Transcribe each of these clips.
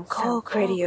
3ข้อครดิโอ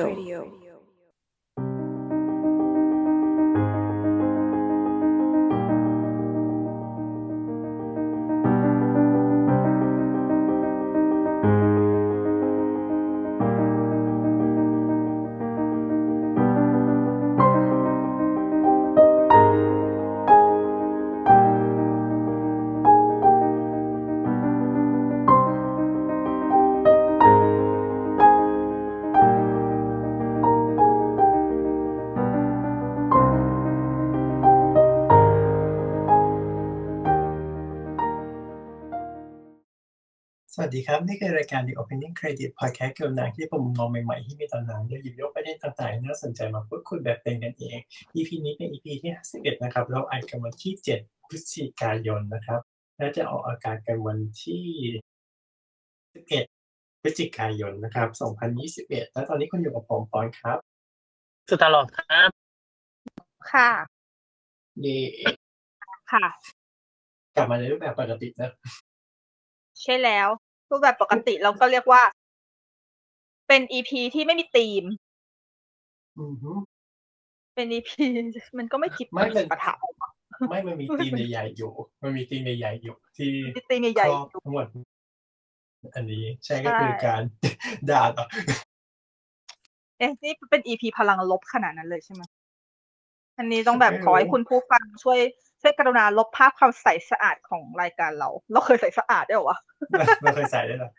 สวัสดีครับนี่คือรายการ The Opening Credit Podcast เกี่ยวกับหนังที่ผมมองใหม่ๆที่มีตอนหนังหยิบยกประเด็นต่างๆน่าสนใจมาพูดคุยแบบเป็นกันเอง EP นี้เป็น EP ที่51นะครับเราอัดกันวันที่7พฤศจิกายนนะครับและจะออกอากาศกันวันที่11พฤศจิกายนนะครับ2021และตอนนี้คุณอยู่กับผมปอนครับสุตาหลอดครับค่ะนี่ค่ะกลับมาในรูปแบบปกตินะใช่แล้วรูปแบบปกติเราก็เรียกว่าเป็น EP ที่ไม่มีธีมเป็น EP มันก็ไม่คิดไม่เป็นปัญหาไม่มันมีธีมใหญ่ๆอยู่มันมีธีมใหญ่ๆอยู่ที่ครอบทั้งหมดอันนี้ใช่ก็คือการด่าต่อเอ๊ะนี่เป็น EP พลังลบขนาดนั้นเลยใช่ไหมอันนี้ต้องแบบขอให้คุณผู้ฟังช่วยกรุณาลบภาพความใสสะอาดของรายการเราเคยใสสะอาดได้หรอวะไม่เคยใสได้หรอ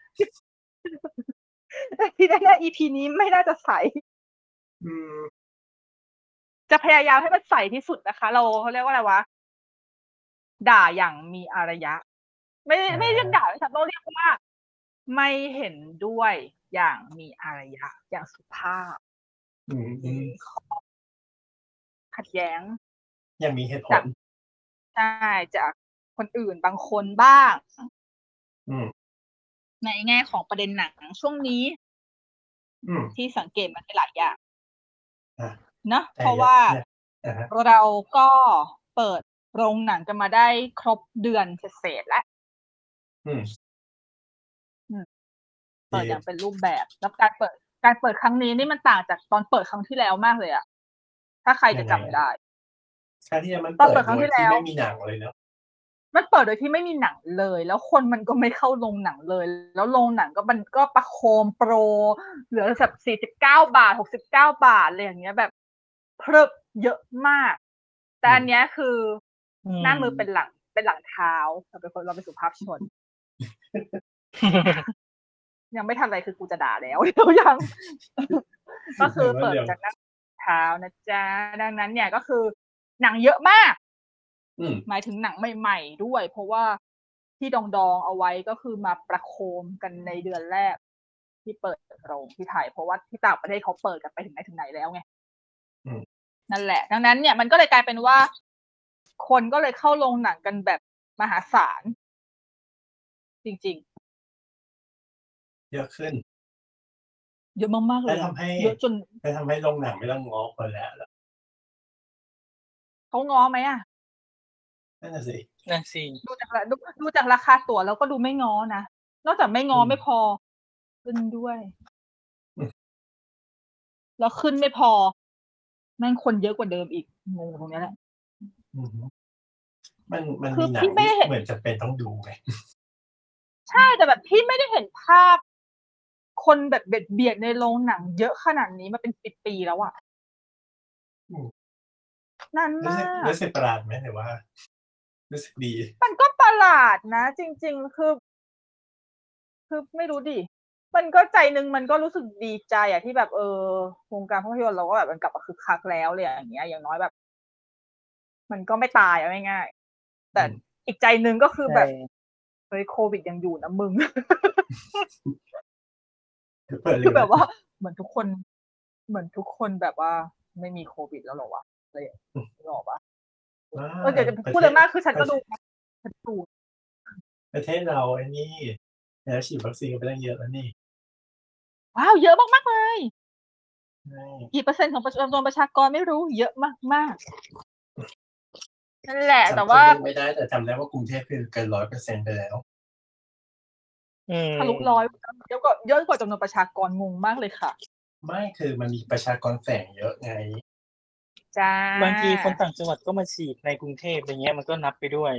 ที่แน่ๆ EP นี้ไม่น่าจะใสจะพยายามให้มันใสที่สุดนะคะเขาเรียกว่าอะไรวะด่าอย่างมีอารยะไม่เรียกด่าไม่ใช่ต้องเรียกว่าไม่เห็นด้วยอย่างมีอารยะอย่างสุภาพขัดแย้งยังมีเหตุผลใช่จากคนอื่นบางคนบ้างในแง่ของประเด็นหนังช่วงนี้ที่สังเกตมันเป็นหลายอย่างเนาะเพราะว่าเราก็เปิดโรงหนังกันมาได้ครบเดือนเศษแล้วเปิดอย่างเป็นรูปแบบแล้วการเปิดครั้งนี้นี่มันต่างจากตอนเปิดครั้งที่แล้วมากเลยอะถ้าใครจะจำได้ครั้งที่แล้วมันเปิดครั้งที่แล้วไม่มีหนังเลยเนาะมันเปิดโดยที่ไม่มีหนังเลยแล้วคนมันก็ไม่เข้าโรงหนังเลยแล้วโรงหนังก็มันก็ประโคมโปรเหลือแบบ49 บาท69 บาทอะไรอย่างเงี้ยแบบเพลิบเยอะมากแต่อันเนี้ยคือหน้ามือเป็นหลังเท้าเราเป็นสุภาพชน ยังไม่ทันอะไรคือกูจะด่าแล้วยังก็คือเปิดจากหน้าเท้านะจ๊ะดังนั้นเนี่ยก็คือหนังเยอะมากหมายถึงหนังใหม่ๆด้วยเพราะว่าที่ดองๆเอาไว้ก็คือมาประโคมกันในเดือนแรกที่เปิดโรงที่ไทยเพราะว่าที่ต่างประเทศเขาเปิดกันไปถึงไหนถึงไหนแล้วไงนั่นแหละดังนั้นเนี่ยมันก็เลยกลายเป็นว่าคนก็เลยเข้าโรงหนังกันแบบมหาศาลจริงๆเยอะขึ้นเยอะมากๆเลยเยอะจนจะทำให้โรงหนังไม่ต้องง้อคนแล้วเขาง้อไหมอ่ะนั่นสิดูจากราคาตั๋วแล้วก็ดูไม่ง้อนะนอกจากไม่ง้อไม่พอขึ้นด้วยแล้วขึ้นไม่พอแม่งคนเยอะกว่าเดิมอีกงงตรงนี้แหละมันมีหนังที่เหมือนจะเป็นต้องดูไงใช่แต่แบบพี่ไม่ได้เห็นภาพคนแบบเบียดในโรงหนังเยอะขนาดนี้มาเป็นปีแล้วอ่ะนั่นมากรู้สึกประหลาดไหมหรือว่ารู้สึกดีมันก็ประหลาดนะจริงๆคือไม่รู้ดิมันก็ใจนึงมันก็รู้สึกดีใจอ่ะที่แบบวงการภาพยนตร์เราก็แบบมันกลับมาคึกคักแล้วเลยอย่างเงี้ยอย่างน้อยแบบมันก็ไม่ตายเอาง่ายๆแต่อีกใจนึงก็คือแบบเฮ้ยโควิดยังอยู่นะมึงคือแบบว่าเหมือนทุกคนแบบว่าไม่มีโควิดแล้วหรอวะเลยหรอปะเดี๋ยวจะพูดเลยมากคือฉันดูประเทศเราไอ้นี่แล้วฉีดวัคซีนไปตั้งเยอะแล้วนี่ว้าวเยอะมากๆเลยกี่เปอร์เซ็นต์ของประชากรไม่รู้เยอะมากๆนั่นแหละแต่ว่าไม่ได้แต่จำได้ว่ากรุงเทพคือเกิน 100% ไปแล้ว ทะลุร้อยเยอะกว่าจำนวนประชากรงงมากเลยค่ะไม่คือมันมีประชากรแฝงเยอะไงบางทีคนต่างจังหวัดก็มาฉีดในกรุงเทพอย่างเงี้ยมันก็นับไปด้วย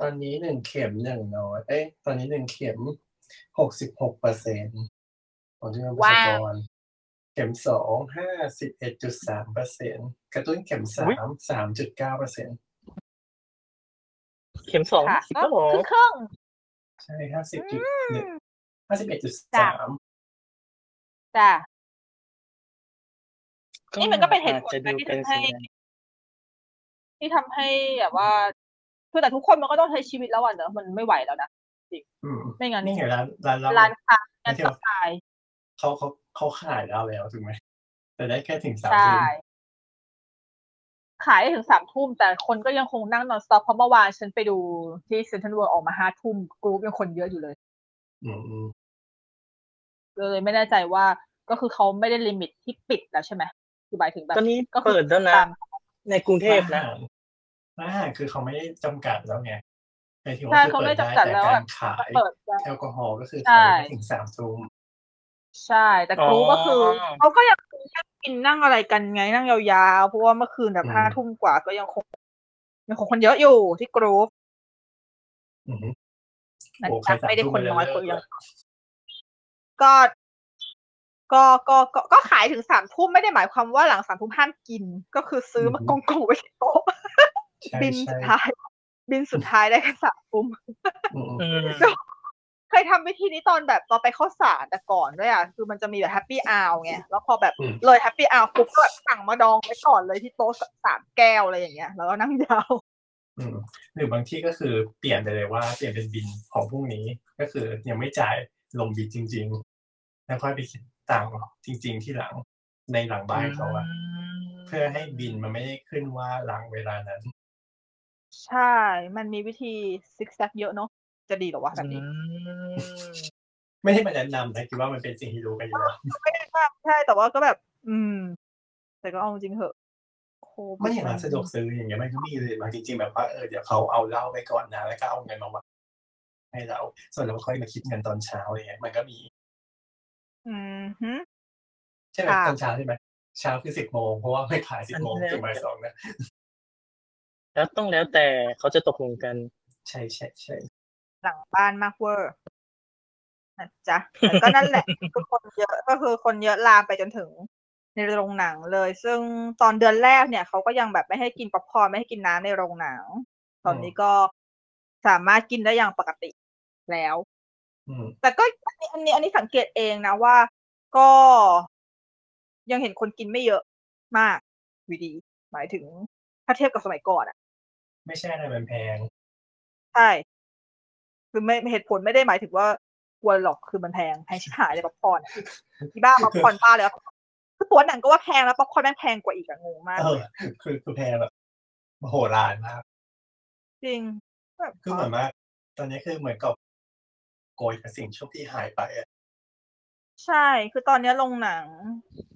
ตอนนี้1เข็มอย่างน้อยตอนนี้1เข็ม 66% ของจำนวนประชากรเข็ม2 51.3% กระตุ้นเข็ม3 3.9% เข็ม2ค่ะก็ครึ่งใช่ 51.3 จ้ะนี่มันก็เป็นเหตุผลที่ทำให้แบบว่าคือแต่ทุกคนมันก็ต้องใช้ชีวิตแล้วอ่ะเนอะมันไม่ไหวแล้วนะจริงไม่งั้นนี่ไงร้านค้างานสบายเขาขายแล้วถูกไหมแต่ได้แค่ถึง3 ทุ่มขายถึง3 ทุ่มแต่คนก็ยังคงนั่งนอนสต็อปเพราะเมื่อวานฉันไปดูที่เซ็นทรัลเวิลด์ออกมา5 ทุ่มกรุ๊ปยังคนเยอะอยู่เลยเลยไม่แน่ใจว่าก็คือเขาไม่ได้ลิมิตที่ปิดแล้วใช่ไหมคือหมายถึงแบบตอนนี้ก็เปิดแล้วนะในกรุงเทพนะคือเขาไม่ได้จำกัดแล้วไงในที่ว่าเขาไม่จำกัดแล้วการขายแอลกอฮอล์ก็คือขายถึง3 ทุ่มใช่แต่ครูก็คือเขาก็ยังกินนั่งอะไรกันไงนั่งยาวๆเพราะว่าเมื่อคืนแบบ5 ทุ่มกว่าก็ยังคงคนเยอะอยู่ที่กรุ๊ปไม่ได้คนน้อยคนเยอะก็ขายถึง3 ทุ่มไม่ได้หมายความว่าหลัง3 ทุ่มห้ามกินก็คือซื้อมากองกองไว้ที่โต๊ะบินสุดท้ายได้แค่3 ทุ่มเคยทำวิธีนี้ตอนแบบตอนไปเข้าสารแต่ก่อนด้วยอ่ะคือมันจะมีแบบแฮปปี้อาวไงแล้วพอแบบเลยแฮปปี้อาวปุ๊บก็แบบสั่งมาดองไว้ก่อนเลยที่โต๊ะ3 แก้วอะไรอย่างเงี้ยแล้วก็นั่งยาวหรือบางที่ก็คือเปลี่ยนไปเลยว่าเปลี่ยนเป็นบินของพวกนี้ก็คือยังไม่จ่ายลงบินจริงๆแล้วค่อยไปคิดต่างจริงๆที่หลังในหลังบ้านเขาอะเพื่อให้บินมันไม่ได้ขึ้นว่าหลังเวลานั้นใช่มันมีวิธีซิกแซกเยอะเนาะจะดีหรอวะแบบนี้ไม่ได้มาแนะนำนะคิดว่ามันเป็นสิ่งที่รู้กันอยู่แล้วไม่ได้มากใช่แต่ว่าก็แบบแต่ก็เอาจริงเหอะไม่อย่างนั้นสะดวกซื้ออย่างเงี้ยมันก็มีเลยบางจริงๆแบบว่าเดี๋ยวเขาเอาเหล้าไปก่อนนะแล้วก็เอาเงินมาวัดให้เราส่วนเราค่อยมาคิดเงินตอนเช้าอะไรเงี้ยมันก็มีใช่ไหมตอนเช้าใช่ไหมเช้าคือ 10 โมงเพราะว่าไม่ขาย 10 โมงถึง 2 นะแล้วต้องแล้วแต่เขาจะตกลงกันใช่ๆๆหลังบ้านมากเวอร์นะจ๊ะแต่ก็นั่นแหละคือคนเยอะก็คือคนเยอะลามไปจนถึงในโรงหนังเลยซึ่งตอนเดือนแรกเนี่ยเขาก็ยังแบบไม่ให้กินป๊อปคอร์นไม่ให้กินน้ำในโรงหนังตอนนี้ก็สามารถกินได้อย่างปกติแล้วแต่ก็อันนี้สังเกตเองนะว่าก็ยังเห็นคนกินไม่เยอะมากอยู่ดีหมายถึงถ้าเทียบกับสมัยก่อนอ่ะไม่ใช่อะไรแพงใช่คือไม่เหตุผลไม่ได้หมายถึงว่ากลัวหรอกคือมันแพงชิบหายเลยป๊อปคอร์นที่บ้านป๊อปคอร์นป้าแล้วคือตัวหนังก็ว่าแพงแล้วป๊อปคอร์นแม่งแพงกว่าอีกอ่ะงงมากคือแพงแบบมโหฬารมากจริงคือเหมือนว่าตอนนี้คือเหมือนกับโกยกับสิ่งช่วงที่หายไปอ่ะใช่คือตอนนี้โรงหนัง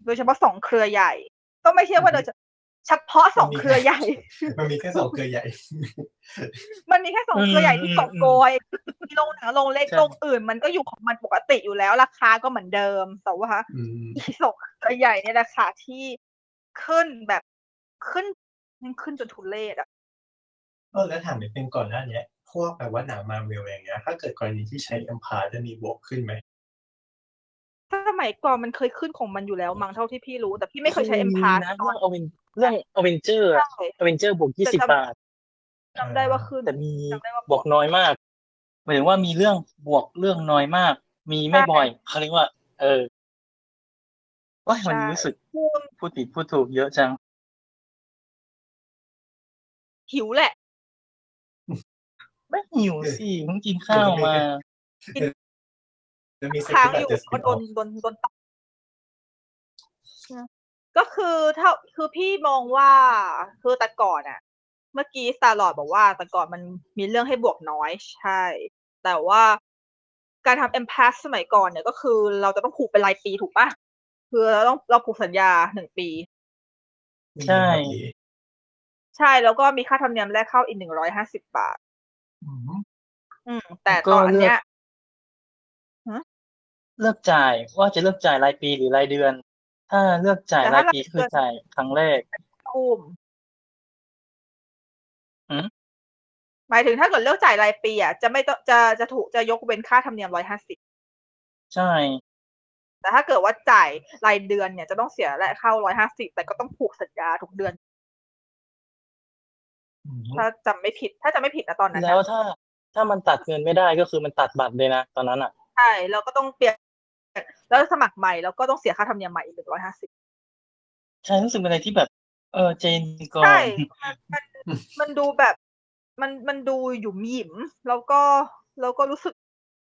โดยเฉพาะ2 เครือใหญ่ก็ไม่เชื่อว่าโดยเฉพาะ2 เครือใหญ่มันมีแค่2 เครือใหญ่มันมีแค่2 เครือใหญ่ที่เกาะโกยโรงหนังโรงเล็กโรงอื่นมันก็อยู่ของมันปกติอยู่แล้วราคาก็เหมือนเดิมแต่ว่าอี2 เครือใหญ่เนี่ยราคาที่ขึ้นแบบขึ้นจนทุเรศอ่ะแล้วถามนิดนึงก่อนหน้านี้พวกแบบว่าหนัง Marvel อย่างเงี้ยถ้าเกิดกรณีที่ใช้ Empaths จะมีบวกขึ้นมั้ยสมัยก่อนมันเคยขึ้นของมันอยู่แล้วมั้งเท่าที่พี่รู้แต่พี่ไม่เคยใช้ Empaths นะเรื่อง Avenger บวก 20 บาทจำได้ว่าขึ้นแต่มีบวกน้อยมากหมายถึงว่ามีเรื่องบวกเรื่องน้อยมากมีไม่บ่อยเขาเรียกว่าว่ามันรู้สึกพูดถูกเยอะจังหิวแหละไม่หิวสิเพิ่งกินข้าวมาค้างอยู่ก็โดนตัดก็คือถ้าคือพี่มองว่าคือแต่ก่อนอ่ะเมื่อกี้สตาร์ลอร์ดบอกว่าแต่ก่อนมันมีเรื่องให้บวกน้อยใช่แต่ว่าการทำ Empaths สมัยก่อนเนี่ยก็คือเราจะต้องผูกเป็นรายปีถูกป่ะคือเราผูกสัญญา1 ปีใช่แล้วก็มีค่าธรรมเนียมแรกเข้าอีก150 บาทแต่ตอนเนี้ย เลือกจ่ายว่าจะเลือกจ่ายรายปีหรือรายเดือนถ้าเลือกจ่ายรายปีคือจ่ายครั้งแรกหมายถึงถ้าเกิดเลือกจ่ายรายปีอ่ะจะไม่จะถูกจะยกเว้นค่าธรรมเนียม150ใช่แต่ถ้าเกิดว่าจ่ายรายเดือนเนี่ยจะต้องเสียและเข้า150แต่ก็ต้องผูกสัญญาทุกเดือนถ้าจำไม่ผิดนะตอนนั้นแล้วถ้ามันตัดเงินไม่ได้ก็คือมันตัดบัตรเลยนะตอนนั้นอ่ะใช่เราก็ต้องเปลี่ยนแล้วสมัครใหม่แล้วก็ต้องเสียค่าธรรมเนียมใหม่อีก150ใช่รู้สึกเป็นอะไรที่แบบเจนก่อนใช่มันดูแบบมันดูหยุ่มหยิมแล้วก็รู้สึก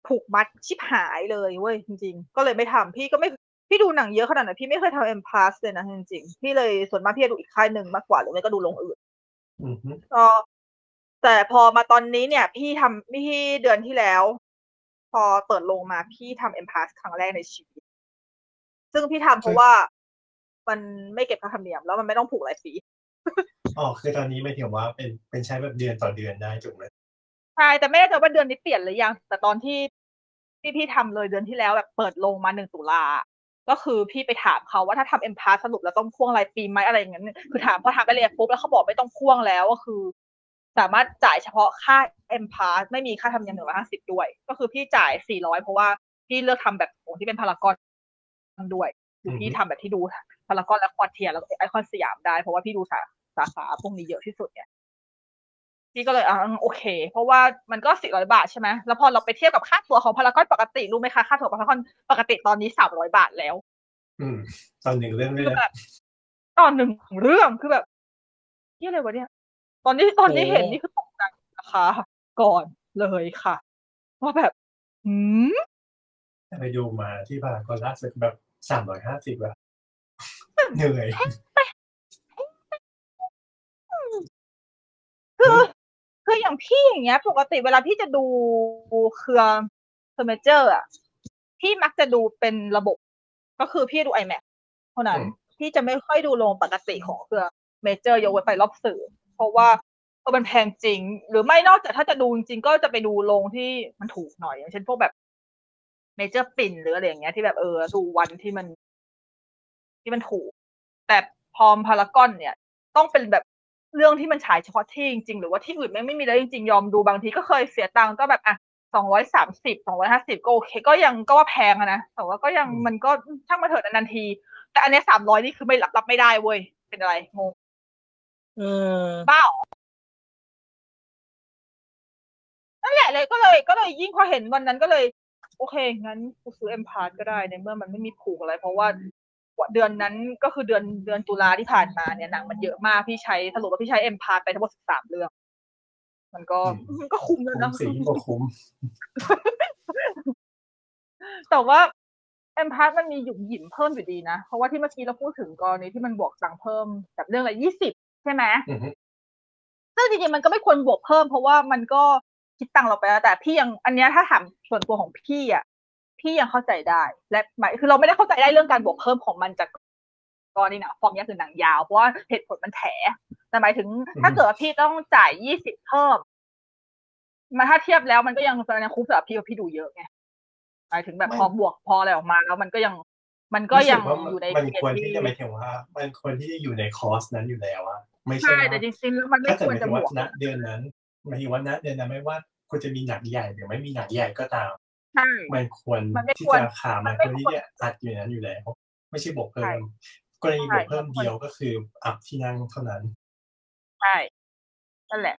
ผูกมัดชิบหายเลยเว้ยจริงๆก็เลยไม่ทำพี่ก็ไม่พี่ดูหนังเยอะขนาดไหนพี่ไม่เคยทำ Empaths เลยนะจริงๆพี่เลยส่วนมากพี่จะดูอีกค่ายหนึ่งมากกว่าหรือไม่ก็ดูลงอื่นแต่พอมาตอนนี้เนี่ยพี่เดือนที่แล้วพอเปิดลงมาพี่ทำ Empaths ครั้งแรกในชีวิตซึ่งพี่ทำเพราะว่ามันไม่เก็บค่าธรรมเนียมแล้วมันไม่ต้องผูกหลายปีอ๋อคือตอนนี้ไม่เถียงว่าเป็นใช้แบบเดือนต่อเดือนได้ถูกไหมใช่แต่ไม่แน่ใจว่าเดือนนี้เปลี่ยนหรือยังแต่ตอนที่พี่ทำเลยเดือนที่แล้วแบบเปิดลงมา1 ตุลาก็คือพี่ไปถามเขาว่าถ้าทำเอ็มพาสสรุปแล้วต้องพ่วงรายปีไหมอะไรอย่างเงี้ยคือถามพอถามไปเลยปุ๊บแล้วเขาบอกไม่ต้องพ่วงแล้วก็คือสามารถจ่ายเฉพาะค่าเอ็มพาสไม่มีค่าธรรมเนียม150ด้วยก็คือพี่จ่าย400เพราะว่าพี่เลือกทำแบบของที่เป็นพารากอนด้วยคือพี่ทำแบบที่ดูพารากอนและควอเทียร์แล้วไอคอนสยามได้เพราะว่าพี่ดูสาขาพวกนี้เยอะที่สุดเนี่ยพี่ก็เลยโอเคเพราะว่ามันก็400 บาทใช่ไหมแล้วพอเราไปเทียบกับค่าตั๋วของพารากอนปกติรู้ไหมคะค่าตั๋วพารากอนปกติตอนนี้300 บาทแล้วตอนหนึ่งเรื่องเลยนะตอนหนึ่งเรื่องคือแบบนี่อะไรวะเนี่ยตอนนี้เห็นนี่คือตกใจนะคะก่อนเลยค่ะว่าแบบไปดูมาที่พารากอนล่าสุดแบบ350บาทเหนื่อยคืออย่างพี่อย่างเงี้ยปกติเวลาพี่จะดูเครือเฟอร์นิเจอร์อ่ะพี่มักจะดูเป็นระบบก็คือพี่ดู IMAX เท่านั้นพี่จะไม่ค่อยดูโรงปกติของเครือเมเจอร์ยกเว้นไปรอบสื่อเพราะว่ามันแพงจริงหรือไม่นอกจากถ้าจะดูจริงก็จะไปดูโรงที่มันถูกหน่อยอย่างเช่นพวกแบบเมเจอร์ปิ่นหรืออะไรอย่างเงี้ยที่แบบดูวันที่มันถูกแต่พอพารากอนเนี่ยต้องเป็นแบบเรื่องที่มันฉายเฉพาะที่จริงๆหรือว่าที่อื่นไม่มีแล้วจริงๆยอมดูบางทีก็เคยเสียตังค์ก็แบบ230 250ก็โอเคก็ยังก็ว่าแพงนะแต่ว่าก็ยังมันก็ช่างมาเถิดนานๆทีแต่อันนี้300นี่คือไม่รับไม่ได้เว้ยเป็นอะไรงงบ้านั่นแหละเลยก็เลยยิ่งพอเห็นวันนั้นก็เลยโอเคงั้นกูซื้อ Empaths ก็ได้ในเมื่อมันไม่มีผูกอะไรเพราะว่าเดือนนั้นก็คือเดือนตุลาที่ผ่านมาเนี่ยหนังมันเยอะมากพี่ใช้สรุปว่าพี่ใช้ Empaths ไปทั้งหมด13 เรื่องมันก็คุ้มแล้วนะคุ้มแต่ว่า Empaths มันมีหยุ่มหยิมเพิ่มอยู่ดีนะเพราะว่าที่เมื่อกี้เราพูดถึงกรณีที่มันบวกตังค์เพิ่มแบบเรื่องละ20ใช่ไหมซึ่งจริงๆมันก็ไม่ควรบวกเพิ่มเพราะว่ามันก็คิดตังค์เราไปแล้วแต่พี่ยังอันนี้ถ้าถามส่วนตัวของพี่อ่ะพี่ยังเข้าใจได้และหมายคือเราไม่ได้เข้าใจได้เรื่องการบวกเพิ่มของมันจากกรณีหนังฟอร์มนี้คือหนังยาวเพราะว่าเหตุผลมันแถแต่หมายถึงถ้าเกิดพี่ต้องจ่าย20เพิ่มมาถ้าเทียบแล้วมันก็ยังในคุ้มสำหรับพี่ว่าพี่ดูเยอะไงหมายถึงแบบพอบวกพออะไรออกมาแล้วมันก็ยังอยู่ในมันควรที่จะหมายถึงว่ามันควรที่จะอยู่ในคอสนั้นอยู่แล้วอะไม่ใช่แต่จริงๆแล้วมันไม่ควรจะบวกนะเดือนนั้นหมายถึงว่านะเดือนนั้นไม่ว่าควรจะมีหนังใหญ่หรือไม่มีหนังใหญ่ก็ตามมันควรที่จะขามันควรที่จะอัดอยู่นั้นอยู่แล้วไม่ใช่บวกเพิ่มกรณีบวกเพิ่มเดียวก็คืออัพที่นั่งเท่านั้นใช่นั่นแหละ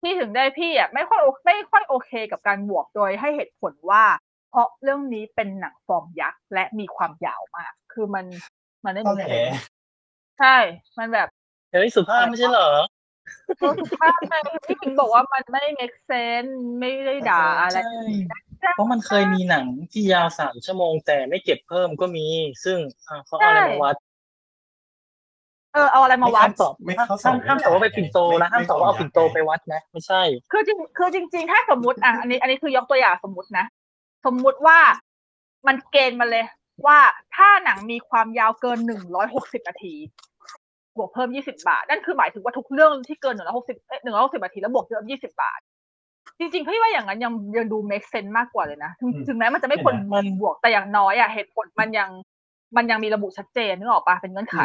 ที่ถึงได้พี่อ่ะไม่ค่อยโอเคกับการบวกโดยให้เหตุผลว่าเพราะเรื่องนี้เป็นหนังฟอร์มยักษ์และมีความยาวมากคือมันไม่มีแผลใช่มันแบบเฮ้ยสุภาพไม่ใช่เหรอถ้าพี่ถึงบอกว่ามันไม่ make sense ไม่ได้ด่าอะไรเพราะมันเคยมีหนังที่ยาว3 ชั่วโมงแต่ไม่เก็บเพิ่มก็มีซึ่งเขาเอาอะไรมาวัดเอาอะไรมาวัดห้ามตอบว่าไปปิ่นโตนะห้ามตอบว่าเอาปิ่นโตไปวัดนะไม่ใช่คือจริงๆถ้าสมมติอันนี้คือยกตัวอย่างสมมตินะสมมติว่ามันเกณฑ์มาเลยว่าถ้าหนังมีความยาวเกิน160 นาทีบวกเพิ่ม20 บาทนั่นคือหมายถึงว่าทุกเรื่องที่เกิน160 นาทีแล้วบวกเพิ่ม20 บาท จริงๆพี่ว่าอย่างนั้นยังดูเมคเซนส์มากกว่าเลยนะถึงแม้มันจะไม่ควรบวกแต่อย่างน้อยอ่ะเหตุผลมันยังมีระบุชัดเจนนึกออกป่ะเป็นเงื่อนไข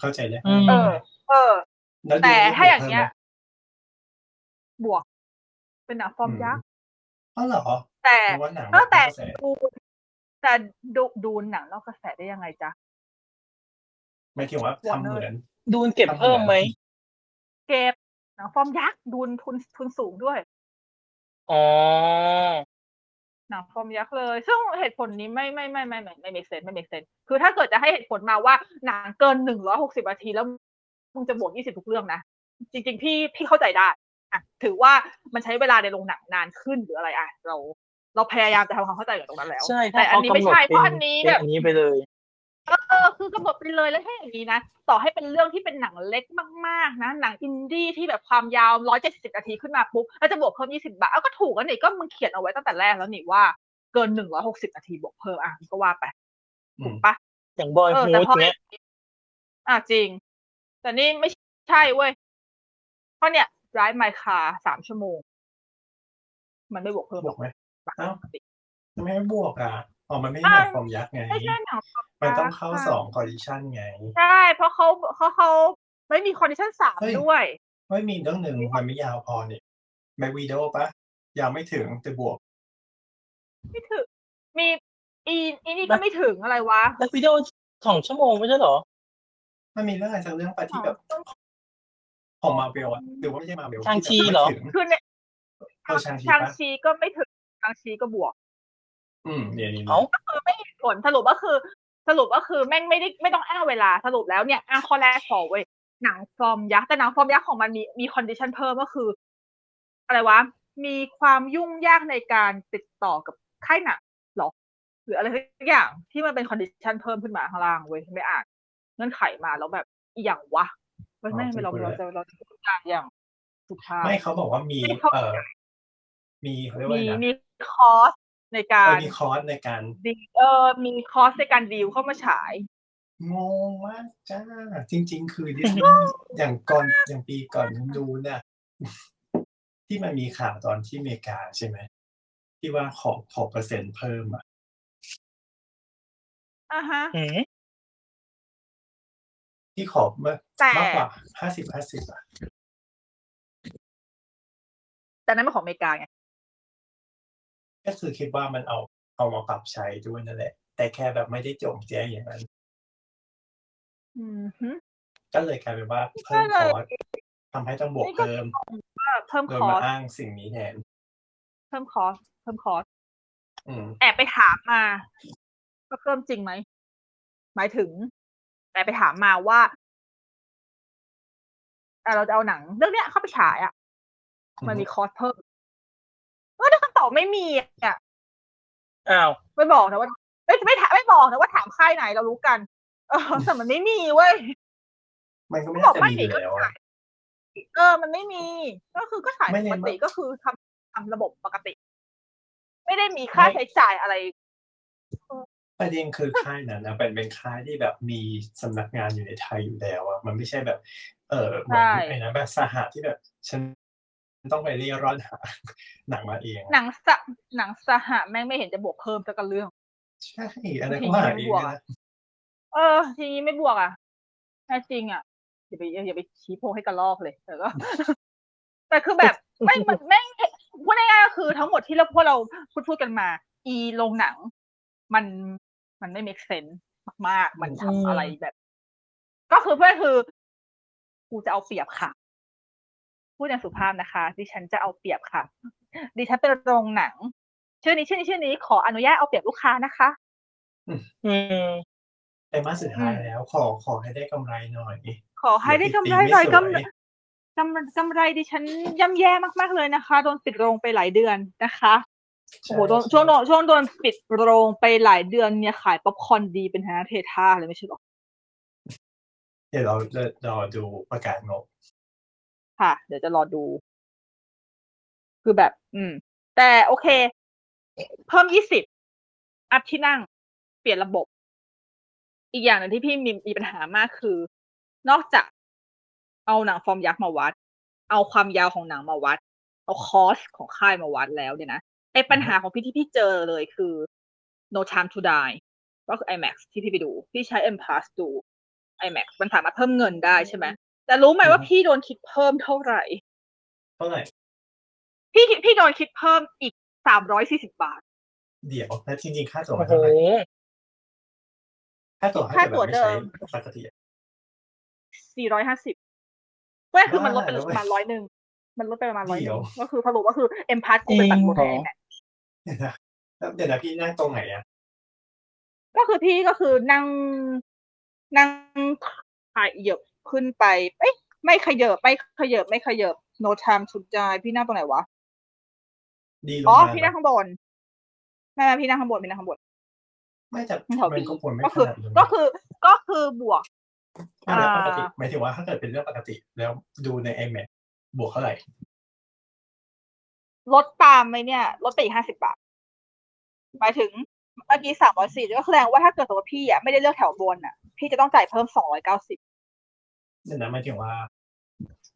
เข้าใจเลยแต่ถ้าอย่างเงี้ยบวกเป็นหนังฟอร์มยักษ์อ๋อเหรอแต่ดูหนังนอกกระแสได้ยังไงจ๊ะไม่คิดว่าทำเหมือนดูเก็บเพิ่มไหมเก็บหนังฟอร์มยักษ์ดูทุนสูงด้วยอ๋อหนังฟอร์มยักษ์เลยซึ่งเหตุผลนี้ไม่เมคเซนส์คือถ้าเกิดจะให้เหตุผลมาว่าหนังเกิน160นาทีแล้วมึงจะบวก20ทุกเรื่องนะจริงๆพี่เข้าใจได้อ่ะถือว่ามันใช้เวลาในโรงหนังนานขึ้นหรืออะไรอ่ะเราพยายามจะทำความเข้าใจกับตรงนั้นแล้วแต่อันนี้ไม่ใช่เพราะอันนี้แบบนี้ไปเลยคือกำหนดไปเลยแล้วแค่อย่างนี้นะต่อให้เป็นเรื่องที่เป็นหนังเล็กมากๆนะหนังอินดี้ที่แบบความยาว170นาทีขึ้นมาปุ๊บแล้วจะบวกเพิ่ม20บาทก็ถูกแล้วนี่ก็มึงเขียนเอาไว้ตั้งแต่แรกแล้วนี่ว่าเกิน160นาทีบวกเพิ่มอ่ะก็ว่าไปถูกปะอย่างบอยโฮสเนี้ยจริงแต่นี่ไม่ใช่เว้ยเพราะเนี่ย Drive My Car 3ชั่วโมงมันไม่บวกเพิ่มหรอกมั้ยอ้าวทำไมไม่บวกอ่ะอ๋อมันไม่ใช่หนังฟอร์มยักษ์ไงมันต้องเข้า2คอนดิชั่นไงใช่เพราะเขาไม่มีคอนดิชั่น3ด้วยไม่มีเรื่องหนึ่งมันไม่ยาวพอนี่แม็กวีโดปะยาวไม่ถึงแต่บวกไม่ถึงมีอีนี่ก็ไม่ถึงอะไรวะแม็กวีโด2ชั่วโมงไม่ใช่หรอมันมีเรื่องอะไรสักเรื่องไปที่แบบของมาเบลอ่ะหรือว่าไม่ใช่มาเบลชางชีเหรอคือเนี่ยชางชีก็ไม่ถึงชางชีก็บวกเนี่ยนี่ก็คือไม่มีผลสรุปก็คือแม่งไม่ต้องอ้างเวลาสรุปแล้วเนี่ยอ้างข้อแรกขอเว้ยหนังฟอร์มยักษ์แต่หนังฟอร์มยักษ์ของมันมีคอนดิชันเพิ่มก็คืออะไรวะมีความยุ่งยากในการติดต่อกับค่ายหนังหรอหรืออะไรสักอย่างที่มันเป็นคอนดิชันเพิ่มขึ้นมาข้างล่างเว้ยไม่อ่านเงื่อนไขมาแล้วแบบอีหยังวะไม่เราจะพูดกันอย่างสุภาพไม่เขาบอกว่ามีมีเขาเรียกว่าอะไรนะมีคอสในการมีคอสในการมีคอสในการดีลเข้ามาฉายงงมากจ้าจริงๆคือ อย่างปีก่อนผมดูเนี่ยที่มันมีข่าวตอนที่อเมริกาใช่ไหมที่ว่าขอเปอร์เซ็นต์เพิ่มอ่ะฮะที่ขอบมากกว่า50อ่ะแต่นั้นเป็นของอเมริกาไงก็คือคิดว่ามันเอามาปรับใช้ด้วยนั่นแหละแต่แค่แบบไม่ได้โจ่งแจ้งอย่างนั้นก็เลยกลายเป็นว่าเพิ่มคอร์สทำให้ต้องบวกเพิ่มคอร์สโดยมาอ้างสิ่งนี้แทนเพิ่มคอร์สแอบไปถามมาว่าเพิ่มจริงไหมหมายถึงแต่ไปถามมาว่าเราจะเอาหนังเรื่องเนี้ยเข้าไปฉายอ่ะมันมีคอสเพิ่มแต่คำตอบไม่มีอ่ะอ้าวไม่บอกนะว่าไม่บอกนะว่าถามค่ายไหนเรารู้กันแต่มันไม่มีเว้ยมันก็ไม่บอกไม่มีแล้วมันไม่มีก็คือก็ฉายปกติก็คือทำระบบปกติไม่ได้มีค่าใช้จ่ายอะไรประเด็นคือค่ายนั้นนะเป็นค่ายที่แบบมีสำนักงานอยู่ในไทยอยู่แล้วอ่ะมันไม่ใช่แบบเหมือนไอ้นะแบบสหะที่แบบฉันต้องไปเรียกร้องหาหนังมาเองหนังสหะแม่งไม่เห็นจะบวกเพิ่มสักเรื่องใช่อะไรก็หาเองนะทีนี้ไม่บวกอ่ะแท้จริงอ่ะอย่าไปชี้โพให้กระลอกเลยแต่ก็แต่คือแบบไม่เหมือนแม่งพูดง่ายๆคือทั้งหมดที่พวกเราพูดกันมาอีโรงหนังมันไม่ make sense มากๆมันทำอะไรแบบก็คือเพื่อนคือกูจะเอาเปรียบค่ะพูดอย่างสุภาพนะคะดิฉันจะเอาเปรียบค่ะดิฉันเป็นโรงหนังชื่อนี้ขออนุญาตเอาเปรียบลูกค้านะคะแต่มาสุดท้ายแล้วขอให้ได้กำไรหน่อยขอให้ได้กำไรหน่อยกำไรดิฉันย่ำแย่มากๆเลยนะคะโดนปิดโรงไปหลายเดือนนะคะโอ้โหช่วงโดนปิดโรงไปหลายเดือนเนี่ยขายป๊อปคอร์นดีเป็นฮาเทท่าเลยไม่ใช่หรอเดี๋ยวเราดูประกาศงบค่ะเดี๋ยวจะรอดูคือแบบแต่โอเคเพิ่ม20อัพที่นั่งเปลี่ยนระบบอีกอย่างนึงที่พี่มีปัญหามากคือนอกจากเอาหนังฟอร์มยักษ์มาวัดเอาความยาวของหนังมาวัด เอาคอสของค่ายมาวัดแล้วเนี่ยนะไอ้ปัญหาของพี่ที่พี่เจอเลยคือ No Time to Die ก็คือ IMAX ที่พี่ไปดูพี่ใช้ Empaths ดู IMAX มันสามารถเพิ่มเงินได้ใช่ไหมแต่รู้ไหมว่าพี่โดนคิดเพิ่มเท่าไหร่พี่โดนคิดเพิ่มอีก340 บาทเดี๋ยวแล้วจริงๆค่าตั๋วเท่าไหร่ค่าตั๋วเดิมปกติ450ก็คือมันลดไปประมาณ100นึงมันลดไปประมาณ100นึงก็คือสรุปก็คือ Empaths กูไปตัดหมดแล้วเดี๋ยวนะพี่นั่งตรงไหนอ่ะก็คือพี่ก็คือนั่งขยับขึ้นไปเอ๊ะไม่ขยับ No Time to Die พี่นั่งตรงไหนวะอ๋อพี่นั่งข้างบนไม่พี่นั่งข้างบนไม่จับมันก็ผลไม่ขนาดนั้นก็คือบวกปกติหมายถึงว่าถ้าเกิดเป็นเรื่องปกติแล้วดูใน IMAX บวกเท่าไหร่ลดตามมั้ยเนี่ยลดไปอีก50 บาทหมายถึงเมื่อกี้340ก็แสดงว่าถ้าเกิดสมมุติพี่อ่ะไม่ได้เลือกแถวบนน่ะพี่จะต้องจ่ายเพิ่ม290นั่นนะหมายถึงว่า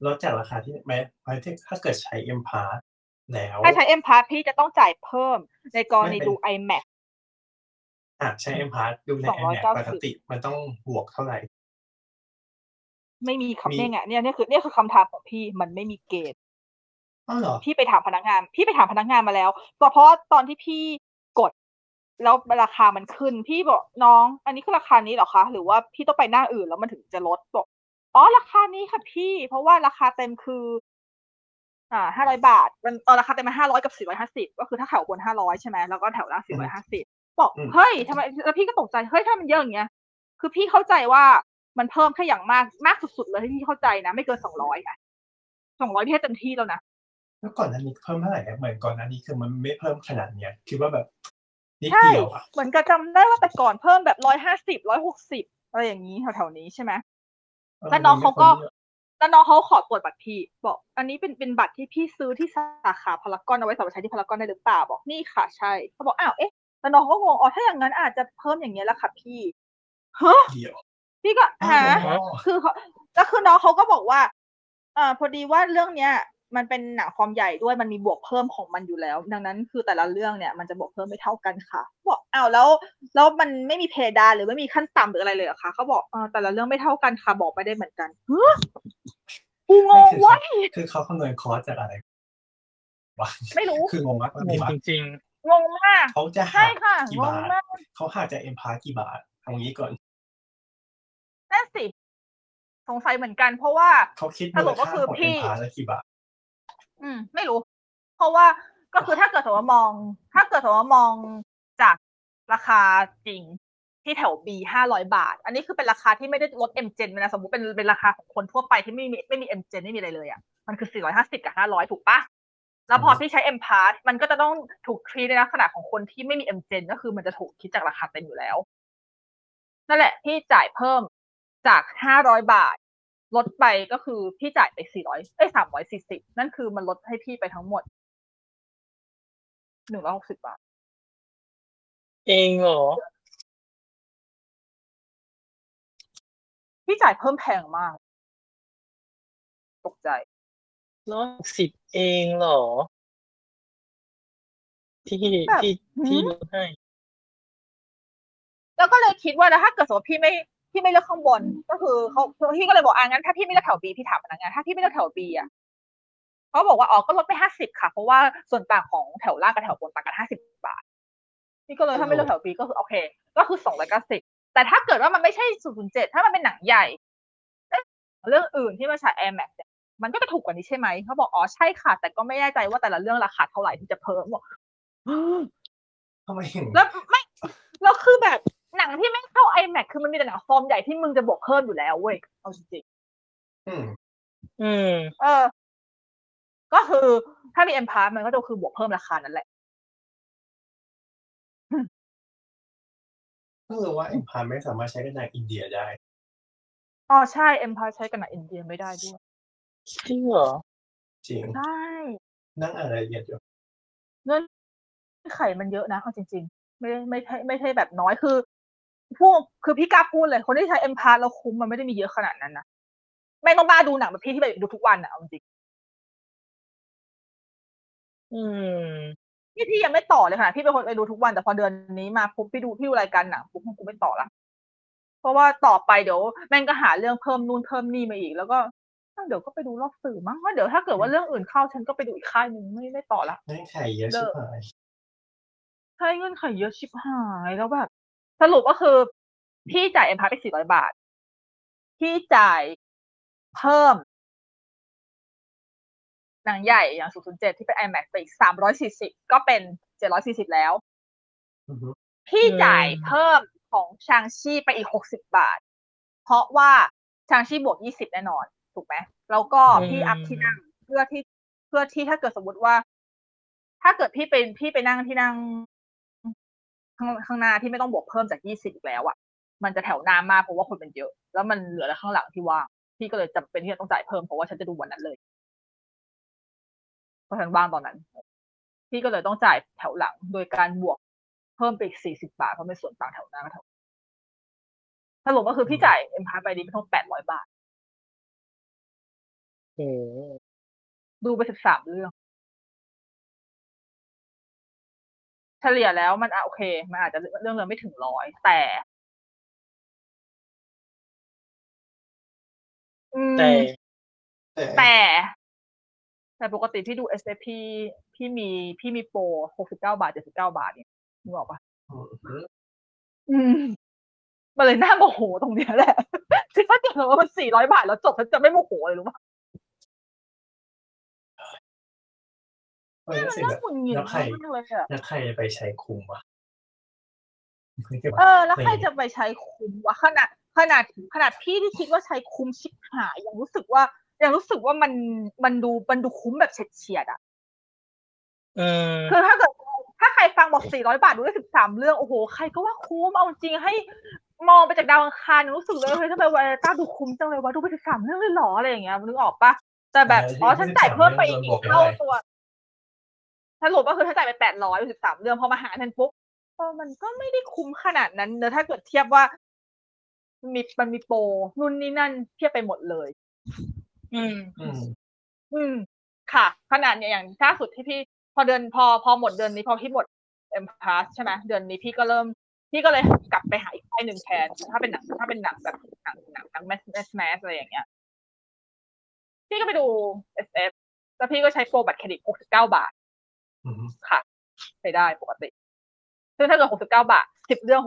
ลดจากราคาที่หมายถึงถ้าเกิดใช้ Empaths แล้วถ้าใช้ Empaths พี่จะต้องจ่ายเพิ่มในกรณีดู IMAX ใช้ Empaths ดูใน IMAX ปกติมันต้องบวกเท่าไหร่ไม่มีคำเน่งอ่ะเนี่ยคือคำถามของพี่มันไม่มีเกณฑ์อ้าวเหรอพี่ไปถามพนักงานมาแล้วเพราะตอนที่พี่กดแล้วราคามันขึ้นพี่บอกน้องอันนี้คือราคานี้เหรอคะหรือว่าพี่ต้องไปหน้าอื่นแล้วมันถึงจะลดบอกอ๋อราคานี้ค่ะพี่เพราะว่าราคาเต็มคือ500 บาทมันราคาเต็มมา500กับ450ก็คือถ้าแถวบน500ใช่มั้ยแล้วก็แถวล่าง450บอกเฮ้ยทำไมแล้วพี่ก็ตกใจเฮ้ยถ้ามันเยอะอย่างเงี้ยคือพี่เข้าใจว่ามันเพิ่มแค่อย่างมากสุดๆเลยที่เข้าใจนะไม่เกิน200อ่ะ200พี่ให้เต็มที่แล้วนะแล้วก่อนหน้านี้เพิ่มเท่าไหร่เหมือนก่อนหน้านี้คือมันไม่เพิ่มขนาดเนี้ยคิดว่าแบบนิดเดียวอ่ะเหมือนก็จำได้ว่าแต่ก่อนเพิ่มแบบ150 160อะไรอย่างงี้แถวๆนี้ใช่มั้ยแล้วน้องเขาก็แล้วน้องเขาขอตรวจบัตรพี่บอกอันนี้เป็นบัตรที่พี่ซื้อที่สาขาพารากอนเอาไว้สำหรับใช้ที่พารากอนได้หรือเปล่าบอกนี่ค่ะใช่เขาบอกอ้าวเอ๊ะแล้วน้องเขาก็งงอ๋อถ้าอย่างนั้นอาจจะเพิ่มอย่างเงี้ยละค่ะพี่ฮะพี่ก็คือแล้วคือน้องเขาก็บอกว่าพอดีว่าเรื่องเนี้ยมันเป็นหนังฟอร์มใหญ่ด้วยมันมีบวกเพิ่มของมันอยู่แล้วดังนั้นคือแต่ละเรื่องเนี่ยมันจะบวกเพิ่มไม่เท่ากันค่ะบอกอ้าวแล้วมันไม่มีเพดานหรือไม่มีขั้นต่ำหรืออะไรเลยเหรอคะเขาบอกแต่ละเรื่องไม่เท่ากันค่ะบอกไปได้เหมือนกันเฮ้ยกูงงวะคือเขาคำนวณคอสจากอะไรวะไม่รู้คืองงมากจริงจริงงงมากเขาจะหักกี่บาทเขาหักจากEmpathsกี่บาทเอางี้ก่อนนั่นสิสงสัยเหมือนกันเพราะว่าเขาคิดมูลค่าของEmpathsกี่บาทไม่รู้เพราะว่าก็คือถ้าเกิดสมมติมองจากราคาจริงที่แถว B 500 บาทอันนี้คือเป็นราคาที่ไม่ได้ลด MGen นะสมมุติเป็นราคาของคนทั่วไปที่ไม่มี MGen ไม่มีอะไรเลยอ่ะมันคือ450กับ500ถูกปะแล้วพอที่ใช้ Empaths มันก็จะต้องถูกtreatในลักษณะของคนที่ไม่มี MGen ก็คือมันจะถูกคิดจากราคาเต็มอยู่แล้วนั่นแหละที่จ่ายเพิ่มจาก500บาทลดไปก็คือพี่จ่ายไป400เอ้ย340นั่นคือมันลดให้พี่ไปทั้งหมด160บาทเองเหรอพี่จ่ายเพิ่มแพงมากตกใจ160เองเหรอที่ลดให้แล้วก็เลยคิดว่านะถ้าเกิดสมมติพี่ไม่เลือกข้างบนก็คือเขาพี่ก็เลยบอกงั้นถ้าพี่ไม่เลือกแถว B พี่ถามพนักงานถ้าพี่ไม่เลือกแถว B อ่ะเขาบอกว่าอ๋อก็ลดไป50ค่ะเพราะว่าส่วนต่างของแถวล่างกับแถวบนต่างกัน50 บาทนี่ก็เลยถ้าไม่เลือกแถว B ก็คือโอเคก็คือ290แต่ถ้าเกิดว่ามันไม่ใช่ 0.7 ถ้ามันเป็นหนังใหญ่เรื่องอื่นที่มาฉาย IMAX เนี่ยมันก็จะถูกกว่านี้ใช่มั้ยเขาบอกอ๋อใช่ค่ะแต่ก็ไม่แน่ใจว่าแต่ละเรื่องราคาเท่าไหร่ที่จะเพิ่มบอกทำไมแล้วไม่แล้วคือแบบหนังที่ไม่เข้า IMAX คือมันมีแต่หนังฟอร์มใหญ่ที่มึงจะบวกเพิ่มอยู่แล้วเว้ยเอาจริงๆก็คือถ้ามี Empaths มันก็จะคือบวกเพิ่มราคานั่นแหละก็คือว่า Empaths ไม่สามารถใช้กับหนังอินเดียได้อ๋อใช่ Empaths ใช้กับหนังอินเดียไม่ได้ด้วยจริงเหรอจริงใช่นั่งอะไรเยอะอยู่เงินไขมันเยอะนะเอาจริงๆไม่ใช่แบบน้อยคือพี่กล้าพูดเลยคนที่ใช้ Empaths แล้วคุ้มมันไม่ได้มีเยอะขนาดนั้นนะไม่ต้องบ้าดูหนังแบบพี่ที่แบบดูทุกวันน่ะเอาจริง อืมพี่ยังไม่ต่อเลยค่ะพี่เป็นคนไปดูทุกวันแต่พอเดือนนี้มาปุ๊บพี่ดูรายการหนังปุ๊บกูไม่ต่อละเพราะว่าต่อไปเดี๋ยวแม่งก็หาเรื่องเพิ่มนู่นเพิ่มนี่มาอีกแล้วก็เดี๋ยวก็ไปดูรอบสื่อมั้งว่าเดี๋ยวถ้าเกิดว่าเรื่องอื่นเข้าฉันก็ไปดูอีกค่ายนึงไม่ต่อละเงื่อนไขเยอะชิบหายใช่เงื่อนไขเยอะชิบหายแล้วแบบสรุปก็คือพี่จ่ายEmpathsไป400 บาทพี่จ่ายเพิ่มหนังใหญ่อย่าง007ที่เป็น IMAX ไปอีก340ก็เป็น740แล้ว uh-huh. พี่จ่ายเพิ่มของชางชีไปอีก60 บาทเพราะว่าชางชีบวก20แน่นอนถูกไหมแล้วก็พี่อัพที่นั่งเพื่อที่ถ้าเกิดสมมติว่าถ้าเกิดพี่ไปนั่งที่นั่งข้างหน้าที่ไม่ต้องบวกเพิ่มจาก20อีกแล้วอ่ะมันจะแถวหน้ามากเพราะว่าคนมันเยอะแล้วมันเหลือแต่ข้างหลังที่ว่างพี่ก็เลยจำเป็นที่จะต้องจ่ายเพิ่มเพราะว่าฉันจะดูวันนั้นเลยเพราะฉันว่างตอนนั้นพี่ก็เลยต้องจ่ายแถวหลังโดยการบวกเพิ่มไปอีก40 บาทเพราะเป็นส่วนต่างแถวหน้ากับแถวสรุปก็คือพี่จ่ายEmpathsไปดีไม่ต้อง800 บาทดูไป13 เรื่องเฉลี่ยแล้วมันโอเคมันอาจจะเรื่องเลยไม่ถึง100แต่ปกติที่ดู SF พี่มีโปร69 บาท79 บาทเนี่ยนึกออกป่ะมันเลยน่าโมโหตรงเนี้ยแหละคือถ้าเกิดว่ามัน400 บาทแล้วจบฉันจะไม่โมโหเลยรู้ป่ะแล้วใครไปใช้คุ้มวะแล้วใครจะไปใช้คุ้มวะขนาดพี่ที่คิดว่าใช้คุ้มชิบหายยังรู้สึกว่ามันดูคุ้มแบบเฉียดๆอ่ะคือถ้าเกิดถ้าใครฟังบอก400 บาทดูได้13 เรื่องโอ้โหใครก็ว่าคุ้มเอาจริงให้มองไปจากดาวอังคารรู้สึกเลยเฮ้ยทำไมวาต้าดูคุ้มจังเลยวะดูไป13 เรื่องเลยหรออะไรอย่างเงี้ยนึกออกปะแต่แบบอ๋อฉันจ่ายเพิ่มไปอีกเท่าตัวถ้าหลบก็คือถ้าจ่ายไป813 เรื่องพอมาหาทันปุ๊บมันก็ไม่ได้คุ้มขนาดนั้นเนอะถ้าเกิดเทียบว่ามันมีโปรนู่นนี่นั่นเทียบไปหมดเลยค่ะขนาดเนี่ยอย่างล่าสุดที่พี่พอหมดเดือนนี้พอพี่หมดEmpathsใช่ไหมเดือนนี้พี่ก็เลยกลับไปหาอีกค่ายหนึ่งแทนถ้าเป็นหนังแบบหนังแมสอะไรอย่างเงี้ยพี่ก็ไปดู SF แล้วพี่ก็ใช้โปรบัตรเครดิต69 บาทค่ะใช้ได้ปกติซึ่งถ้าเกิด69 บาท10 เรื่อง690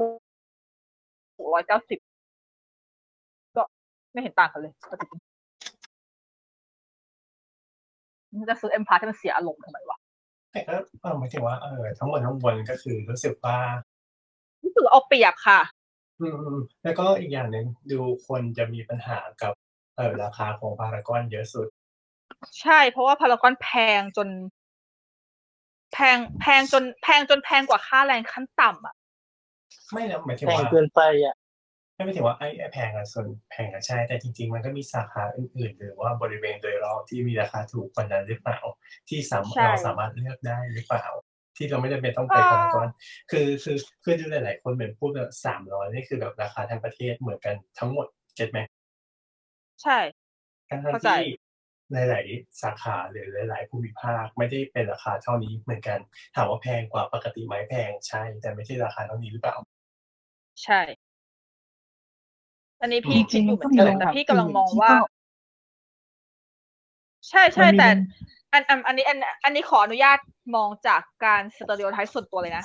ก็ไม่เห็นต่างกันเลยมันจะซื้อEmpathsมันเสียอารมณ์ทำไมวะแต่ก็หมายถึงว่าทั้งหมดทั้งมวลก็คือรู้สึกเอาเปรียบค่ะแล้วก็อีกอย่างหนึ่งดูคนจะมีปัญหากับราคาของพารากอนเยอะสุดใช่เพราะว่าพารากอนแพงจนแพงกว่าค่าแรงขั้นต่ำอ่ะไม่นะหมายถึงว่าแพงเกินไปอ่ะไม่หมายถึงว่าไอ้แพงอ่ะส่วนแพงอ่ะใช่แต่จริงๆมันก็มีสาขาอื่นๆหรือว่าบริเวณโดยรอบที่มีราคาถูกกว่านั้นหรือเปล่าที่เราสามารถเลือกได้หรือเปล่าที่เราไม่จำเป็นต้องไปพารากอนคือดูหลายๆคนเหมือนพูดแบบ300นี่คือแบบราคาทั้งประเทศเหมือนกันทั้งหมดเก็ทไหมใช่เข้าใจหลายๆสาขาหรือหลายๆภูมิภาคไม่ได้เป็นราคาเท่านี้เหมือนกันถามว่าแพงกว่าปกติไหมแพงใช่แต่ไม่ใช่ราคาเท่านี้หรือเปล่าใช่อันนี้พี่คิดอยู่เหมือนกันแต่พี่กำลังมองว่าใช่ๆแต่อันนี้ขออนุญาตมองจากการสเตอริโอไทป์ส่วนตัวเลยนะ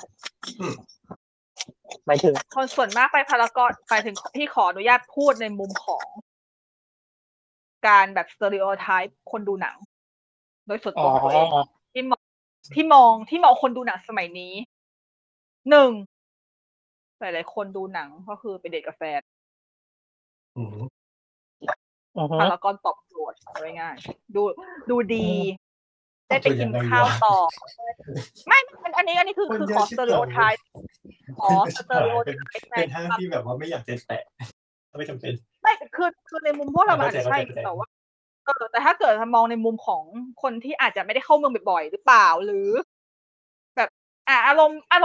หมายถึงคนส่วนมากไปพารากอนไปถึงพี่ขออนุญาตพูดในมุมของการแบบสเตอริโอไทป์คนดูหนังโดยส่วนตัวตัวเองที่มองคนดูหนังสมัยนี้1หลายๆคนดูหนังก็คือไปเดทกับแฟนพารากอนตอบโจทย์ง่ายๆดูดีได้ไปกินข้าวต่อไม่อันนี้คือขอสเตอริโอไทป์ขอสเตอริโอไทป์เป็นทางที่แบบว่าไม่อยากจะแตะไม่จำเป็นไม่คือในมุมพวกเราอาจจะใช่แต่ว่าแต่ถ้าเกิดมองในมุมของคนที่อาจจะไม่ได้เข้าเมืองบ่อยๆหรือเปล่าหรือแบบอาร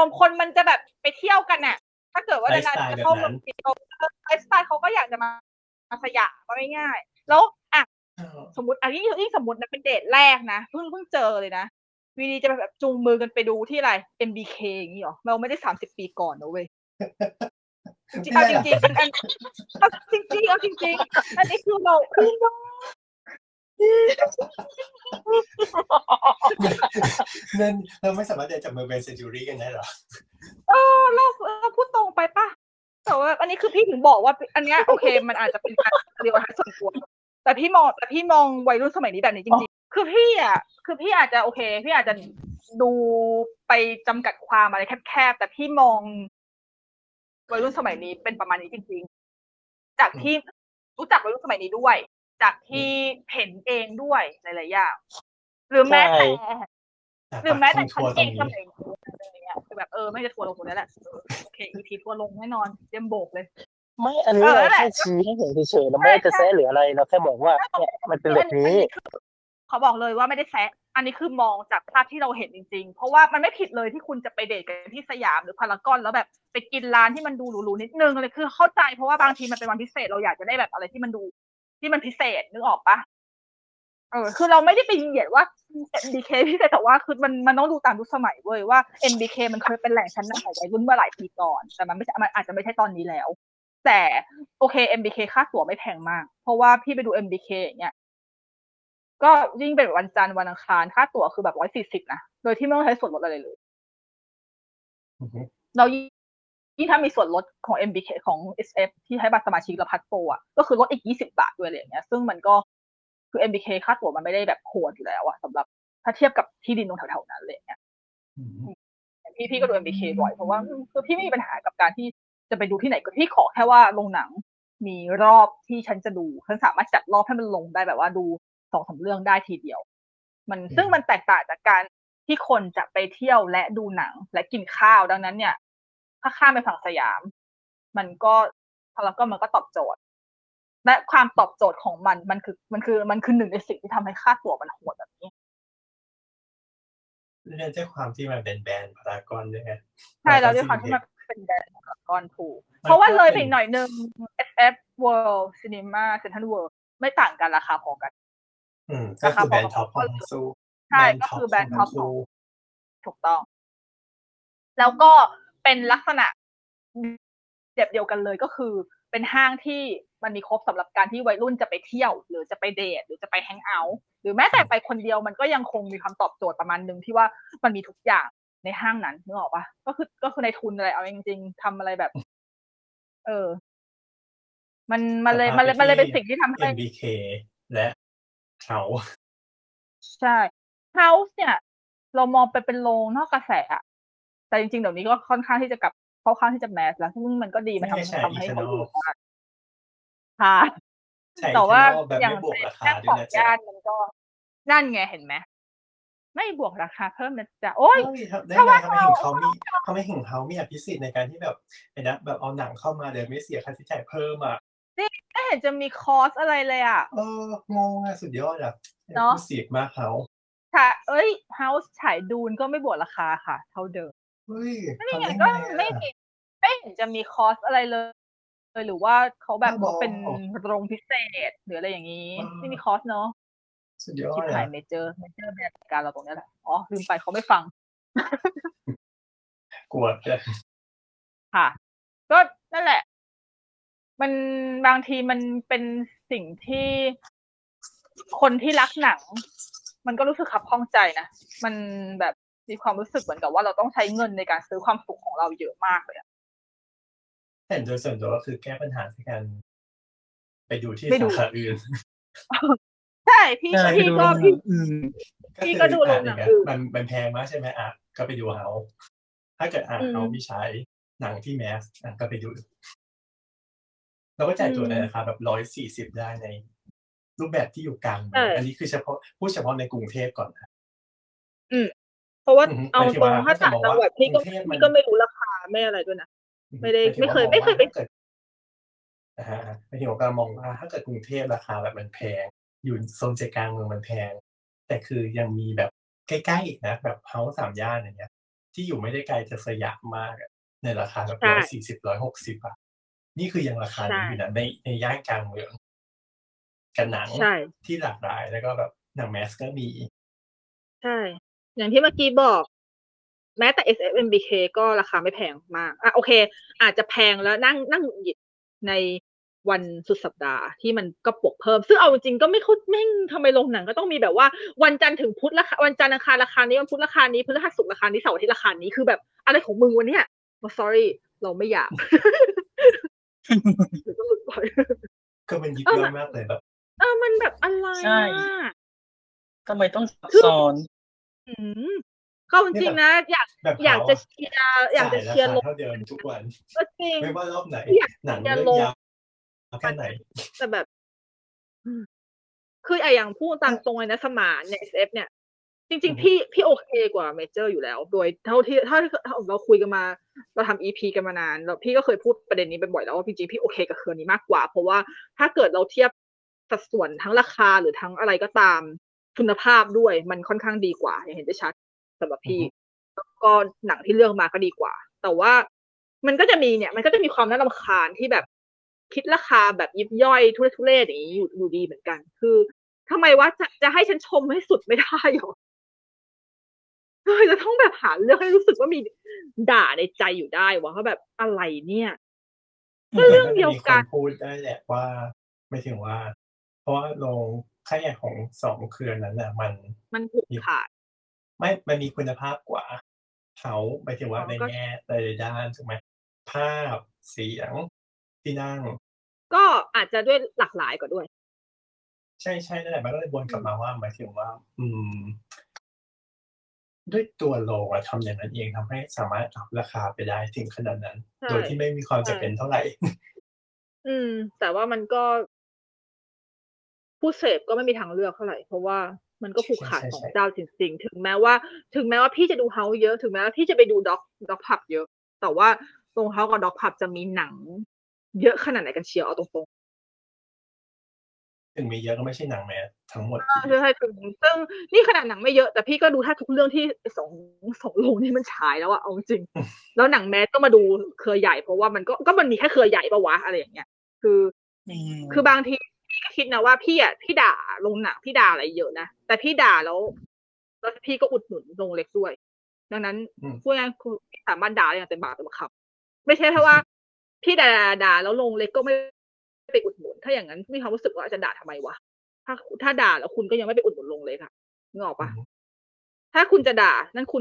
มณ์คนมันจะแบบไปเที่ยวกันน่ะถ้าเกิดว่านานาจะเข้าเมืองจีนไลฟ์สไตล์เขาก็อยากจะมาสยามก็ไม่ง่ายแล้วอ่ะสมมติอันนี้สมมตินะเป็นเดทแรกนะเพิ่งเจอเลยนะ วีดีจะแบบจูงมือกันไปดูที่อะไร MBK อย่างนี้หรอเราไม่ได้30ปีก่อนนะเว้ยจริงจริงจริงจริงจริงจริงอันนี้คือเรานั่นเราไม่สามารถจะจับมือเป็นเซนจูรี่กันได้หรอเราพูดตรงไปป่ะแต่ว่าอันนี้คือพี่ถึงบอกว่าอันเนี้ยโอเคมันอาจจะเป็นการเรียกว่าส่วนตัวแต่พี่มองวัยรุ่นสมัยนี้แบบนี้จริงๆคือพี่อาจจะโอเคพี่อาจจะดูไปจำกัดความอะไรแคบๆแต่พี่มองวัยรุ่นสมัยนี้เป็นประมาณนี้จริงๆจากที่รู้จักวัยรุ่นสมัยนี้ด้วยจากที่เห็นเองด้วยหลายๆอย่างหรือแม้แต่คอนเทนต์สมัยนี้อะไรเงี้ยคือแบบไม่จะทัวร์ลงหมดแล้วแหละโอเค EP ทัวร์ลงแน่นอนเต็มโบกเลยไม่อันนี้เราแค่ชี้ให้เห็นเฉยๆเราไม่จะแซะหรืออะไรเราแค่บอกว่าเนี่ยมันเป็นแบบนี้ขอบอกเลยว่าไม่ได้แซะอันนี้คือมองจากภาพที่เราเห็นจริงๆเพราะว่ามันไม่ผิดเลยที่คุณจะไปเดทกันที่สยามหรือพารากอนแล้วแบบไปกินร้านที่มันดูหรูๆนิดนึงเลยคือเข้าใจเพราะว่าบางทีมันเป็นวันพิเศษเราอยากจะได้แบบอะไรที่มันดูที่มันพิเศษนึกออกปะคือเราไม่ได้ไปเหยียดว่า MBK พิเศษแต่ว่าคือมันต้องดูตามยุคสมัยเว้ยว่า MBK มันเคยเป็นแหล่งชั้นนำของวัยรุ่นเมื่อหลายปีก่อนแต่มันอาจจะไม่ใช่ตอนนี้แล้วแต่โอเค MBK ค่าตั๋วไม่แพงมากเพราะว่าพี่ไปดู MBK เนี่ยก็ยิ่งเป็นวันจันทร์วันอังคารค่าตั๋วคือแบบ140นะโดยที่ไม่ต้องใช้ส่วนลดอะไรเลยเรายิ่งถ้ามีส่วนลดของ MBK ของ SF ที่ให้บัตรสมาชิกและพัสโปอ่ะก็คือลดอีก20 บาทด้วยอะไรอย่างเงี้ยซึ่งมันก็คือ MBK ค่าตั๋วมันไม่ได้แบบโหดอยู่แล้วอะสำหรับถ้าเทียบกับที่ดินตรงแถวๆนั้นเลยเนี่ยพี่ก็ดู MBK บ่อยเพราะว่าคือพี่ไม่มีปัญหากับการที่จะไปดูที่ไหนก็พี่ขอแค่ว่าโรงหนังมีรอบที่ฉันจะดูฉันสามารถจัดรอบให้มันลงได้แบบว่าดู 2-3 เรื่องได้ทีเดียวมันซึ่งมันแตกต่างจากการที่คนจะไปเที่ยวและดูหนังและกินข้าวดังนั้นเนี่ยถ้าข้ามไปฝั่งสยามมันก็แล้วก็มันก็ตอบโจทย์และความตอบโจทย์ของมันคือหนึ่งในสิ่งที่ทำให้ค่าตั๋วมันโหดแบบนี้เรื่องด้วยความที่มันเป็นแบรนด์พารากอนด้วยใช่แล้วด้วยความที่มันเป็นแบรนด์พารากอนถูกเพราะว่าเลยไปหน่อยนึง SF World Cinema Central World ไม่ต่างกันราคาพอกันก็คือแบรนด์ท็อปของสู้ใช่ก็คือแบรนด์ท็อปของถูกต้องแล้วก็เป็นลักษณะแบบเดียวกันเลยก็คือเป็นห้างที่มันมีครบสำหรับการที่วัยรุ่นจะไปเที่ยวหรือจะไปเดทหรือจะไปแฮงเอาท์หรือแม้แต่ไปคนเดียวมันก็ยังคงมีคำตอบโจทย์ประมาณนึงที่ว่ามันมีทุกอย่างในห้างนั้นนึกออกปะก็คือในทุนอะไรเอาจริงๆทำอะไรแบบมันเลยเป็นสิ่งที่ทำให้ MBK และเขาใช่เขาเนี่ยเรามองไปเป็นโรงนอกกระแสอะแต่จริงๆเดี๋ยวนี้ก็ค่อนข้างที่จะกลับเข้าข้างที่จะแมสแล้วซึ่งมันก็ดีมันทำให้เขาดูค่ะแต่ว่าอย่างแค่ของญาติมันก็นั่นไงเห็นไหมไม่บวกราคาเพิ่มนะจ๊ะโอ้ยถ้าว่าเขาไม่เห็นเขามีอภิสิทธิ์ในการที่แบบนะแบบเอาหนังเข้ามาเดี๋ยวไม่เสียค่าใช้จ่ายเพิ่มอ่ะนี่ไม่เห็นจะมีคอสอะไรเลยอ่ะงงอ่ะสุดยอดอ่ะเนาะเสียมากเขาค่ะเฮาส์ฉายดูนก็ไม่บวกราคาค่ะเท่าเดิมนี่ไงก็ไม่เห็นจะมีคอสอะไรเลยหรือว่าเขาแบบเขาเป็นโรงพิเศษหรืออะไรอย่างนี้ไม่มีคอสเนาะชิปถ่ายเมเจอร์เป็นการเราตรงนี้แหละอ๋อลืมไปเขาไม่ฟังกวดเลยค่ะก็นั่นแหละมันบางทีมันเป็นสิ่งที่คนที่รักหนังมันก็รู้สึกขับข้องใจนะมันแบบมีความรู้สึกเหมือนกับว่าเราต้องใช้เงินในการซื้อความสุขของเราเยอะมากเลยอ่ะแต่โดยส่วนตัวก็คือแก้ปัญหาด้วยกันไปดูที่สาขาอื่นใช่พี่ก็ดูโรงหนังอื่นมันแพงมากใช่ไหมอ่ะก็ไปดูเอาถ้าเกิดอ่ะเอาไม่ใช้หนังที่แมสอ่ะก็ไปดูเราก็จ่ายตัวในราคาแบบ140ได้ในรูปแบบที่อยู่กลางอันนี้คือเฉพาะในกรุงเทพก่อนนะเพราะว่าเอาตรงถ้าต่างจังหวัดพี่ก็ไม่รู้ราคาไม่อะไรด้วยนะไม่เคยไปไม่ถึงการมองว่าถ้าเกิดกรุงเทพราคาแบบมันแพงอยู่โซนใจกลางเมืองมันแพงแต่คือยังมีแบบใกล้ๆนะแบบเฮ้าส์สามย่านอย่างเงี้ยที่อยู่ไม่ได้ไกลจากสยามมากในราคาแบบ140-160อ่ะนี่คือยังราคาอยู่นะในย่านกลางเมืองกับหนังที่หลากหลายแล้วก็แบบหนังแมสก็มีใช่ อย่างที่เมื่อกี้บอกแม้แต่ SF MBK ก็ราคาไม่แพงมากอ่ะโอเคอาจจะแพงแล้วนั่งหยิบในวันสุดสัปดาห์ที่มันก็ปกเพิ่มซึ่งเอาจริงก็ไม่ค่อยแม่งทำไมโรงหนังก็ต้องมีแบบว่าวันจันทร์ถึงพุธราคาวันจันทร์ราคานี้วันพุธราคานี้พฤหัสศุกร์ราคานี้เสาร์อาทิตย์ราคานี้คือแบบอะไรของมึงวันเนี้ย sorry เราไม่อยากก็มันยิบย่อยมากเลยแบบมันแบบอะไรใช่ทำไมต้องซับซ้อนก็จริงนะอยากจะเชียร์ลงเท่าเดิมทุกวันไม่ว่ารอบไหนหนังจะลงแค่ไหนแต่แบบคืออย่างพูดตามตรงเลยนะสมานใน SF เนี่ยจริงๆพี่โอเคกว่าเมเจอร์อยู่แล้วโดยเท่าที่เราคุยกันมาเราทำ EP กันมานานแล้วพี่ก็เคยพูดประเด็นนี้บ่อยๆแล้วว่าจริงๆพี่โอเคกับเครือนี้มากกว่าเพราะว่าถ้าเกิดเราเทียบสัดส่วนทั้งราคาหรือทั้งอะไรก็ตามคุณภาพด้วยมันค่อนข้างดีกว่าเห็นได้ชัดสำหรับพี่แล้วก็หนังที่เลือกมาก็ดีกว่าแต่ว่ามันก็จะมีความน่ารำคาญที่แบบคิดราคาแบบยิบย่อยทุเรศอย่างนี้อยู่ดีเหมือนกันคือทำไมวะจะให้ฉันชมให้สุดไม่ได้หรอจะต้องแบบหาเรื่องให้รู้สึกว่ามีด่าในใจอยู่ได้วะเขาแบบอะไรเนี่ยก็เรื่องเดียวกันพูดได้แหละว่าไม่ถึงว่าเพราะโรงค่ายของสองเครือนั้นน่ะมันผูกขาดไม่มันมีคุณภาพกว่าเขาไม่ถึงว่าในแง่ในด้านถูกไหมภาพเสียงที่นั่งก็อาจจะด้วยหลากหลายกว่าด้วยใช่ใช่นั่นแหละมันก็เลยวนกลับมาว่าหมายถึงว่าด้วยตัวโลกทำอย่างนั้นเองทำให้สามารถอัพราคาไปได้ถึงขนาดนั้นโดยที่ไม่มีความจำเป็นเท่าไหร่แต่ว่ามันก็ผู้เสพก็ไม่มีทางเลือกเท่าไหร่เพราะว่ามันก็ผูกขาดของเจ้าจริงๆถึงแม้ว่าพี่จะดูเฮาเยอะถึงแม้ว่าพี่จะไปดูด็อกผับเยอะแต่ว่าตรงเฮากับด็อกผับจะมีหนังเยอะขนาดไหนกันเชียวเอาตรงๆถึงมีเยอะก็ไม่ใช่หนังแม้ทั้งหมดใช่ถึงซึ่งนี่ขนาดหนังไม่เยอะแต่พี่ก็ดูแทบทุกเรื่องที่สองโรงนี่มันฉายแล้วอะเอาจริงแล้วหนังแมสก็มาดูเครือใหญ่เพราะว่ามันก็มันมีแค่เครือใหญ่ปะวะอะไรอย่างเงี้ยคือบางทีพี่ก็คิดนะว่าพี่ด่าโรงหนังพี่ด่าอะไรเยอะนะแต่พี่ด่าแล้วพี่ก็อุดหนุนโรงเล็กด้วยดังนั้นพวกนั้นคือสามารถด่าได้อย่างเต็มปากเต็มคำไม่ใช่แค่ว่าพี่ด่าแล้วลงเล็กก็ไม่ไปอุดหนุนถ้าอย่างนั้นมีความรู้สึกว่าจะด่าทำไมวะถ้าด่าแล้วคุณก็ยังไม่ไปอุดหนุนลงเล็กอะนึกออกปะถ้าคุณจะด่านั่นคุณ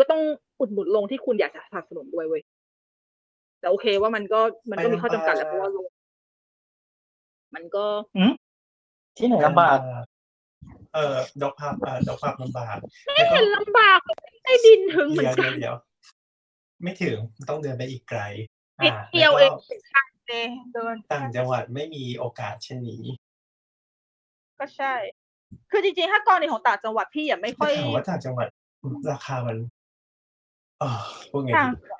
ก็ต้องอุดหนุนลงที่คุณอยากจะสนับสนุนด้วยเว้ยแต่โอเคว่ามันก็มีข้อจำกัดแหละเพราะว่าลงมันก็ที่ไหนลำบากดอกภาพลำบากไม่เห็นลำบากใต้ดินถึงเหมือนกันเดี๋ยวไม่ถึงต้องเดินไปอีกไกลเดียวเองต่างจังหวัดไม่มีโอกาสเช่นนี้ก็ใช่คือจริงๆถ้ากรณีของต่างจังหวัดพี่อย่าไม่ค่อยถามว่าต่างจังหวัดราคามันพวกไง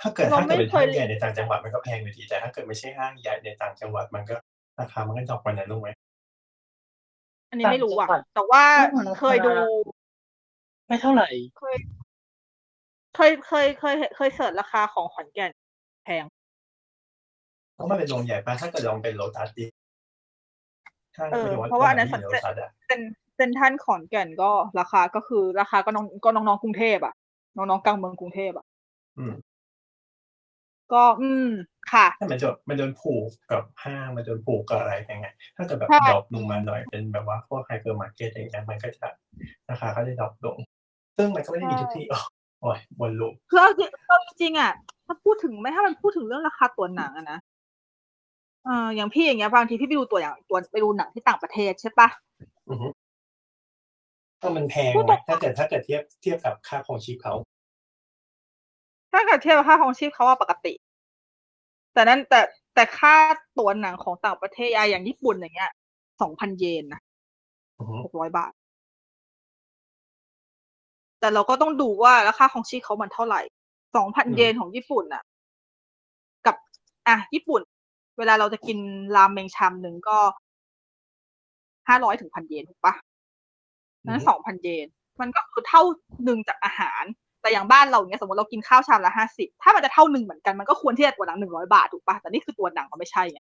ถ้าเกิดเป็นห้างใหญ่ในต่างจังหวัดมันก็แพงอยู่ดีแต่ถ้าเกิดไม่ใช่ห้างใหญ่ในต่างจังหวัดมันก็ราคามันก็ตกกว่านั้นลงไหมอันนี้ไม่รู้อ่ะแต่ว่าเคยดูไม่เท่าไหร่เคยเสิร์ชราคาของขอนแก่นแพงต้องมาเป็นโรงใหญ่ป่ะถ้าเกิดลองเป็นโลตัสดิเพราะว่าอันนั้นเซ็นทรัลขอนแก่นก็ราคาก็น้องกรุงเทพอ่ะน้องกลางเมืองกรุงเทพอ่ะก็ค่ะมันโดนผูกกับห้างมันโดนผูกกับอะไรยังไงถ้าเกิดแบบดรอปลงมาหน่อยเป็นแบบว่าพวกไฮเปอร์มาร์เก็ตอะไรอย่างเงี้ยมันก็จะราคาเขาจะดรอปลงซึ่งมันก็ไม่ได้มีทุกที่โอ้ยบนลูกคือจริงอ่ะถ้าพูดถึงไม่ถ้ามันพูดถึงเรื่องราคาตัวหนังอะนะอย่างพี่อย่างเงี้ยบางทีพี่ไปดูตัวอย่างตัวไปดูหนังที่ต่างประเทศใช่ปะก็มันแพงถ้าเกิดเทียบกับค่าของชีพเขาถ้าเกิดเทียบกับค่าของชีพเขาว่าปกติแต่นั้นแต่ค่าตัวหนังของต่างประเทศอย่างญี่ปุ่นอย่างเงี้ย 2,000 เยนนะ600 บาทแต่เราก็ต้องดูว่าราคาของชีพเขามันเท่าไหร่ 2,000 เยนของญี่ปุ่นน่ะกับญี่ปุ่นเวลาเราจะกินราเมงชามนึงก็500ถึง 1,000 เยนถูกปะนั้น 2,000 เยนมันก็คือเท่านึงจากอาหารแต่อย่างบ้านเราเนี่ยสมมติเรากินข้าวชามละ50ถ้ามันจะเท่านึงเหมือนกันมันก็ควรที่จะตัวหนัง100บาทถูกปะแต่นี่คือตัวหนังก็ไม่ใช่ไง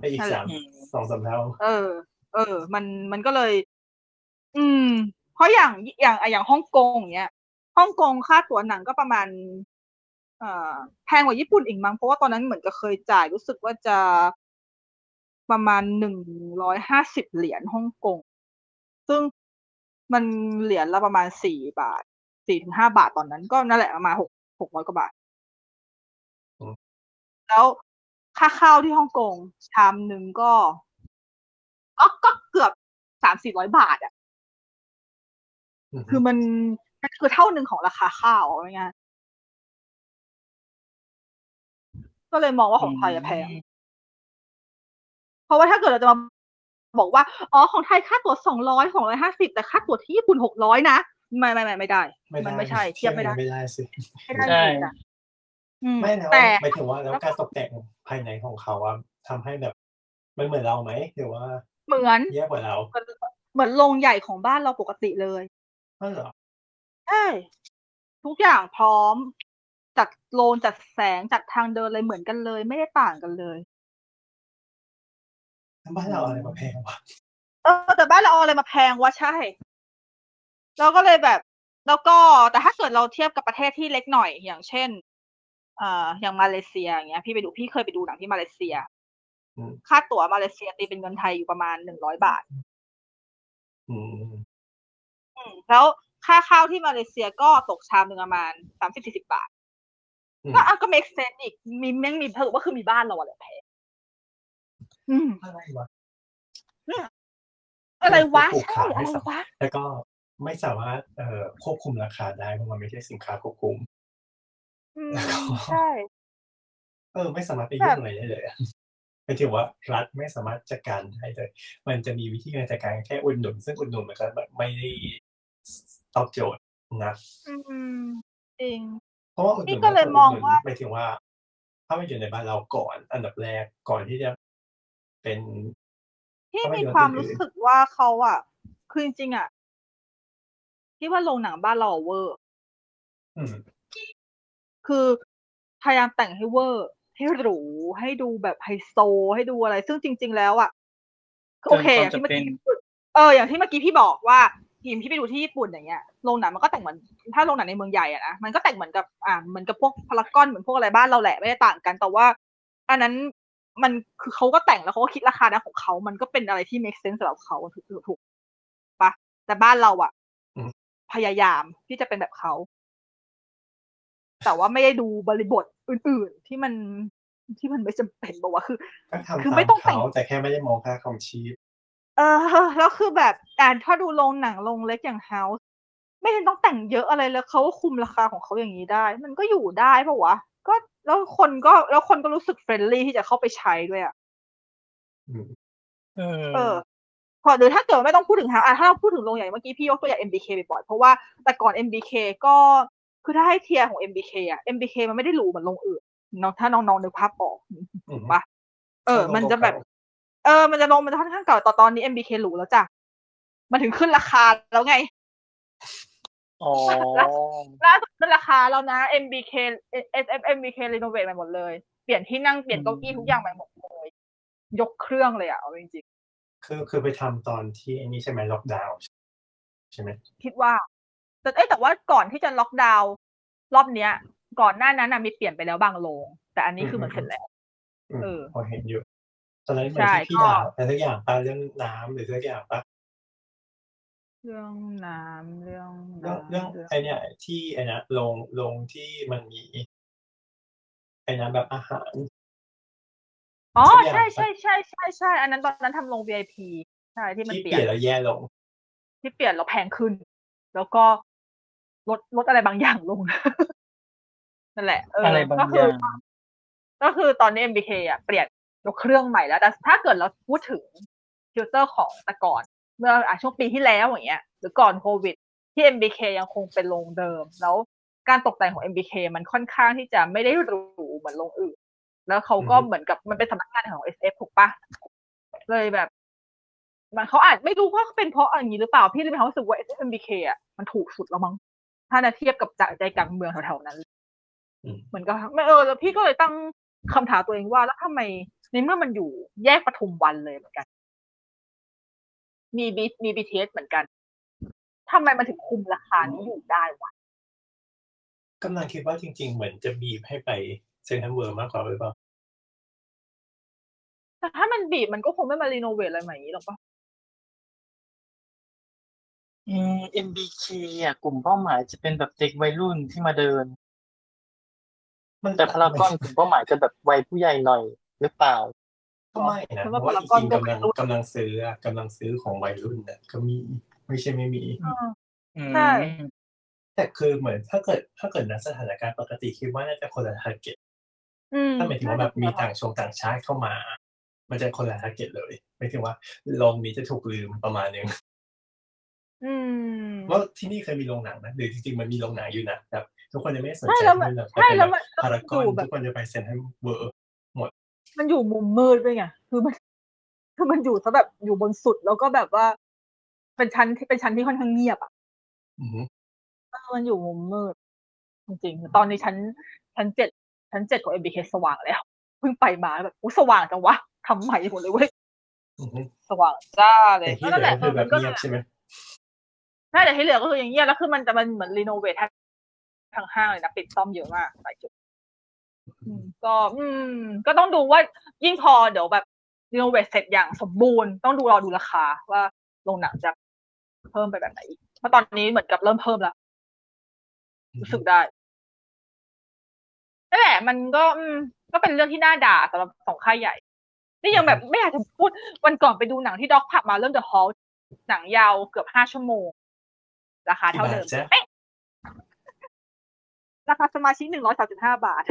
ไปอีก 2-3 เท่ามันก็เลย เพราะอย่างฮ่องกงอย่างเงี้ยฮ่องกงค่าตั๋วหนังก็ประมาณแพงกว่าญี่ปุ่นอีกมั้งเพราะว่าตอนนั้นเหมือนกับเคยจ่ายรู้สึกว่าจะประมาณ$150ฮ่องกงซึ่งมันเหรียญละประมาณ$4 4-5 บาทตอนนั้นก็นั่นแหละประมาณ600 กว่าบาทแล้วค่าข้าวที่ฮ่องกงชามนึงก็เกือบ 300-400 บาทอ่ะคือมันคือเท่านึงของราคาข้าวอะไรเงี้ยก็เลยมองว่าของไทยแพงเพราะว่าถ้าเกิดเราจะมาบอกว่าอ๋อของไทยค่าตั๋ว200-250แต่ค่าตั๋วที่ญี่ปุ่น600นะไม่ได้มันไม่ใช่เทียบไม่ได้ไม่ได้สิไม่นะหมายถึงว่าแล้วการตกแต่งภายในของเขาอ่ะทำให้แบบมันเหมือนเราไหมหรือว่าเหมือนแย่กว่าเราเหมือนโรงใหญ่ของบ้านเราปกติเลยนั่นเหรอใช่ทุกอย่างพร้อมจัดโลนจัดแสงจัดทางเดินเลยเหมือนกันเลยไม่ได้ต่างกันเลยบ้านเราอะไรมาแพงวะแต่บ้านเราอะไรมาแพงวะใช่เราก็เลยแบบแล้วก็แต่ถ้าเกิดเราเทียบกับประเทศที่เล็กหน่อยอย่างเช่นอย่างมาเลเซียอย่างเงี้ยพี่เคยไปดูหนังที่มาเลเซียค่าตั๋วมาเลเซียตีเป็นเงินไทยอยู่ประมาณ$100แล้วค่าข้าวที่มาเลเซียก็ตกชามนึงประมาณ 30-40 บาทก็ make sense อีกมีเพิ่มว่าคือมีบ้านเราอะไรแพงอะไรวะอะไรวะใช่อะไรวะแล้วก็ไม่สามารถควบคุมราคาได้เพราะมันไม่ใช่สินค้าควบคุมใช่ไม่สามารถไปยุ่งอะไรได้เลยหมายถึงว่ารัฐไม่สามารถจัดการได้เลยมันจะมีวิธีการจัดการแค่อุดหนุนซึ่งอุดหนุนมันก็แบบไม่ได้ตอบโจทย์นะจริงเพราะว่าอุดหนุนก็เลยมองว่าหมายถึงว่าถ้ามันอยู่ในบ้านเราก่อนอันดับแรกก่อนที่จะเป็นที่มีความรู้สึกว่าเขาอ่ะคือจริงๆอ่ะที่ว่าโรงหนังบ้านเราเวอร์คือพยายามแต่งให้เวอร์ให้หรูให้ดูแบบไฮโซให้ดูอะไรซึ่งจริงๆแล้วอ่ะโอเคอย่างที่เมื่อกี้อย่างที่เมื่อกี้พี่บอกว่าทีมที่ไปดูที่ญี่ปุ่นอย่างเงี้ยโรงหนังมันก็แต่งเหมือนถ้าโรงหนังในเมืองใหญ่อ่ะนะมันก็แต่งเหมือนกับเหมือนกับพวกพารากอนเหมือนพวกอะไรบ้านเราแหละไม่ได้ต่างกันแต่ว่าอันนั้นมันคือเขาก็แต่งแล้วเขาก็คิดราคานะของเขามันก็เป็นอะไรที่ make sense สำหรับเขาถูกปะแต่บ้านเราอ่ะพยายามที่จะเป็นแบบเขาแต่ว่าไม่ได้ดูบริบทอื่นๆที่มันไม่จำเป็นบอกว่าคือไม่ต้องแต่งแต่แค่ไม่ได้มองค่าของชีพแล้วคือแบบถ้าดูโรงหนังโรงเล็กอย่าง House ไม่จำต้องแต่งเยอะอะไรแล้วเขาก็คุมราคาของเขาอย่างนี้ได้มันก็อยู่ได้ป่ะวะก็แล้วคนก็รู้สึกเฟรนด์ลี่ที่จะเข้าไปใช้ด้วยอ่ะพอหรือถ้าเกิดไม่ต้องพูดถึง House ถ้าเราพูดถึงโรงใหญ่เมื่อกี้พี่ยกตัวอย่าง MBK ไปบ่อยเพราะว่าแต่ก่อน MBK ก็คือถ้าให้เทียร์ของ MBK อ่ะ MBK มันไม่ได้หรูเหมือนโรงอื่นเนาะถ้าน้องๆนึกภาพออกถูกปะมันจะแบบมันจะลงมันจะค่อนข้างเก่าตอนนี้ MBK หรูแล้วจ้ะมันถึงขึ้นราคาแล้วไงอ๋อล่าสุดขึ้นราคาแล้วนะ MBK SF MBK รีโนเวทใหม่หมดเลยเปลี่ยนที่นั่งเปลี่ยนเก้าอี้ทุกอย่างใหม่หมดเลยยกเครื่องเลยอ่ะเอาจริงๆคือไปทำตอนที่ไอ้นี่ใช่มั้ยล็อกดาวน์ใช่มั้ยคิดว่าแต่ว่าก่อนที่จะล็อกดาวน์รอบเนี้ยก่อนหน้านั้นน่ะมีเปลี่ยนไปแล้วบางโรงแต่อันนี้คือมันเสร็จแล้วพอเห็นอยู่ตอนนั้นมันที่พี่ด่าอะไรสักอย่างป่ะเรื่องน้ำหรือสักอย่างป่ะเรื่องน้ำเรื่องไอเนี่ยที่ไอเนี่ยลงที่มันมีไอน้ำแบบอาหารอ๋อใช่ใช่ใช่ใช่ใช่อันนั้นตอนนั้นทำลง VIP ใช่ที่มันเปลี่ยนแล้วแย่ลงที่เปลี่ยนแล้วแพงขึ้นแล้วก็ลดอะไรบางอย่างลงนั่นแหละก็คือตอนนี้ MBK อ่ะเปลี่ยนยกเครื่องใหม่แล้วแต่ถ้าเกิดเราพูดถึงฟิวเจอร์ของแต่ก่อนเมื่อช่วงปีที่แล้วอย่างเงี้ยหรือก่อนโควิดที่ MBK ยังคงเป็นโรงเดิมแล้วการตกแต่งของ MBK มันค่อนข้างที่จะไม่ได้หรูเหมือนโรงอื่นแล้วเขาก็เหมือนกับมันเป็นสำนักงานของ SF ถูกปะเลยแบบมันเขาอาจไม่รู้ว่าเป็นเพราะอย่างนี้หรือเปล่าพี่เลยมีความรู้สึกว่า SMBK อ่ะมันถูกสุดแล้วมั้งถ้าเทียบกับใจกลางเมืองแถวๆนั้นเหมือนกับไม่แล้วพี่ก็เลยตั้งคำถามตัวเองว่าแล้วทำไมในเมื่อมันอยู่แยกปทุมวันเลยเหมือนกันมี BTS เหมือนกัน ทำไมมันถึงคุมราคานี้อยู่ได้วะกำลังคิดว่าจริงๆเหมือนจะบีบให้ไปเซ็นทรัลเวิลด์มากกว่าหรือเปล่าแต่ถ้ามันบีบมันก็คงไม่มารีโนเวทอะไรใหม่อย่างนี้หรอกป่ะMBK อ่ะกลุ่มเป้าหมายจะเป็นแบบเด็กวัยรุ่นที่มาเดินมันแต่พารากอนกลุ่มเป้าหมายจะแบบวัยผู้ใหญ่หน่อยหรือเปล่าก็ไม่นะเพราะว่าพารากอนกำลังซื้อของวัยรุ่นเนี่ยก็มีไม่ใช่ไม่มีใช่แต่คือเหมือนถ้าเกิดในสถานการณ์ปกติคิดว่าน่าจะคนละทาร์เก็ตถ้าหมายถึงว่าแบบมีต่างชาติเข้ามามันจะคนละทาร์เก็ตเลยหมายถึงว่าโรงนี้จะถูกลืมประมาณนึงว่าที่นี่เคยมีโรงหนังนะหรือจริงๆมันมีโรงหนังอยู่นะแบบทุกคนจะไม่สนใจเลยใช่แล้วมันพารากอนทุกคนจะไปเซ็นทรัลเวิลด์หมดมันอยู่มุมมืดด้วยไงคือมันอยู่ซะแบบอยู่บนสุดแล้วก็แบบว่าเป็นชั้นที่ค่อนข้างเงียบอ่ะมันอยู่มุมมืดจริงๆตอนนี้ชั้นเจ็ดของ MBK สว่างแล้วเพิ่งไปมาแบบโอ้สว่างจังวะทำใหม่หมดเลยเว้ยสว่างจ้าเลยที่เหลือคือแบบเงียบใช่ไหมใช่แต่ที่เหลือก็คืออย่างเงี้ยแล้วคือมันจะมันเหมือนรีโนเวททางห้างเลยนะปิดซ่อมเยอะมากหลายจุดก็ต้องดูว่ายิ่งพอเดี๋ยวแบบรีโนเวทเสร็จอย่างสมบูรณ์ต้องรอดูราคาว่าโรงหนังจะเพิ่มไปแบบไหนอีกเพราะตอนนี้เหมือนกับเริ่มเพิ่มแล้วรู้สึกได้นั่นแหละมันก็เป็นเรื่องที่น่าด่าสำหรับสองค่ายใหญ่นี่ยังแบบไม่อยากจะพูดวันก่อนไปดูหนังที่ด็อกผับมาเริ่มเดอะฮอลหนังยาวเกือบ5ชั่วโมงราคาเท่าเดิมราคาสมาชิก135 บาท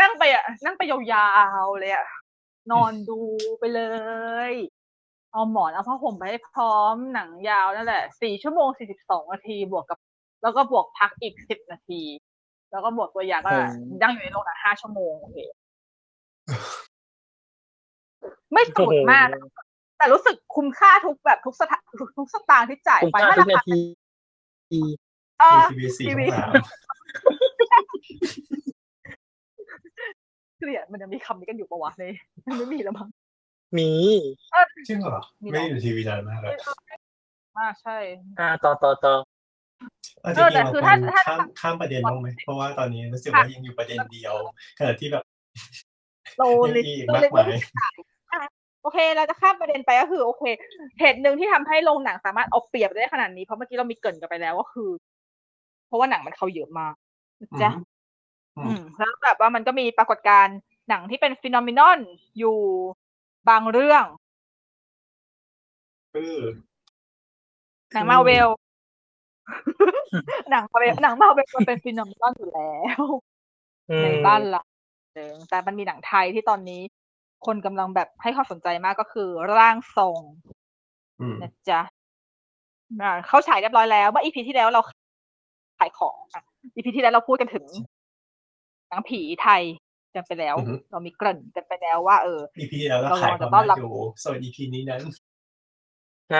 นั่งไปยาวๆเลยอ่ะนอนดูไปเลยเอาหมอนเอาผ้าห่มไปให้พร้อมหนังยาวนั่นแหละ4 ชั่วโมง 42 นาทีบวกกับแล้วก็บวกพักอีก10 นาทีแล้วก็บวกตัวอย่างก็นั่งอยู่ในโรงหนัง5 ชั่วโมงโอเคไม่สุดมากแต่รู้สึกคุ้มค่าทุกแบบทุกสตางค์ที่จ่ายไปทุกนาทีทีวีเกลียดมันจะมีคำนี้กันอยู่ปะวะเลยไม่มีแล้วมั้งมีจริงเหรอไม่อยู่ทีวีนานมากเลยใช่ต่อจริงๆเราควรข้ามประเด็นบ้างไหมเพราะว่าตอนนี้รู้สึกว่ายังอยู่ประเด็นเดียวขณะที่แบบโตเลยมากมายโอเคเราจะข้ามประเด็นไปก็คือโอเคเหตุหนึ่งที่ทำให้โรงหนังสามารถเอาเปรียบได้ขนาดนี้เพราะเมื่อกี้เรามีเกริ่นกันไปแล้วก็คือเพราะว่าหนังมันเข้าเยอะมากจ้ะแล้วแบบว่ามันก็มีปรากฏการณ์หนังที่เป็นฟีนอมินอนอยู่บางเรื่องหนังMarvelหนังMarvelมันเป็นฟีนอมินอนอยู่แล้วในบ้านเราแต่มันมีหนังไทยที่ตอนนี้คนกำลังแบบให้ความสนใจมากก็คือร่างทรงนะจ๊ะเขาฉายเรียบร้อยแล้วเมื่อ EP ที่แล้วเราขายของ EP ที่แล้วเราพูดกันถึงหนังผีไทยกันไปแล้วเรามีเกริ่นกันไปแล้วว่าEP แล้วเราขายของมาอยู่ส่วน EP นี้นั้นท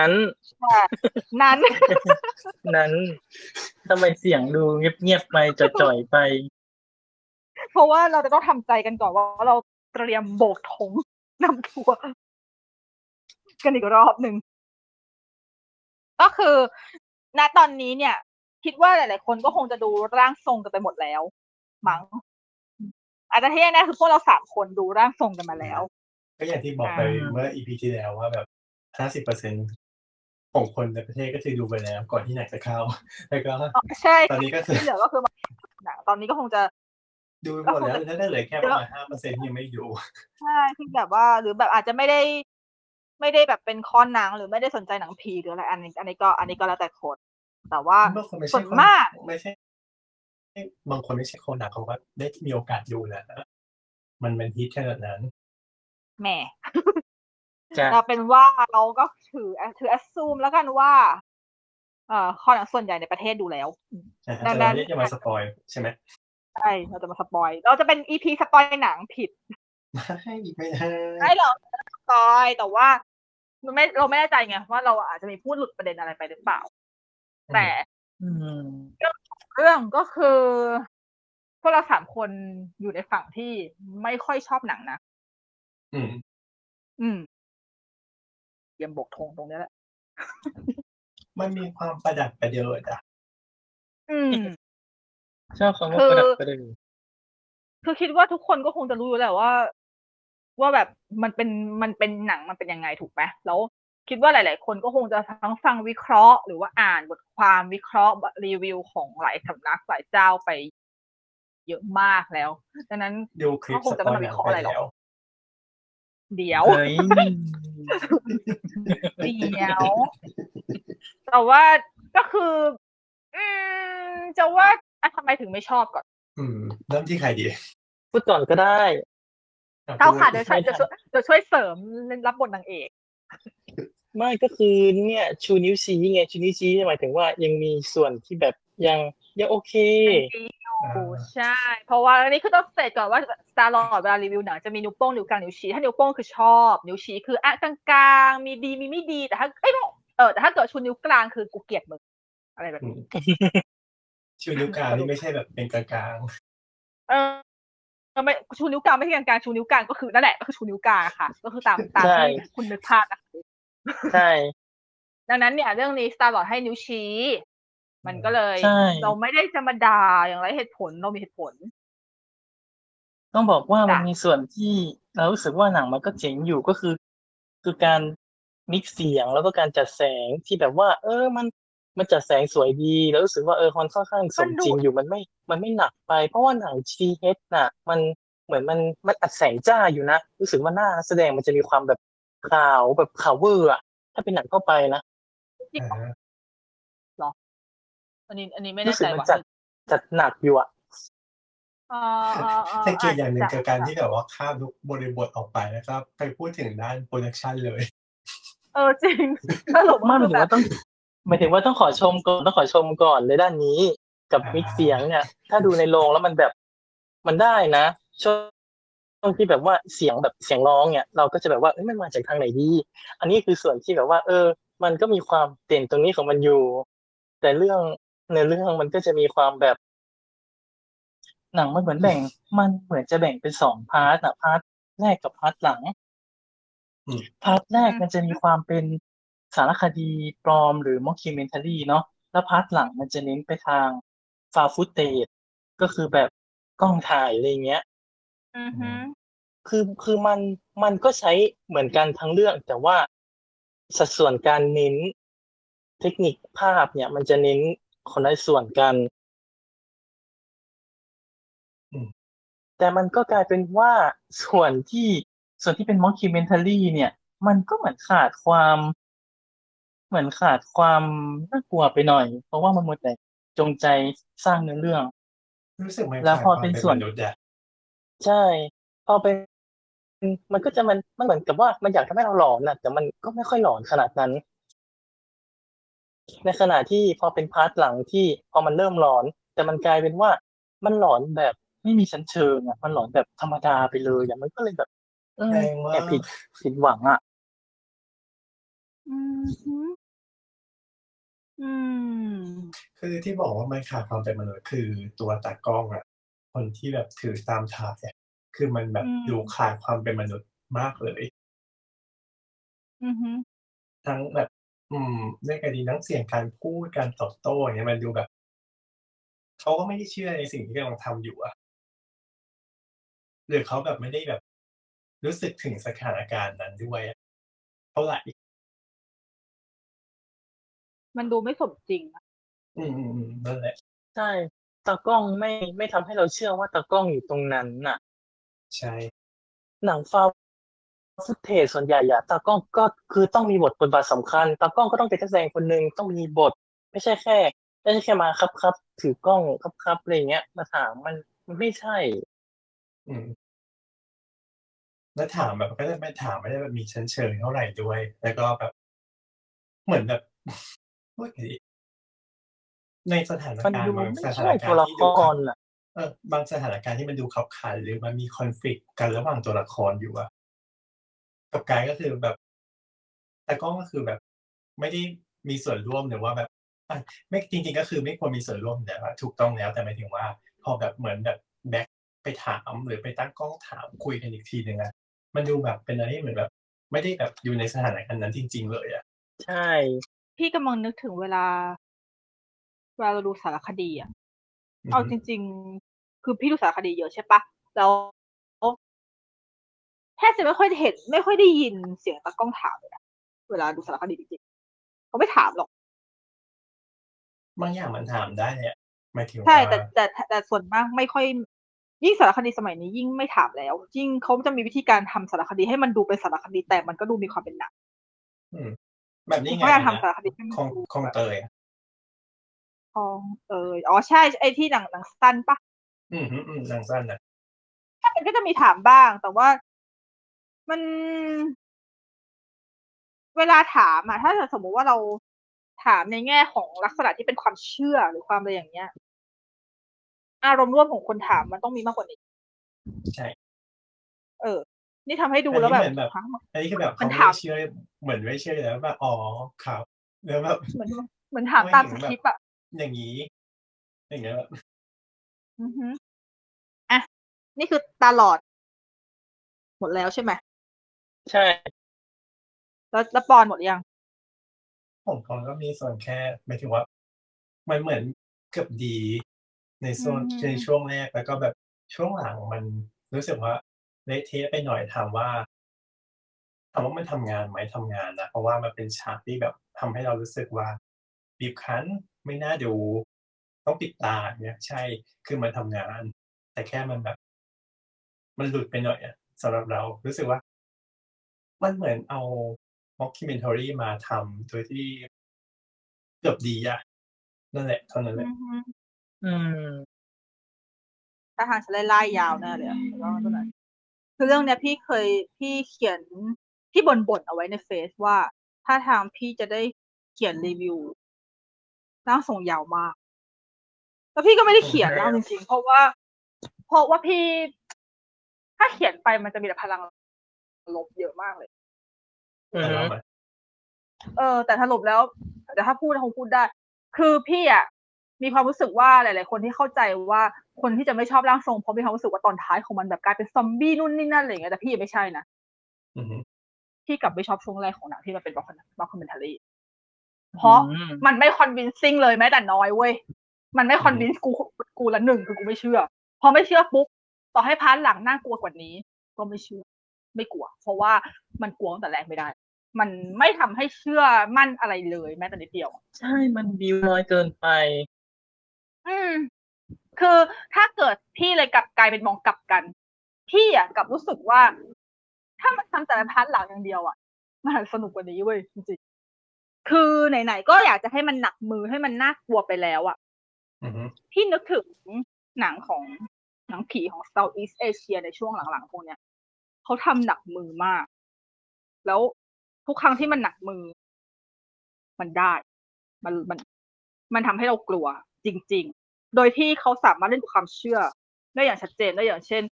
ำไมเสียงดูเงียบๆไปจ่อยๆไปเพราะว่าเราจะต้องทำใจกันก่อนว่าเราเตรียมโบกธงนำทัวร์กันอีกรอบหนึ่งก็คือณตอนนี้เนี่ยคิดว่าหลายๆคนก็คงจะดูร่างทรงกันไปหมดแล้วมั้งอาจจะที่แน่ๆคือพวกเรา3คนดูร่างทรงกันมาแล้วก็อย่างที่บอกไปเมื่อ EP ที่แล้วว่าแบบ 50% ของคนในประเทศก็เคยดูไปแล้วก่อนที่หนังจะเข้าแล้วก็ตอนนี้ก็คือเหลือก็คือหนังตอนนี้ก็คงจะดูหมดแล้วได้เหลือแค่ประมาณ 5% ที่ยังไม่ดูใช่ที่แบบว่าหรือแบบอาจจะไม่ได้แบบเป็นคอหนังหรือไม่ได้สนใจหนังผีหรืออะไรอันนี้ก็แล้วแต่คนแต่ว่าส่วนมากไม่ใช่บางคนไม่ใช่คอหนังเขาก็ได้มีโอกาสดูแล้วมันเป็นฮิตขนาดนั้นแหมแต่เป็นว่าเราก็ถือแอสซูมแล้วกันว่าคอหนังส่วนใหญ่ในประเทศดูแล้วแต่เราไม่ได้จะมาสปอยใช่ไหมใช่เราจะมาสปอยเราจะเป็น EP สปอยหนังผิดไม่หรอกสปอยแต่ว่าเราไม่แน่ใจไงว่าเราอาจจะมีพูดหลุดประเด็นอะไรไปหรือเปล่าแต่เรื่องก็คือพวกเรา3คนอยู่ในฝั่งที่ไม่ค่อยชอบหนังนะ เตรียมบกธงตรงนี้แหละมันมีความประดับประเดิดอ่ะชอบคำว่าประดับประเดิดคือคิดว่าทุกคนก็คงจะรู้อยู่แล้วว่าแบบมันเป็นหนังมันเป็นยังไงถูกไหมแล้วคิดว่าหลายๆคนก็คงจะทั้งฟังวิเคราะห์หรือว่าอ่านบทความวิเคราะห์รีวิวของหลายสำนักหลายเจ้าไปเยอะมากแล้วดังนั้นก็คงจะไม่วิเคราะห์อะไรหรอกเดี๋ยวแต่ว่าก็คือจะว่าทำไมถึงไม่ชอบก่อนเริ่มที่ใครดีพูดก่อนก็ได้เท่าค่ะเดี๋ยวช่วยเสริมรับบทนางเอกไม่ก็คือเนี่ยชูนิ้วชี้ไงชูนิ้วชี้หมายถึงว่ายังมีส่วนที่แบบยังโอเคใช่เพราะว่าอันนี้คือต้องเสร็จก่อนว่าสตาร์ลอร์ดเวลารีวิวหนังจะมีนิ้วโป้งนิ้วกลางนิ้วชี้ถ้านิ้วโป้งคือชอบนิ้วชี้คืออ่ะกลางๆมีดีมีไม่ดีแต่ถ้าแต่ถ้าเกิดชูนิ้วกลางคือกูเกลียดมึงอะไรแบบนี้ชูนิ้วกลางนี่ไม่ใช่แบบเป็นกลางๆไม่ชูนิ้วกลางไม่ใช่กลางๆชูนิ้วกลางก็คือนั่นแหละก็คือชูนิ้วกลางค่ะก็คือตามที่คุณนึกภาพนะคะใช่ดังนั้นเนี่ยเรื่องนี้สตาร์ลอร์ดให้นิ้วชี้มันก็เลยเราไม่ได้จะมาด่าอย่างไรเหตุผลเรามีเหตุผลต้องบอกว่ามันมีส่วนที่เรารู้สึกว่าหนังมันก็เจ๋งอยู่ก็คือการมิกซ์เสียงแล้วก็การจัดแสงที่แบบว่ามันจัดแสงสวยดีแล้วรู้สึกว่ามันค่อนข้างสมจริงอยู่มันไม่หนักไปเพราะว่าหนัง TH น่ะมันเหมือนมันอัดแสงจ้าอยู่นะรู้สึกว่าหน้าแสดงมันจะมีความแบบขาวแบบขาวเวอร์อ่ะถ้าเป็นหนังเข้าไปนะอันนี้ไม่แน่ใจว่าจัดหนักอยู่อ่ะแต่เกี่ยวอย่างหนึ่งกับการที่แบบว่าข้ามทุกบริบทออกไปนะครับไปพูดถึงด้านโปรดักชันเลยจริงตลกมากหมายถึงว่าต้องขอชมก่อนเลยด้านนี้กับมิกซ์เสียงเนี่ยถ้าดูในโรงแล้วมันแบบมันได้นะช่วงที่แบบว่าเสียงร้องเนี่ยเราก็จะแบบว่ามันมาจากทางไหนดีอันนี้คือส่วนที่แบบว่ามันก็มีความเด่นตรงนี้ของมันอยู่แต่เรื่องในเรื่องมันก็จะมีความแบบหนังมันเหมือนจะแบ่งเป็น2พาร์ทนะพาร์ทแรกกับพาร์ทหลังพาร์ทแรกมันจะมีความเป็นสารคดีปลอมหรือม็อกคิวเมนทารี่เนาะแล้วพาร์ทหลังมันจะเน้นไปทางฟาวด์ฟุตเทจก็คือแบบกล้องถ่ายอะไรเงี้ยคือมันก็ใช้เหมือนกันทั้งเรื่องแต่ว่าสัดส่วนการเน้นเทคนิคภาพเนี่ยมันจะเน้นคนละส่วนกันแต่มันก็กลายเป็นว่าส่วนที่เป็นม็อกคิวเมนทารี่เนี่ยมันก็เหมือนขาดความน่ากลัวไปหน่อยเพราะว่ามันหมดแต่จงใจสร้างเนื้อเรื่องรู้สึกแล้วพอเป็นส่วนใช่พอเป็นมันก็จะมันเหมือนกับว่ามันอยากทำให้เราหลอนนะแต่มันก็ไม่ค่อยหลอนขนาดนั้นในขณะที่พอเป็นพาร์ทหลังที่พอมันเริ่มหลอนแต่มันกลายเป็นว่ามันหลอนแบบไม่มีชั้นเชิงอ่ะมันหลอนแบบธรรมดาไปเลยอย่างมันก็เลยแบบแอบผิดหวังอ่ะคือที่บอกว่ามันขาดความเป็นมนุษย์คือตัวตากล้องอ่ะคนที่แบบถือตามถ่ายเนี่ยคือมันแบบดูขาดความเป็นมนุษย์มากเลยทั้งแบบในกรณีทั้งเสียงการพูดการตอบโต้เนี่ยมันดูแบบเขาก็ไม่ได้เชื่อในสิ่งที่กำลังทำอยู่อ่ะหรือเขาแบบไม่ได้แบบรู้สึกถึงสถานการณ์นั้นด้วยเท่าไหร่มันดูไม่สมจริงนั่นแหละใช่ตากล้องไม่ทำให้เราเชื่อว่าตากล้องอยู่ตรงนั้นน่ะใช่หนังฟาวฟุตเทจส่วนใหญ่ตากล้องก็คือต้องมีบทบาทสำคัญตากล้องก็ต้องเป็นนักแสดงคนนึงต้องมีบทไม่ใช่แค่มาครับถือกล้องครับอะไรเงี้ยมาถามมันไม่ใช่แล้วถามแบบก็ไม่ถามไม่ได้แบบมีชั้นเชิงเท่าไหร่ด้วยแล้วก็แบบเหมือนแบบในสถานการณ์บางสถานการณ์ตัวละครน่ะบางสถานการณ์ที่มันดูขับขันหรือมันมีคอนฟลิกต์กันระหว่างตัวละครอยู่อะกับกายก็คือแบบแต่กล้องก็คือแบบไม่ได้มีส่วนร่วมหรือว่าแบบไม่จริงๆก็คือไม่ควรมีส่วนร่วมแต่ว่าถูกต้องแล้วแต่หมายถึงว่าพอแบบเหมือนแบบแบ็คไปถามหรือไปตั้งกล้องถามคุยกันอีกทีนึงอะมันดูแบบเป็นอะไรเหมือนแบบ ไม่ได้แบบอยู่ในสถานการณ์นั้นจริงๆเลยอ่ะใช่พี่กำลังนึกถึงเวลาเราดูสารคดีอ่ะเอาจริงๆคือพี่ดูสารคดีเยอะใช่ปะแล้วแทบจะไม่ค่อยเห็นไม่ค่อยได้ยินเสียงตากล้องถามเลยนะเวลาดูสารคดีจริงๆเขาไม่ถามหรอกบางอย่างมันถามได้เนี่ยไม่ถึงใช่แต่ส่วนมากไม่ค่อยยิ่งสารคดีสมัยนี้ยิ่งไม่ถามแล้วยิ่งเขาจะมีวิธีการทำสารคดีให้มันดูเป็นสารคดีแต่มันก็ดูมีความเป็นหนังแบบนี้ไงเขาอยากทำสารคดีของเตยอ๋อใช่ไอ้ที่หนังสั้นปะหนังสั้นนะถ้ามันก็จะมีถามบ้างแต่ว่ามันเวลาถามอะถ้าสมมติว่าเราถามในแง่ของลักษณะที่เป็นความเชื่อหรือความอะไรอย่างเงี้ยอารมณ์ร่วมของคนถามมันต้องมีมากกว่านี้ใช่นี่ทำให้ดูแล้วแบบอันนี้คือแบบมันถามเชื่อเหมือนไม่เชื่อแล้วแบบอ๋อครับแล้วแบบเหมือนถามตามสคริปต์อะอย่างเงี้ยแบบอือฮึอ่ะนี่คือตลอดหมดแล้วใช่ไหมใช่แล้วปอนหมดยังผมของก็มีส่วนแค่หมายถึงว่ามันเหมือนเกือบดีในช่วงแรกแล้วก็แบบช่วงหลังมันรู้สึกว่าเละเทะไปหน่อยถามว่ามันทำงานไหมทำงานนะเพราะว่ามันเป็นฉากที่แบบทำให้เรารู้สึกว่าบีบคั้นไม่น่าดูต้องปิดตาเนี่ยใช่คือมันทำงานแต่แค่มันแบบมันหลุดไปหน่อยอ่ะสำหรับเรารู้สึกว่ามันเหมือนเอาม็อกคิเมนทารีมาทำโดยที่เกือบดีอ่ะนั่นแหละเท่านั้นแหละถ้าทางฉันไล่ยาวแน่เลยแล้วตอนนั้นคือเรื่องเนี้ยพี่เขียนที่บ่นเอาไว้ในเฟซว่าถ้าทางพี่จะได้เขียนรีวิวน่าส่งยาวมากแล้วพี่ก็ไม่ได้เขียนแล้วจริงๆเพราะว่าพี่ถ้าเขียนไปมันจะมีแต่พลังลบเยอะมากเลยแต่ถ้าลบแล้วแต่ถ้าพูดคงพูดได้คือพี่อ่ะมีความรู้สึกว่าหลายๆคนที่เข้าใจว่าคนที่จะไม่ชอบร่างทรงเพราะมีความรู้สึกว่าตอนท้ายของมันแบบกลายเป็นซอมบี้นู่นนี่นั่นอะไรอย่างเงี้ยแต่พี่ไม่ใช่นะพี่กลับไม่ชอบช่วงแรกของหนังที่มันเป็นด็อกคิวเมนทารีเพราะมันไม่คอนวินซิ่งเลยแม้แต่น้อยเว้ยมันไม่คอนวินส์กูละหนึ่งคือกูไม่เชื่อพอไม่เชื่อปุ๊บต่อให้พาร์ทหลังน่ากลัวกว่านี้ก็ไม่เชื่อไม่กลัวเพราะว่ามันกลัวตั้งแต่แรกไม่ได้มันไม่ทำให้เชื่อมั่นอะไรเลยแม้แต่นิดเดียวใช่มันบิวน้อยเกินไปคือถ้าเกิดพี่เลยกลับกลายเป็นมองกลับกันพี่อ่ะกลับรู้สึกว่าถ้ามันทำแต่พาร์ทหลังอย่างเดียวอ่ะมันสนุกกว่านี้เว้ยจริงๆคือไหนๆก็อยากจะให้มันหนักมือให้มันน่ากลัวไปแล้วอ่ะพี่นึกถึงหนังผีของ Southeast Asia ในช่วงหลังๆพวกเนี้ยเขาทำหนักมือมากแล้วทุกครั้งที่มันหนักมือมันได้มันทำให้เรากลัวจริงๆโดยที่เขาสามารถเล่นกับความเชื่อได้อย่างชัดเจนได้อย่างเช่น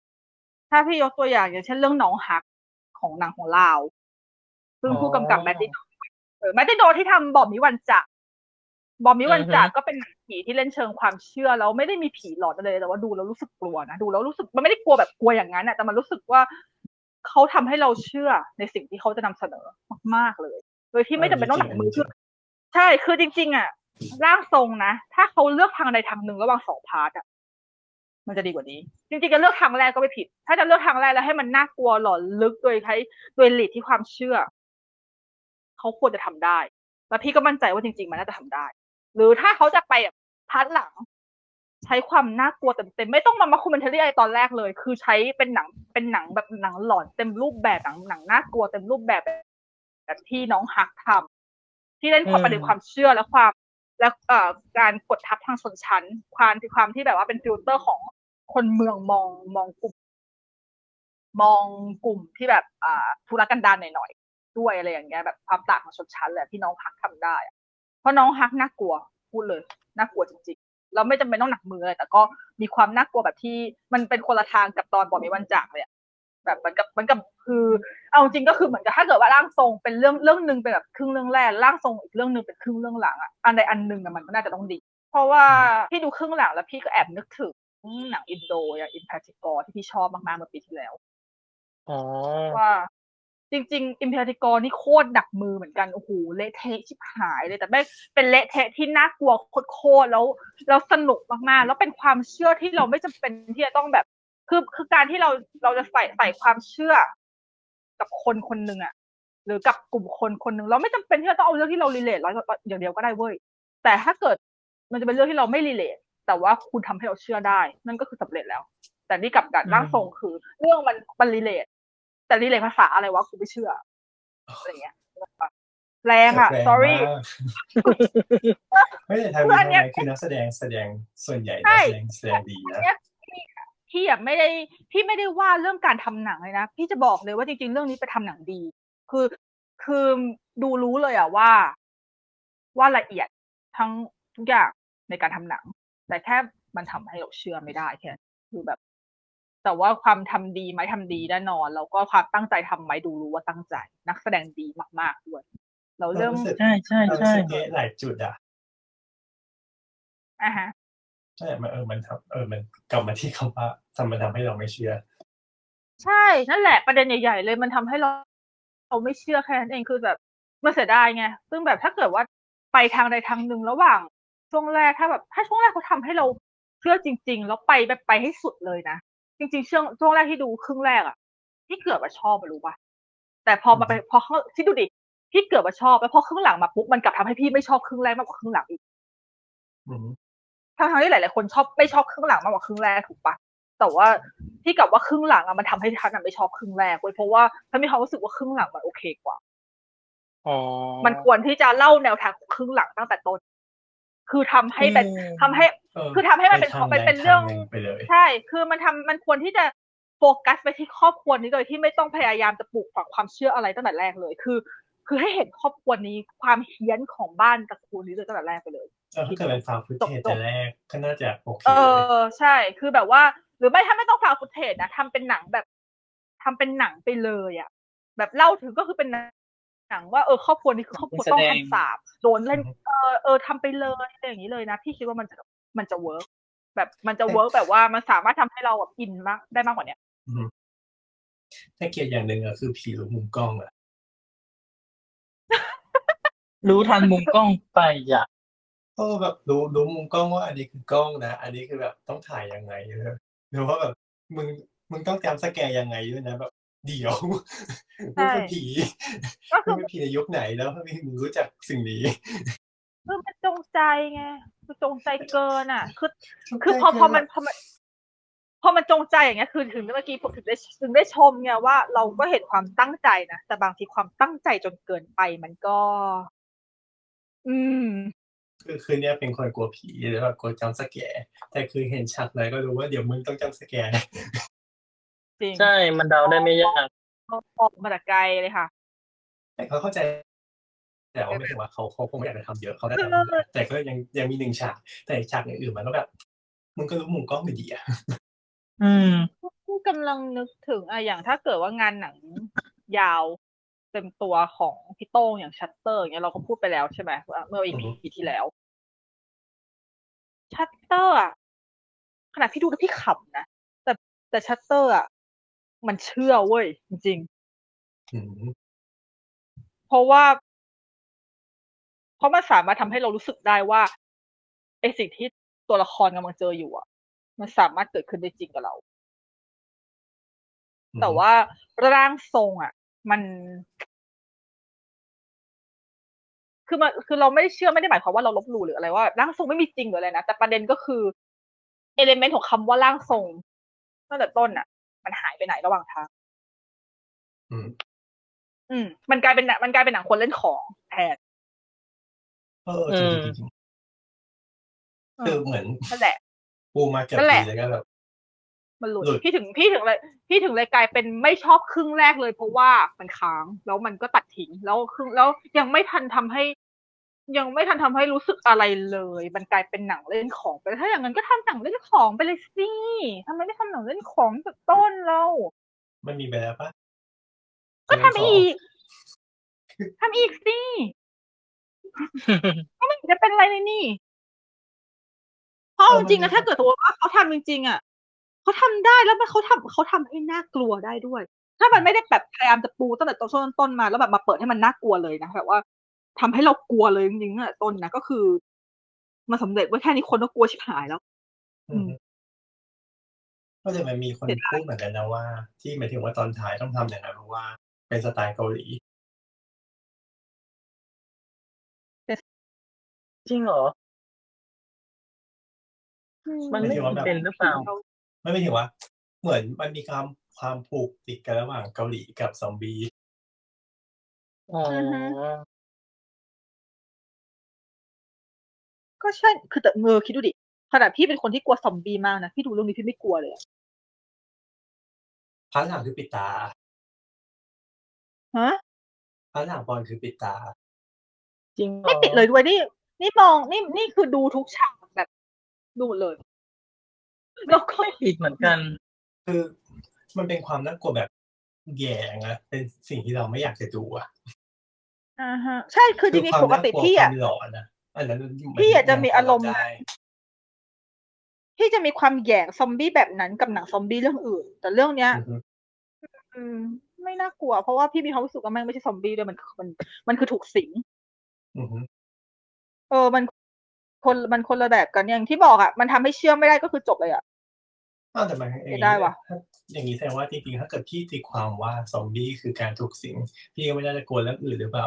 ถ้าพี่ยกตัวอย่างอย่างเช่นเรื่องน้องฮักของหนังของลาวซึ่งผู้กำกับแมตติโดที่ทำบอมมิวันจะก็เป็นหนังผีที่เล่นเชิงความเชื่อแล้วไม่ได้มีผีหลอนเลยแต่ว่าดูแล้วรู้สึกกลัวนะดูแล้วรู้สึกมันไม่ได้กลัวแบบกลัวอย่างนั้นนะแต่มันรู้สึกว่าเขาทำให้เราเชื่อในสิ่งที่เขาจะนำเสนอมากๆเลยโดยที่ไม่จำเป็นต้องหนักมือใช่คือจริงๆอ่ะร่างทรงนะถ้าเขาเลือกทางใดทางหนึ่งระหว่างสองพาร์ทอ่ะมันจะดีกว่านี้จริงๆจะเลือกทางแรกก็ไม่ผิดถ้าจะเลือกทางแรกแล้วให้มันน่ากลัวหลอนลึกโดยหลีดที่ความเชื่อเขาควรจะทำได้แล้วพี่ก็มั่นใจว่าจริงๆมันน่าจะทำได้หรือถ้าเขาจะไปแบบพาร์ทหลังใช้ความน่ากลัวเต็มๆไม่ต้องมาคุมเมนทารี่อะไรตอนแรกเลยคือใช้เป็นหนังแบบหนังหลอนเต็มรูปแบบหนังน่ากลัวเต็มรูปแบบแบบที่น้องฮักทำที่เล่นความประเด็นความเชื่อและความและการกดทับทางชนชั้นความที่แบบว่าเป็นฟิลเตอร์ของคนเมืองมองกลุ่มที่แบบธุรกันดารหน่อยๆด้วยอะไรอย่างเงี้ยแบบความต่างของชนชั้นแหละที่น้องฮักทำได้เพราะน้องฮักน่ากลัวพูดเลยน่ากลัวจริงๆเราไม่จำเป็นต้องหนักมือเลยแต่ก็มีความน่ากลัวแบบที่มันเป็นคนละทางกับตอนบอมมิวันจะเลยอ่ะแบบเหมือนกับคือเอาจริงก็คือเหมือนกับถ้าเกิดว่าร่างทรงเป็นเรื่องนึงเป็นแบบครึ่งเรื่องแรกร่างทรงอีกเรื่องนึงเป็นครึ่งเรื่องหลังอ่ะอันใดอันหนึ่งน่ะมันก็น่าจะต้องดีเพราะว่าพี่ดูครึ่งหลังแล้วพี่ก็แอบนึกถึงหนังอินโดอย่าง Impactor ที่พี่ชอบมากๆเมื่อปีที่แล้วว่าจ จริงๆอิมเพติโกนี่โคตรดักมือเหมือนกันโอ้โหเละเทะชิบหายเลยแต่เป็นเละเทะที่น่ากลัวโคตรแล้วสนุกมากๆแล้วเป็นความเชื่อที่เราไม่จำเป็นที่จะต้องแบบคือการที่เราจะใส่ความเชื่อกับคนคนนึงอ่ะหรือกับกลุ่มคนคนนึงเราไม่จำเป็นที่จะต้องเอาเรื่องที่เรารีเลทอย่างเดียวก็ได้เว้ยแต่ถ้าเกิดมันจะเป็นเรื่องที่เราไม่รีเลทแต่ว่าคุณทำให้เราเชื่อได้นั่นก็คือสำเร็จแล้วแต่นี่กับการร่างทรงคือเรื่องมันรีเลทแต่รีเลทภาษาอะไรวะกูไม่เชื่ออะไรเงี้ยแรงอ่ะ sorry ไม่แต่ทางนี้คือนักแสดงส่วนใหญ่แสดงดีนะพี่อ่ะไม่ได้ว่าเรื่องการทำหนังเลยนะพี่จะบอกเลยว่าจริงๆเรื่องนี้ไปทำหนังดีคือดูรู้เลยอ่ะว่าละเอียดทั้งทุกอย่างในการทำหนังแต่แค่มันทำให้เราเชื่อไม่ได้แค่คือแบบแต่ว่าความทำดีไหมทำดีแน่นอนแล้วก็ความตั้งใจทำไหมดูรู้ว่าตั้งใจนักแสดงดีมากๆด้วยเราเริ่มใช่ใช่ใช่หลายจุดอ่ะอ่ะฮะใช่มันทำมันกลับมาที่คำว่ามันทำให้เราไม่เชื่อใช่นั่นแหละประเด็นใหญ่ๆเลยมันทำให้เราไม่เชื่อแค่นั้นเองคือแบบมันเสียดายไงซึ่งแบบถ้าเกิดว่าไปทางใดทางหนึ่งระหว่างช่วงแรกถ้าช่วงแรกเขาทำให้เราเชื่อจริงๆแล้วไปแบบไปให้สุดเลยนะจริงๆช่วงแรกที่ดูครึ่งแรกอ่ะที่เกือบว่าชอบรู้ป่ะแต่พอมาไปพอคิดดูดิที่เกือบว่าชอบแล้วพอครึ่งหลังมาปุ๊บมันกลับทำให้พี่ไม่ชอบครึ่งแรกมากกว่าครึ่งหลังอีกทั้งๆที่หลายๆคนชอบไม่ชอบครึ่งหลังมากกว่าครึ่งแรกถูกป่ะแต่ว่าที่กลับว่าครึ่งหลังอ่ะมันทำให้ฉันไม่ชอบครึ่งแรกเว้ยเพราะว่าฉันมีความรู้สึกว่าครึ่งหลังมันโอเคกว่ามันควรที่จะเล่าแนวทางครึ่งหลังตั้งแต่ต้นคือทำให้มันเป็นเรื่องใช่คือมันควรที่จะโฟกัสไปที่ครอบครัวนี้โดยที่ไม่ต้องพยายามจะปลูกฝังความเชื่ออะไรตั้งแต่แรกเลยคือให้เห็นครอบครัวนี้ความเฮี้ยนของบ้านตระกูลนี้ตั้งแต่แรกไปเลยถ้าเกิดเป็นฟาวฟุตเทจแต่แรกก็น่าจะโอเคใช่คือแบบว่าหรือไม่ถ้าไม่ต้องฟาวฟุตเทจนะทำเป็นหนังไปเลยอ่ะแบบเล่าถึงก็คือเป็นหนังว่าครอบครัวนี้คือครอบครัวต้องคำสาปโดนเล่นทำไปเลยอะไรอย่างนี้เลยนะพี่คิดว่ามันจะเวิร์กแบบมันจะเวิร์กแบบว่ามันสามารถทำให้เราแบบอินมากได้มากกว่านี้ถ้าเกลียดอย่างหนึ่งอะคือผีรู้มุมกล้องอะรู้ทันมุมกล้องไปอ่ะก็แบบรู้มุมกล้องว่าอันนี้คือกล้องนะอันนี้คือแบบต้องถ่ายยังไงนะหรือว่าแบบมึงต้องจำสแกนยังไงด้วยนะแบบเดี๋ยวมันเป็นผีในยุคไหนแล้วถ้ามึงรู้จักสิ่งนี้คือมันจงใจไงคือจงใจเกินอ่ะคือพอมันจงใจอย่างเงี้ยคือถึงเมื่อกี้ผมถึงได้ชมไงว่าเราก็เห็นความตั้งใจนะแต่บางทีความตั้งใจจนเกินไปมันก็คือเนี่ยเป็นคนกลัวผีหรือว่ากลัวจำสแกร์แต่คือเห็นฉากไหนก็รู้ว่าเดี๋ยวมึงต้องจำสแกร์ใช่มันเดาได้ไม่ยากออกมาแต่ไกลเลยค่ะแต่เขาเข้าใจแต่ว่าไม่ถึงว่าเขาคงไม่อยากจะทำเยอะเขาได้แต่ก็ยังมีหนึ่งฉากแต่ฉากอื่นมันก็แบบมึงก็รู้มุมกล้องอยู่ดีอ่ะกำลังนึกถึงอย่างถ้าเกิดว่างานหนังยาวเต็มตัวของพี่โต้งอย่างชัตเตอร์เงี้ยเราก็พูดไปแล้วใช่ไหมเมื่อปีที่แล้วชัตเตอร์อ่ะขนาดพี่ดูแล้วพี่ขำนะแต่ชัตเตอร์อ่ะมันเชื่อเว้ยจริงๆเพราะมันสามารถทำให้เรารู้สึกได้ว่าไอ้สิ่งที่ตัวละครกำลังเจออยู่อ่ะมันสามารถเกิดขึ้นได้จริงกับเราแต่ว่าร่างทรงอ่ะมันคือเราไม่ได้เชื่อไม่ได้หมายความว่าเราลบหลู่หรืออะไรว่าร่างทรงไม่มีจริงหรืออะไรนะแต่ประเด็นก็คือเอลิเมนต์ของคำว่าร่างทรงตั้งแต่ต้นอ่ะมันหายไปไหนระหว่างทางมันกลายเป็นหนังคนเล่นของแทนจริงคือเหมือนนั่นแหละปูมาเกือบปีแล้วก็แบบมันหลุดพี่ถึงเลยกลายเป็นไม่ชอบครึ่งแรกเลยเพราะว่ามันค้างแล้วมันก็ตัดทิ้งแล้วครึ่งแล้วยังไม่ทันทำให้รู้สึกอะไรเลยมันกลายเป็นหนังเล่นของไปถ้าอย่างนั้นก็ทำหนังเล่นของไปเลยสิทำไมไม่ทำหนังเล่นของตั้งแต่ต้นเรามันมีไปแล้วปะก็ทำอีกสิก็ไม่จะเป็นอะไรเลยนี่เพราะจริงๆนะถ้าเกิดว่าเขาทำจริงๆอ่ะเขาทำได้แล้วเขาทำให้น่ากลัวได้ด้วย ถ้ามันไม่ได้แบบพยายามจะปูตั้งแต่ต้นมาแล้วแบบมาเปิดให้มันน่ากลัวเลยนะแบบว่าทำให้เรากลัวเลยจริงๆอ่ะต้นนะก็คือมาสำเร็จว่าแค่นี้คนก็กลัวชิบหายแล้วก็เลยมันมีคนพูดเหมือนกันนะว่าที่หมายถึงว่าตอนถ่ายต้องทำอย่างไรเพราะว่าเป็นสไตล์เกาหลีจริงเหรอมันไม่เป็นหรือเปล่าไม่ถึงว่าเหมือนมันมีความผูกติดกันระหว่างเกาหลีกับซอมบี้อ๋อก็ใช่คือแต่เมอคิดดูดิขนาดพี่เป็นคนที่กลัวซอมบี้มากนะพี่ดูเรื่องนี้พี่ไม่กลัวเลยพาร์ทหลังคือปิดตาฮะพาร์ทหลังบอลคือปิดตาจริงไม่ปิดเลยด้วยนี่มองนี่คือดูทุกฉากแบบดูเลยแล้วก็ปิดเหมือนกันคือมันเป็นความน่ากลัวแบบแย่นะเป็นสิ่งที่เราไม่อยากจะดูอ่ะฮะใช่คือจริงๆปกติพี่อ่ะพี่อยากจะมีอารมณ์ที่จะมีความแย่งซอมบี้แบบนั้นกับหนังซอมบี้เรื่องอื่นแต่เรื่องเนี้ยไม่น่ากลัวเพราะว่าพี่มีความรู้สึกว่ามันไม่ใช่ซอมบี้ด้วยมันคือถูกสิงมันคนละแบบกันอย่างที่บอกอ่ะมันทำให้เชื่อไม่ได้ก็คือจบเลยอ่ะแต่มันเองได้ว่ะอย่างนี้แสดงว่าจริงๆถ้าเกิดพี่ตีความว่าซอมบี้คือการถูกสิงพี่ก็ไม่น่าจะกลัวเรื่องอื่นหรือเปล่า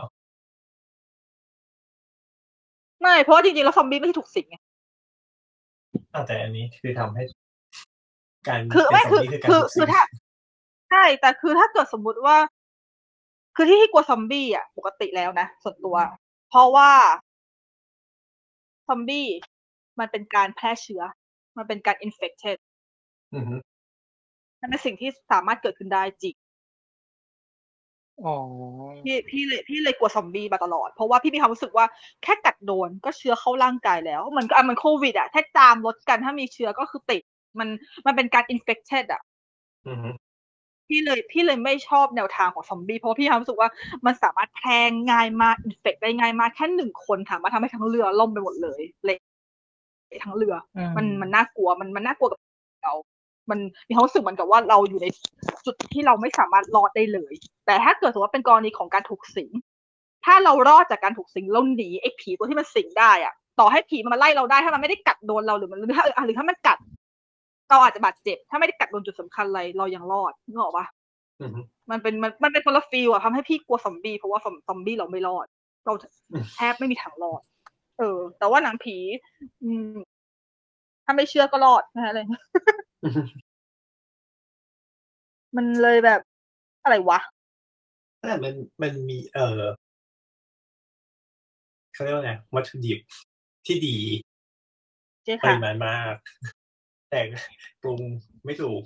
ไม่เพราะจริงๆแล้วซอมบี้ไม่ใช่ถูกสิงไงแต่อันนี้คือทำให้การคือไม่คือถ้าใช่แต่คือถ้าเกิดสมมติว่าคือที่กลัวซอมบี้อ่ะปกติแล้วนะส่วนตัวเพราะว่าซอมบี้มันเป็นการแพร่เชื้อมันเป็นการ infected นั่นเป็นสิ่งที่สามารถเกิดขึ้นได้จริงพี่เลยกลัวซอมบี้มาตลอดเพราะว่าพี่มีความรู้สึกว่าแค่กัดโดนก็เชื้อเข้าร่างกายแล้วมันโควิดอ่ะถ้าจามลดกันถ้ามีเชื้อก็คือติดมันเป็นการ infected อ่ะพี่เลยไม่ชอบแนวทางของซอมบี้เพราะพี่มีความรู้สึกว่ามันสามารถแพร่ง่ายมาก infect ได้ง่ายมากแค่1คนถามว่าทำให้ทั้งเรือล่มไปหมดเลยทั้งเรือมันน่ากลัวมันน่ากลัวกับเรามันมีความรู้สึกเหมือนกับว่าเราอยู่ในจุดที่เราไม่สามารถรอดได้เลยแต่ถ้าเกิดสมมติว่าเป็นกรณีของการถูกสิงถ้าเรารอดจากการถูกสิงแล้วหนีไอ้ผีตัวที่มันสิงได้อะต่อให้ผีมันมาไล่เราได้ถ้ามันไม่ได้กัดโดนเราหรือถ้ามันกัดเราอาจจะบาดเจ็บถ้าไม่ได้กัดโดนจุดสำคัญอะไรเรายังรอดนึกออกปะมันเป็นคนละฟีลอะทำให้พี่กลัวซอมบี้เพราะว่าซอมบี้เราไม่รอดเราแทบไม่มีทางรอดแต่ว่าหนังผีถ้าไม่เชื่อก็รอดนะฮะเลยมันเลยแบบอะไรวะแต่มันมีเขาเรียกว่าไงวัตถุดิบที่ดีปริมาณมากแต่ปรุงไม่ถูก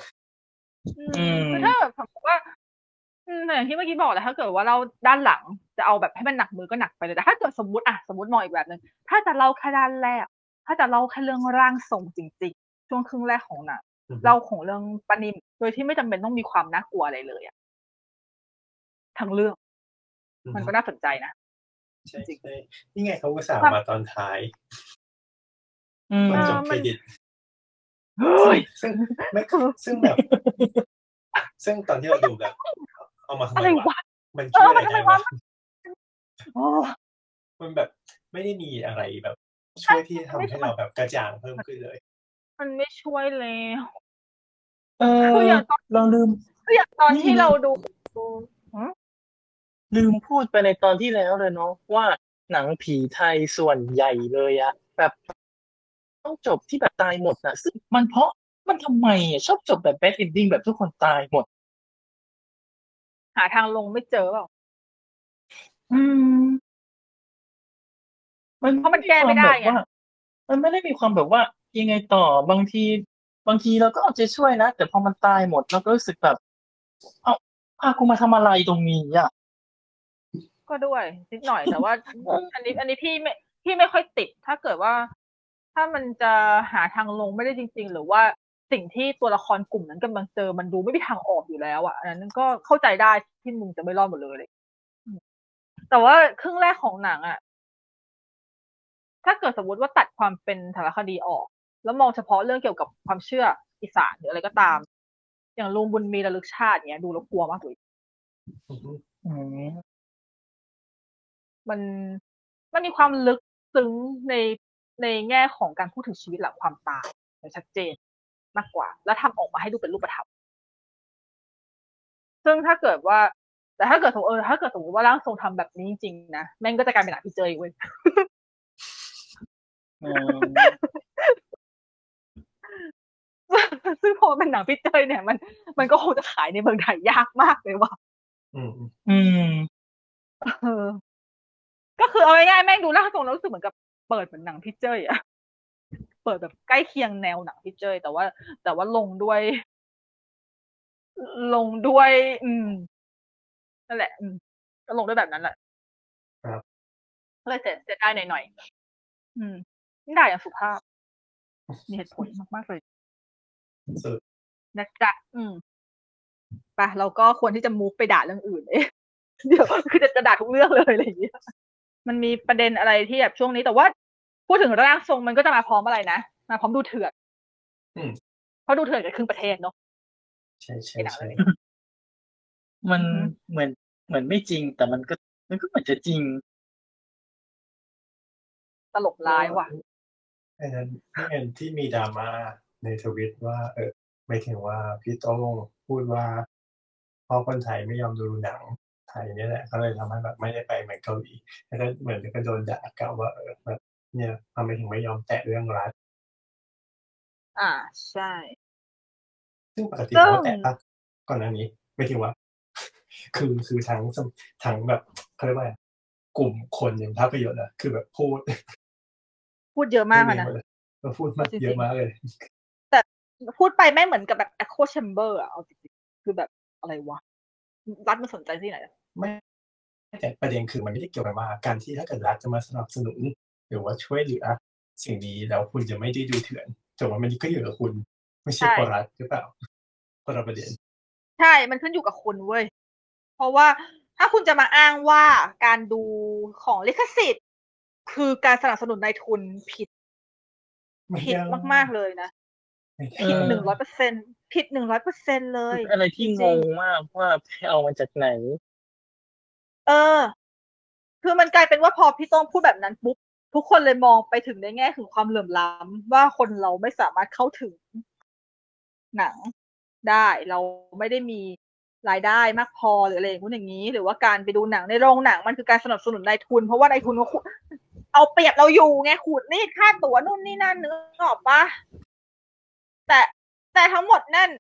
ถ้าแบบผมว่าอย่างที่เมื่อกี้บอกแหละถ้าเกิดว่าเราด้านหลังจะเอาแบบให้มันหนักมือก็หนักไปเลยแต่ถ้าเกิดสมมติมองอีกแบบนึงถ้าจะเล่าแค่ด้านแรกถ้าจะเล่าแค่เรื่องร่างทรงจริงๆช่วงครึ่งแรกของหนังเล่าของเรื่องปนิมโดยที่ไม่จำเป็นต้องมีความน่ากลัวอะไรเลยอ่ะทั้งเรื่องมันก็น่าสนใจนะใช่ๆนี่ไงเขาก็สามารถตอนท้ายมันจบเครดิตเฮ้ยซึ่งแบบซึ่งตอนที่เราดูแบบเอามาทำอะไรวะมันช่วยอะไรได้วะมันแบบไม่ได้มีอะไรแบบช่วยที่ทำให้เราแบบกระจ่างเพิ่มขึ้นเลยมันไม่ช่วยแล้วคืออย่างตอนเราลืมคืออย่างตอนที่เราดูลืมพูดไปในตอนที่แล้วเลยเนาะว่าหนังผีไทยส่วนใหญ่เลยอะแบบต้องจบที่แบบตายหมดนะซึ่งมันเพราะมันทำไมอ่ะชอบจบแบบ bad ending แบบทุกคนตายหมดหาทางลงไม่เจอเปล่ามันเพราะมันแก้ไม่ได้ไงมันไม่ได้มีความแบบว่ายังไงต่อบางทีเราก็เอาใจช่วยนะแต่พอมันตายหมดเราก็รู้สึกแบบเอ้าพากูมาทำอะไรตรงนี้อ่ะก็ด้วยนิดหน่อยแต่ว่าอันนี้พี่ไม่ค่อยติดถ้าเกิดว่าถ้ามันจะหาทางลงไม่ได้จริงๆหรือว่าสิ่งที่ตัวละครกลุ่มนั้นกำลังเจอมันดูไม่มีทางออกอยู่แล้วอ่ะอันนั้นก็เข้าใจได้ที่มึงจะไม่รอดหมดเลยแต่ว่าครึ่งแรกของหนังอ่ะถ้าเกิดสมมติว่าตัดความเป็นสารคดีออกแล้วมองเฉพาะเรื่องเกี่ยวกับความเชื่ออีสานหรืออะไรก็ตาม อย่างลุงบุญมีระลึกชาติเนี่ยดูแล้วกลัวมากเลยมันมีความลึกซึ้งในแง่ของการพูดถึงชีวิตหลังความตายอย่างชัดเจนมากกว่าแล้วทำออกมาให้ดูเป็นรูปธรรมซึ่งถ้าเกิดว่าแต่ถ้าเกิดสมมติว่าร่างทรงทำแบบนี้จริงๆนะแม่งก็จะกลายเป็นหนังผีเจออีกเว้ยซึ่งพอเป็นหนังผีเจอเนี่ยมันก็คงจะขายในเมืองไทยยากมากเลยว่ะก็คือเอาง่ายๆแม่งดูร่างทรงแล้วรู้สึกเหมือนกับเปิดเหมือนหนังผีเจออ่ะเปิดแบบใกล้เคียงแนวหนังผีเจอแต่ว่าลงด้วยนั่นแหละก็ลงด้วยแบบนั้นแหละครับเลยเสร็จได้หน่อยๆนี่ได้อย่างสุภาพมีเหตุผลมากๆเลยนะจ๊ะไปเราก็ควรที่จะมูฟไปด่าเรื่องอื่นเดี๋ยวคือจะด่าทุกเรื่องเลยอะไรอย่างเงี้ยมันมีประเด็นอะไรที่แบบช่วงนี้แต่ว่าพูดถึงร่างทรงมันก็จะมาพร้อมอะไรนะมาพร้อมดูเถื่อนเพราะดูเถื่อนกับครึ่งประเทศเนาะใช่ๆมันเหมือนไม่จริงแต่มันก็เหมือนจะจริงตลกร้ายว่ะอันนั้นที่มีดราม่าในทวิตว่าไม่ถึงว่าพี่โต้งพูดว่าเพราะคนไทยไม่ยอมดูหนังไทยนี่แหละก็เลยทำให้แบบไม่ได้ไปเหมือนเกาหลีแล้วก็เหมือนก็โดนด่ากล่าวว่าแบบเนี่ยทำไมถึงไม่ยอมแตะเรื่องรัฐใช่ซึ่งปกติเขาแตะก่อนหน้านี้ไม่ถึงว่าคือทั้งแบบเขาเรียกว่ากลุ่มคนอย่างภาพยนตร์อะคือแบบพูดเยอะมากนะก็พูดมากเยอะมากเลยแต่พูดไปไม่เหมือนกับแบบ echo chamber อะเอาจริงๆคือแบบอะไรวะรัฐมันสนใจที่ไหนไม่แต่ประเด็นคือมันไม่ได้เกี่ยวกับว่าการที่ถ้าเกิดรัฐจะมาสนับสนุนหรือว่าช่วยเหลือสิ่งนี้แล้วคุณจะไม่ได้ดูเถื่อนแต่ว่ามันก็อยู่กับคุณไม่ใช่รัฐหรือเปล่าประเด็นใช่มันขึ้นอยู่กับคุณเว้ยเพราะว่าถ้าคุณจะมาอ้างว่าการดูของลิขสิทธิ์คือการสนับสนุนนายทุนผิดมากๆเลยนะผิด 100% ผิด 100% เลยอะไรที่งงมากว่าเอามาจากไหนคือมันกลายเป็นว่าพอพี่ต้องพูดแบบนั้นปุ๊บทุกคนเลยมองไปถึงในแง่ถึงความเหลื่อมล้ำว่าคนเราไม่สามารถเข้าถึงหนังได้เราไม่ได้มีรายได้มากพอหรืออะไรอย่างนี้หรือว่าการไปดูหนังในโรงหนังมันคือการสนับสนุนนายทุนเพราะว่านายทุนเขาเอาเปรียบเราอยู่ไงขูดนี่ค่าตั๋วนู่นนี่นั่นนึกออกปะแต่ทั้งหมดนั่น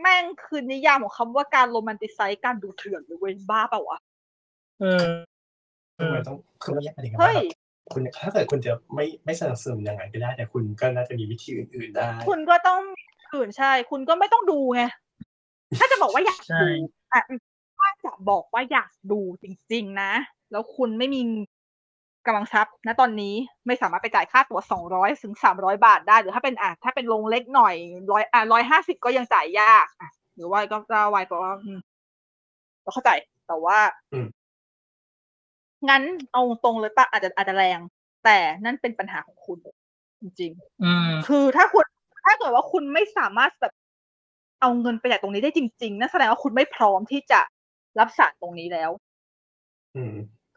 แม่งคือนิยามของคำว่าการโรแมนติไซซ์การดูเถื่อนหรือเว้ยบ้าเปล่าวะคือมันต้องคือมันแยกกันเฮ้ยคุณถ้าเกิดคุณจะไม่สนับสนุนยังไงก็ได้แต่คุณก็น่าจะมีวิธีอื่นๆได้คุณก็ต้องอื่นใช่คุณก็ไม่ต้องดูไงถ้าจะบอกว่าอยากดูถ้าจะบอกว่าอยากดูจริงๆนะแล้วคุณไม่มีกำลังทรัพย์นะตอนนี้ไม่สามารถไปจ่ายค่าตั๋ว200ถึง300บาทได้หรือถ้าเป็นโรงเล็กหน่อย150ก็ยังจ่ายยากหรือว่าก็จะไวเพราะว่าเราเข้าใจแต่ว่างั้นเอาตรงเลยป่ะอาจจะแรงแต่นั่นเป็นปัญหาของคุณจริงๆคือถ้าเกิดว่าคุณไม่สามารถแบบเอาเงินไปจากตรงนี้ได้จริงๆนั่นแสดงว่าคุณไม่พร้อมที่จะรับสารตรงนี้แล้ว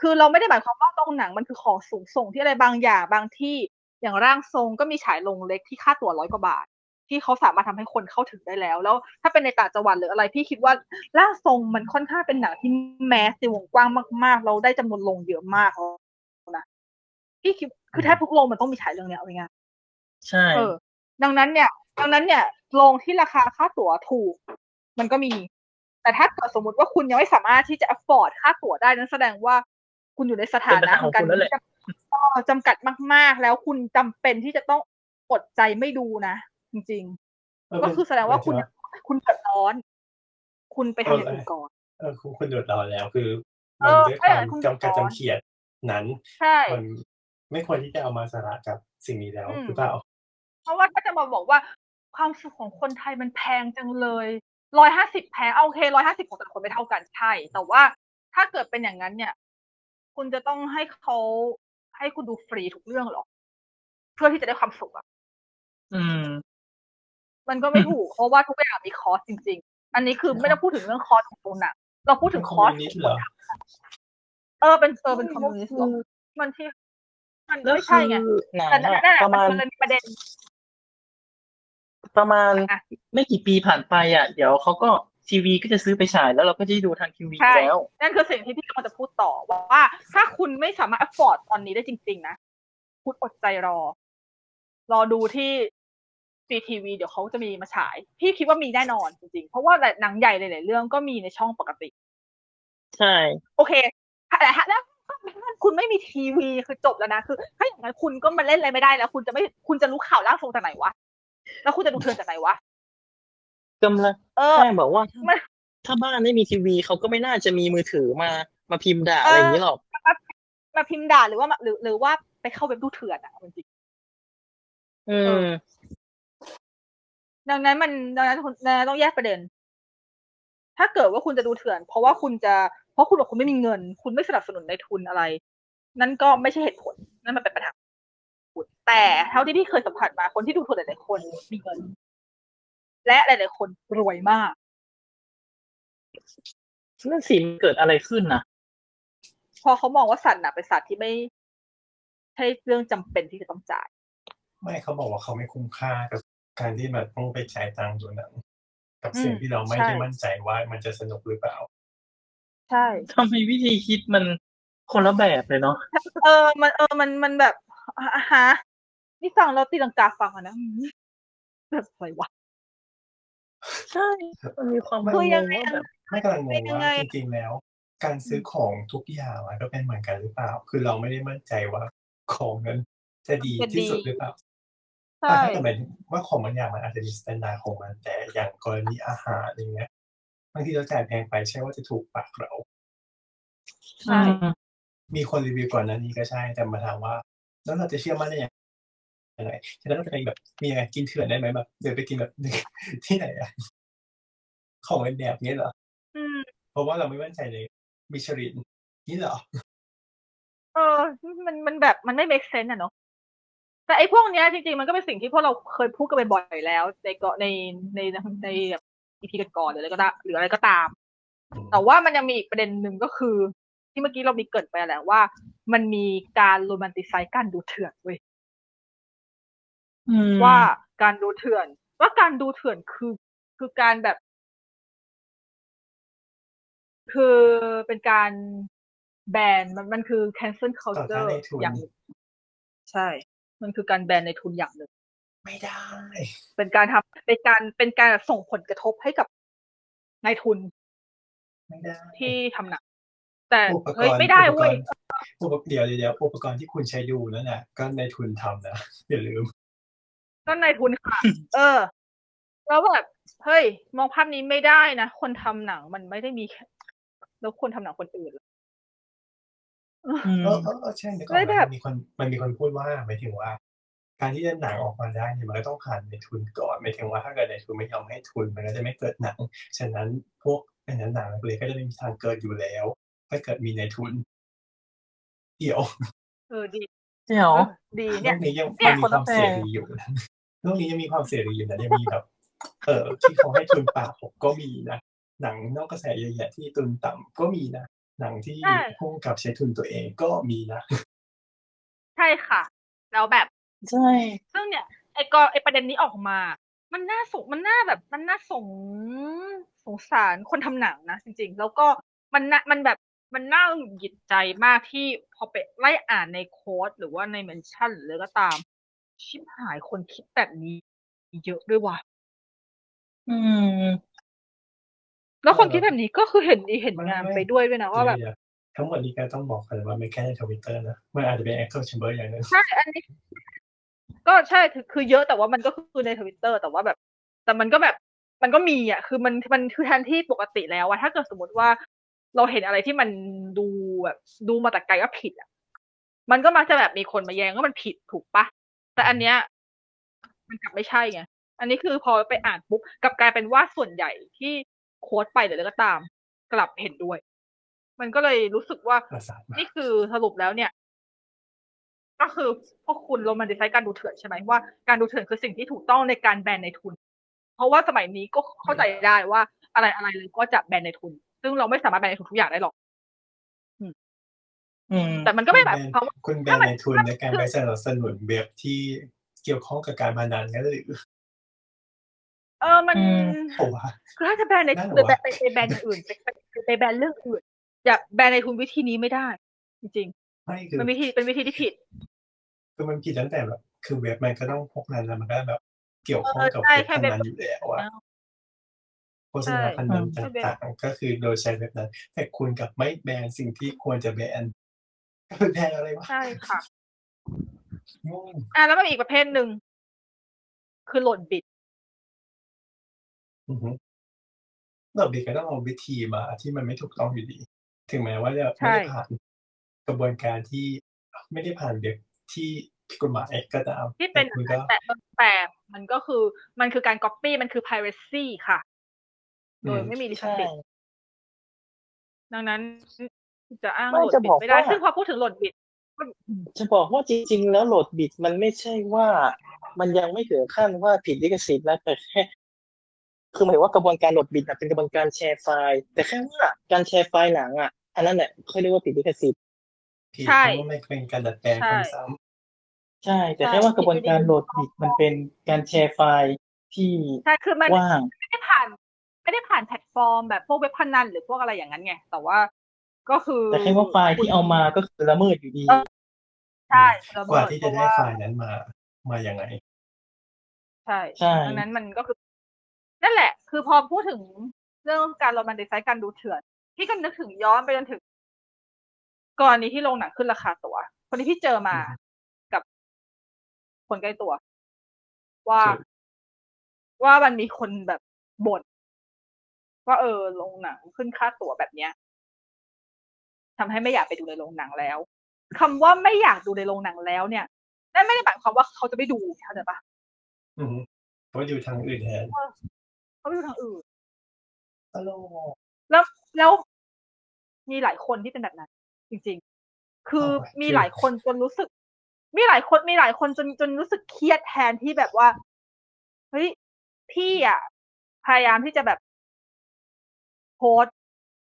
คือเราไม่ได้หมายความว่าตรงหนังมันคือของสูงส่งที่อะไรบางอย่างบางที่อย่างร่างทรงก็มีฉายลงเล็กที่ค่าตั๋ว100กว่าบาทที่เขาสามารถทำให้คนเข้าถึงได้แล้วถ้าเป็นในต่างจังหวัดหรืออะไรพี่คิดว่าร่างทรงมันค่อนข้างเป็นหนังที่แมสในวงกว้างมากๆเราได้จำนวนลงเยอะมากนะพี่คิดคือแทบทุกโรงมันต้องมีฉายเรื่องเนี้ยเอาไงใช่ดังนั้นเนี่ยโรงที่ราคาค่าตั๋วถูกมันก็มีแต่ถ้าเกิดสมมติว่าคุณยังไม่สามารถที่จะ afford ค่าตั๋วได้นั้นแสดงว่าคุณอยู่ในสถานะของการจำกัดมากๆแล้วคุณจำเป็นที่จะต้องอดใจไม่ดูนะจริงๆก็คือแสดงว่าคุณเดือดร้อนคุณไปทำอย่างอื่นก่อนคุณเดือดร้อนแล้วคือมันด้วยความจำกัดจำเขียดนั้นมันไม่ควรที่จะเอามาสาระกับสิ่งนี้แล้วหรือเปล่าเพราะว่าถ้าจะมาบอกว่าความสุขของคนไทยมันแพงจังเลย150แพงโอเค150ของแต่ละคนไม่เท่ากันใช่แต่ว่าถ้าเกิดเป็นอย่างนั้นเนี่ยคุณจะต้องให้เขาให้คุณดูฟรีทุกเรื่องหรอเพื่อที่จะได้ความสุขอ่ะ มันก็ไม่ถูกเพราะว่าทุกอย่างมีคอสจริงๆอันนี้คือไม่ต้องพูดถึงเรื่องคอสของตัวหนังเราพูดถึงคอสของตัวหนังเป็นคอมมิวนิสต์มันที่มันไม่ใช่ไงแต่นั่นแหละมันเป็นประเด็นประมาณไม่กี่ปีผ่านไปอ่ะเดี๋ยวเขาก็ทีวีก็จะซื้อไปฉายแล้วเราก็จะดูทางทีวีแล้วนั่นคือสิ่งที่พี่กำลังจะพูดต่อว่าถ้าคุณไม่สามารถ afford ตอนนี้ได้จริงๆนะคุณอดใจรอดูที่ซีทีวีเดี๋ยวเขาจะมีมาฉายพี่คิดว่ามีแน่นอนจริงๆเพราะว่าหนังใหญ่หลายๆเรื่องก็มีในช่องปกติใช่โอเคแต่ถ้าคุณไม่มีทีวีคือจบแล้วนะคือถ้าอย่างนั้นคุณก็มาเล่นอะไรไม่ได้แล้วคุณจะรู้ข่าวล่าสุดจากไหนวะแล้วคุณจะดูเถื่อนจากไหนวะกำลังแค่บอกว่าถ้าบ้านไม่มีทีวีเขาก็ไม่น่าจะมีมือถือมาพิมพ์ด่าอะไรอย่างนี้หรอกมาพิมพ์ด่าหรือว่าหรือว่าไปเข้าเว็บดูเถื่อนอ่ะจริงดังนั้นคุณต้องแยกประเด็นถ้าเกิดว่าคุณจะดูเถื่อนเพราะคุณบอกคุณไม่มีเงินคุณไม่สนับสนุนในทุนอะไรนั่นก็ไม่ใช่เหตุผลนั่นมันเป็นปัญหาแต่เท่าที่พี่เคยสัมผัสมาคนที่ดูเถื่อนหลายๆคนมีเงินและหลายๆคนรวยมากนั่นสิมันเกิดอะไรขึ้นนะพอเขามองว่าสัตว์น่ะเป็นสัตว์ที่ไม่ใช่เรื่องจำเป็นที่จะต้องจ่ายไม่เขาบอกว่าเขาไม่คุ้มค่ากับการที่แบบต้องไปใช้ตังค์ตัวนั้นกับสิ่งที่เราไม่ได้มั่นใจว่ามันจะสนุกหรือเปล่าใช่ทำไมวิธีคิดมันคนละแบบเลยเนาะมันแบบฮะนี่ฟังเราตีลังกาฟังอ่ะนะแบบอะไรวะใช่มันมีความแบบไม่กำลังงงว่าจริงๆแล้วการซื้อของทุกอย่างมันก็เป็นเหมือนกันหรือเปล่าคือเราไม่ได้มั่นใจว่าของนั้นจะดีที่สุดหรือเปล่าใช่แต่เป็นว่าของบางอย่างมันอาจจะมีสแตนดาร์ดของมันแต่อย่างกรณีอาหารอย่างเงี้ยบางทีเราจ่ายแพงไปใช่ว่าจะถูกปากเราใช่มีคนรีวิวก่อนหน้านี้ก็ใช่แต่มาถามว่าแล้วเราจะเชื่อมั่นได้ยังไงฉะนั้นเราจะไปแบบมีอะไรกินเถื่อนได้ไหมแบบเดี๋ยวไปกินแบบที่ไหนอะของแบบนี้เหรอเพราะว่าเราไม่มั่นใจเลยมิชลินนี่เหรอมันแบบมันไม่ make sense อะเนาะแต่ไอ้พวกเนี้ยจริงๆมันก็เป็นสิ่งที่พวกเราเคยพูดกันบ่อยๆแล้วในEP ก่อนๆหรืออะไรก็ได้หรืออะไรก็ตามแต่ว่ามันยังมีอีกประเด็นหนึ่งก็คือที่เมื่อกี้เรามีเกิดไปแล้วว่ามันมีการโรแมนติไซซ์การดูเถื่อนเว้ยว่าการดูเถื่อนคือการแบบคือเป็นการแบนมันคือ cancel culture อย่างใช่มันคือการแบนในทุนอย่างหนึ่งไม่ได้เป็นการทำเป็นการส่งผลกระทบให้กับนายทุนไม่ได้ที่ทำหนักแต่เฮ้ยไม่ได้เว้ยเดี๋ยวอุปกรณ์ที่คุณใช้ดูนั่นน่ะก็นายทุนทำนะอย่าลืมก็นายทุนค่ะแล้วแบบเฮ้ยมองภาพนี้ไม่ได้นะคนทำหนังมันไม่ได้มีแล้วคนทำหนังคนอื่นใช่มันมีคนพูดว่าหมายถึงว่าการที่จะหนังออกมาได้เนี่ยมันก็ต้องผ่านในทุนก่อนหมายถึงว่าถ้าเกิดในทุนไม่ยอมให้ทุนมันก็จะไม่เกิดหนังฉะนั้นพวกหนังเลยก็จะไม่มีทางเกิดอยู่แล้วถ้าเกิดมีในทุนเดี๋ยวดีเนี่ยนี้ยังมีความเสรีอยู่นะโลกนี้ยังมีความเสรีอยู่นะยังมีแบบที่เขาให้ทุนปากผมก็มีนะหนังนอกกระแสเยอะแยะที่ทุนต่ำก็มีนะหนังที่พุ่งกับใช้ทุนตัวเองก็มีนะใช่ค่ะแล้วแบบใช่ซึ่งเนี่ยไอประเด็นนี้ออกมามันน่าสงสารคนทำหนังนะจริงๆแล้วก็มันน่าหงุดหงิดใจมากที่พอไปไล่อ่านในโค้ดหรือว่าในเมนชั่นหรืออะไรก็ตามชิบหายคนคิดแบบนี้เยอะด้วยว่ะแล้วคนคิดแบบนี้ก็คือเห็นงานไปด้วยนะว่าแบบทั้งหมดนี้ก็ต้องบอกกันว่าไม่แค่ใน Twitter นะมันอาจจะเป็น Echo Chamber อย่างนึงใช่อันนี้ก็ใช่คือเยอะแต่ว่ามันก็คือใน Twitter แต่ว่าแบบแต่มันก็แบบมันก็มีอ่ะคือมันคือแทนที่ปกติแล้วอ่ะถ้าเกิดสมมติว่าเราเห็นอะไรที่มันดูแบบดูมาแต่ไกลว่าผิดอ่ะมันก็มักจะแบบมีคนมาแย้งว่ามันผิดถูกปะแต่อันเนี้ยมันกลับไม่ใช่ไงอันนี้คือพอไปอ่านปุ๊บกลับกลายเป็นว่าส่วนใหญ่ที่โค้ดไปเดี๋ยวก็ตามกลับเห็นด้วยมันก็เลยรู้สึกว่านี่คือสรุปแล้วเนี่ยก็คือพวกคุณโรแมนติไซซ์การดูเถื่อนใช่ไหมว่าการดูเถื่อนคือสิ่งที่ถูกต้องในการแบนในทุน เพราะว่าสมัยนี้ก็เข้าใจได้ว่าอะไรๆเลยก็จะแบนในทุนซึ่งเราไม่สามารถแบนในทุนทุกอย่างได้หรอกแต่มันก็ไม่แบบคุณแบนในทุนในการไปสนับสนุนเว็บที่เกี่ยวข้องกับการพนันนั่นหรือมันคือถ้าจะแบนในไปแบนอย่างอื่นไปแบนเรื่องอื่นอย่าแบนในทุนวิธีนี้ไม่ได้จริงๆไม่คือเป็นวิธีที่ผิดคือมันผิดตั้งแต่แบบคือเว็บมันก็ต้องพวกนั้นมันก็แบบเกี่ยวข้องกับพนันอยู่แล้วอ่ะโฆษณาพนันต่างๆก็คือโดยใช้เว็บนั้นแต่คุณกับไม่แบนสิ่งที่ควรจะแบนแบนอะไรวะใช่ค่ะแล้วมันอีกประเภทนึงคือโหลดบิดโหลดบิดก็ต้องเอาวิธีมาที่มันไม่ถูกต้องอยู่ดีถึงแม้ว่าจะไม่ได้ผ่านกระบวนการที่ไม่ได้ผ่านเว็บที่กฎหมายก็ตามที่เป็นแต่มันก็คือการ copy มันคือ piracy ค่ะโดยไม่มีลิขสิทธิ์ดังนั้นจะอ้างโหลดบิดไม่ได้ซึ่งพอพูดถึงโหลดบิดจะบอกว่าจริงๆแล้วโหลดบิดมันไม่ใช่ว่ามันยังไม่ถึงขั้นว่าผิดลิขสิทธิ์นะแต่แค่คือหมายว่ากระบวนการโหลดบิดเป็นกระบวนการแชร์ไฟล์แต่แค่ว่าการแชร์ไฟล์หลังอันนั้นแหละเขาเรียกว่าผิดลิขสิทธิ์ผิดเพราะว่าไม่เป็นการดัดแปลงคำซ้ำใช่แต่แค่ว่ากระบวนการโหลดบิดมันเป็นการแชร์ไฟล์ที่ว่างไม่ได้ผ่านแพลตฟอร์มแบบพวกเว็บพนันหรือพวกอะไรอย่างนั้นไงแต่ว่าก็คือแต่แค่ว่าไฟล์ที่เอามาก็คือละเมิดอยู่ดีใช่กว่าที่จะได้ไฟล์นั้นมาอย่างไรใช่ดังนั้นมันก็คือนั่นแหละคือพอพูดถึงเรื่องการโรแมนติไซซ์การดูเถื่อนพี่ก็นึกถึงย้อนไปจนถึงกรณีที่โรงหนังขึ้นราคาตั๋วคนที่พี่เจอมาคนใกล้ตัวว่ามันมีคนแบบบ่นว่าโรงหนังขึ้นค่าตั๋วแบบเนี้ยทำให้ไม่อยากไปดูในโรงหนังแล้วคำว่าไม่อยากดูในโรงหนังแล้วเนี่ยนั่นไม่ได้หมายความว่าเขาจะไม่ดูเข้าใจปะเพราะอยู่ทางอื่นแทนเขาอยู่ทางอื่นแล้วมีหลายคนที่เป็นแบบนั้นจริงๆคือมีหลายคนจนรู้สึกมีหลายคนจนรู้สึกเครียดแทนที่แบบว่าเฮ้ยพี่พยายามที่จะแบบโพสต์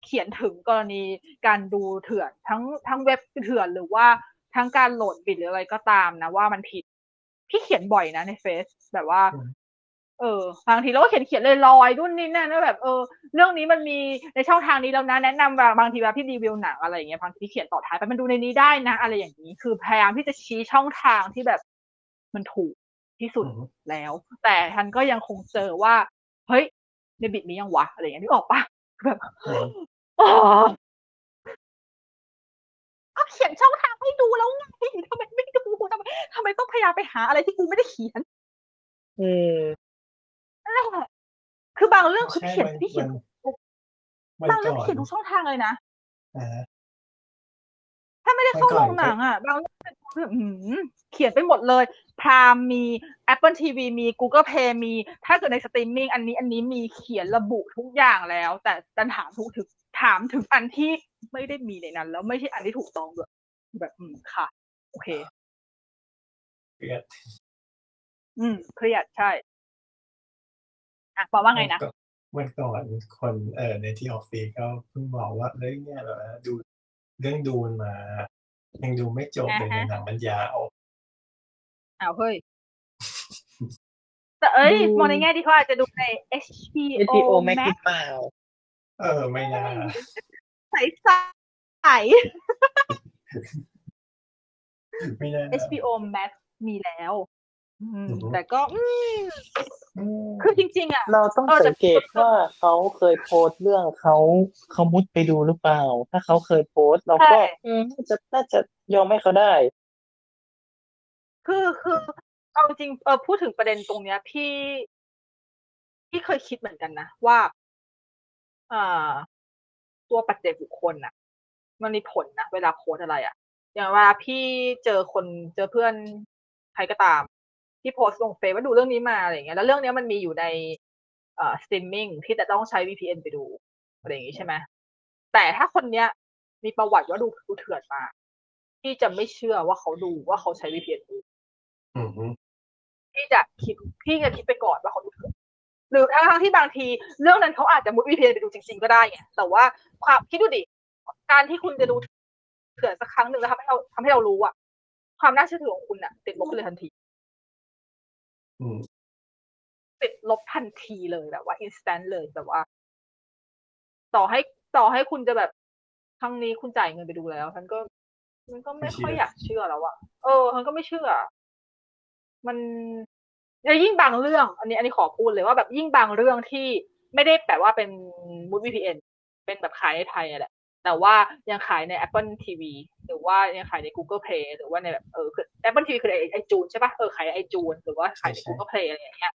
เขียนถึงกรณีการดูเถื่อนทั้งเว็บเถื่อนหรือว่าทั้งการโหลดบิดหรืออะไรก็ตามนะว่ามันผิดพี่เขียนบ่อยนะในเฟซแบบว่าบางทีเราก็เขียนลอยๆดุ้นนี่นั่นแล้วแบบเรื่องนี้มันมีในช่องทางนี้แล้วนะแนะนำบางทีแบบพี่รีวิวหนังอะไรอย่างเงี้ยบางทีเขียนต่อท้ายไปมันดูในนี้ได้นะอะไรอย่างนี้คือพยายามที่จะชี้ช่องทางที่แบบมันถูกที่สุดแล้วแต่ท่านก็ยังคงเจอว่าเฮ้ยในบิดมียังวะอะไรอย่างเงี้ยนึกออกปะแบบเขียนช่องทางให้ดูแล้วไงทำไมไม่ดูทำไมต้องพยายามไปหาอะไรที่กูไม่ได้เขียนคือบางเรื่องคือเขียนบางเรื่องเขียนทุกช่องทางเลยนะถ้าไม่ได้เข้าโรงหนังบางเรื่องเขียนไปหมดเลยพรามมี Apple TV มี Google Play มีถ้าเกิดในสตรีมมิ่งอันนี้มีเขียนระบุทุกอย่างแล้วแต่ดันถามถึงอันที่ไม่ได้มีในนั้นแล้วไม่ใช่อันที่ถูกต้องด้วยแบบค่ะโอเคเครียดใช่บอกว่าไงนะวันก่อนคนในที่ออฟฟิศก็เพิ่งบอกว่าเรื่องเนี่ยแบบดูเรื่องดูมายังดูไม่จบเลยหนังมันยาวเฮ้ยแต่มองในแง่ดีเขาอาจจะดูใน HBO Max เปล่าไม่น่าใสๆไม่น่า HBO Max มีแล้วแต่ก็คือจริงๆเราต้องสังเกตว่าเขาเคยโพสต์เรื่องเขามุดไปดูหรือเปล่าถ้าเขาเคยโพสต์เราก็น่าจะยอมให้เขาได้คือเอาจริงพูดถึงประเด็นตรงเนี้ยพี่เคยคิดเหมือนกันนะว่าตัวปัจเจกบุคคลน่ะมันมีผลนะเวลาโพสต์อะไรอย่างเวลาพี่เจอเพื่อนใครก็ตามที่โพสต์ลงเฟซว่าดูเรื่องนี้มาอะไรอย่างเงี้ยแล้วเรื่องนี้มันมีอยู่ในสตรีมมิ่งที่จะต้องใช้ VPN ไปดูอะไรอย่างงี้ใช่ไหมแต่ถ้าคนเนี้ยมีประวัติว่าดูเถื่อนมาที่จะไม่เชื่อว่าเขาดูว่าเขาใช้ VPN ดูที่จะคิดไปก่อนว่าเขาดูเถื่อน หรือทั้งที่บางทีเรื่องนั้นเขาอาจจะมุด VPN ไปดูจริงๆก็ได้ไงแต่ว่าความคิดดูดิการที่คุณจะดูเถื่อนสักครั้งหนึ่งแล้วทำให้เรารู้อะความน่าเชื่อถือของคุณอะติดลบเลยทันทีติดลบทันทีเลยแบบว่าอินสแตนต์เลยแบบว่าต่อให้คุณจะแบบครั้งนี้คุณจ่ายเงินไปดูแล้วมันก็ไม่ค่อยอยากเชื่อแล้วอะมันก็ไม่เชื่อมันแล้วยิ่งบางเรื่องอันนี้ขอพูดเลยว่าแบบยิ่งบางเรื่องที่ไม่ได้แปลว่าเป็นมูด VPN เป็นแบบขายในไทยแหละแต่ว่ายังขายใน Apple TV หรือว่ายังขายใน Google Play หรือว่าในแบบคือ Apple TV คือไอจูนใช่ป่ะขายไอจูนหรือว่าขายใน Google Play อะไรอย่างเงี้ย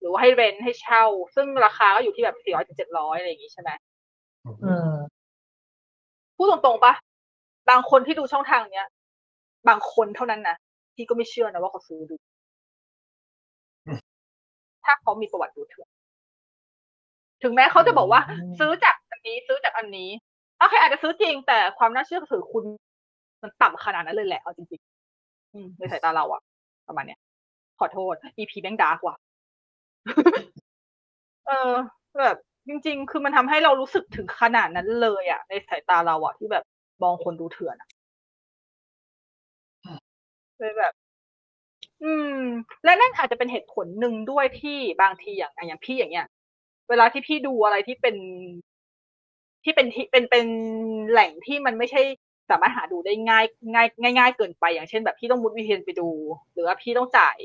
หรือว่าให้เรนท์ให้เช่าซึ่งราคาก็อยู่ที่แบบ400ถึง700อะไรอย่างงี้ใช่มั้ยพูดตรงๆป่ะบางคนที่ดูช่องทางเนี้ยบางคนเท่านั้นนะที่ก็ไม่เชื่อนะว่าเขาซื้อดูถ้าเขามีประวัติดูเถื่อนถึงแม้เขาจะบอกว่าซื้อจากอันนี้ซื้อจากอันนี้โอเคอาจจะซื้อจริงแต่ความน่าเชื่อถือคุณมันต่ำขนาดนั้นเลยแหละเอาจริงๆในสายตาเราอะประมาณเนี้ยขอโทษ EP แบงค์ดาร์กว่ะ แบบจริงๆคือมันทำให้เรารู้สึกถึงขนาดนั้นเลยอะในสายตาเราอะที่แบบมองคนดูเถื่อนอะเลยแบบและนั่นอาจจะเป็นเหตุผลหนึ่งด้วยที่บางทีอย่างพี่อย่างเงี้ยเวลาที่พี่ดูอะไรที่เป็นแหล่งที่มันไม่ใช่สามารถหาดูได้ง่ายเกินไปอย่างเช่นแบบพี่ต้องมุดVPNไปดูหรือว่าพี่ต้องจ่าย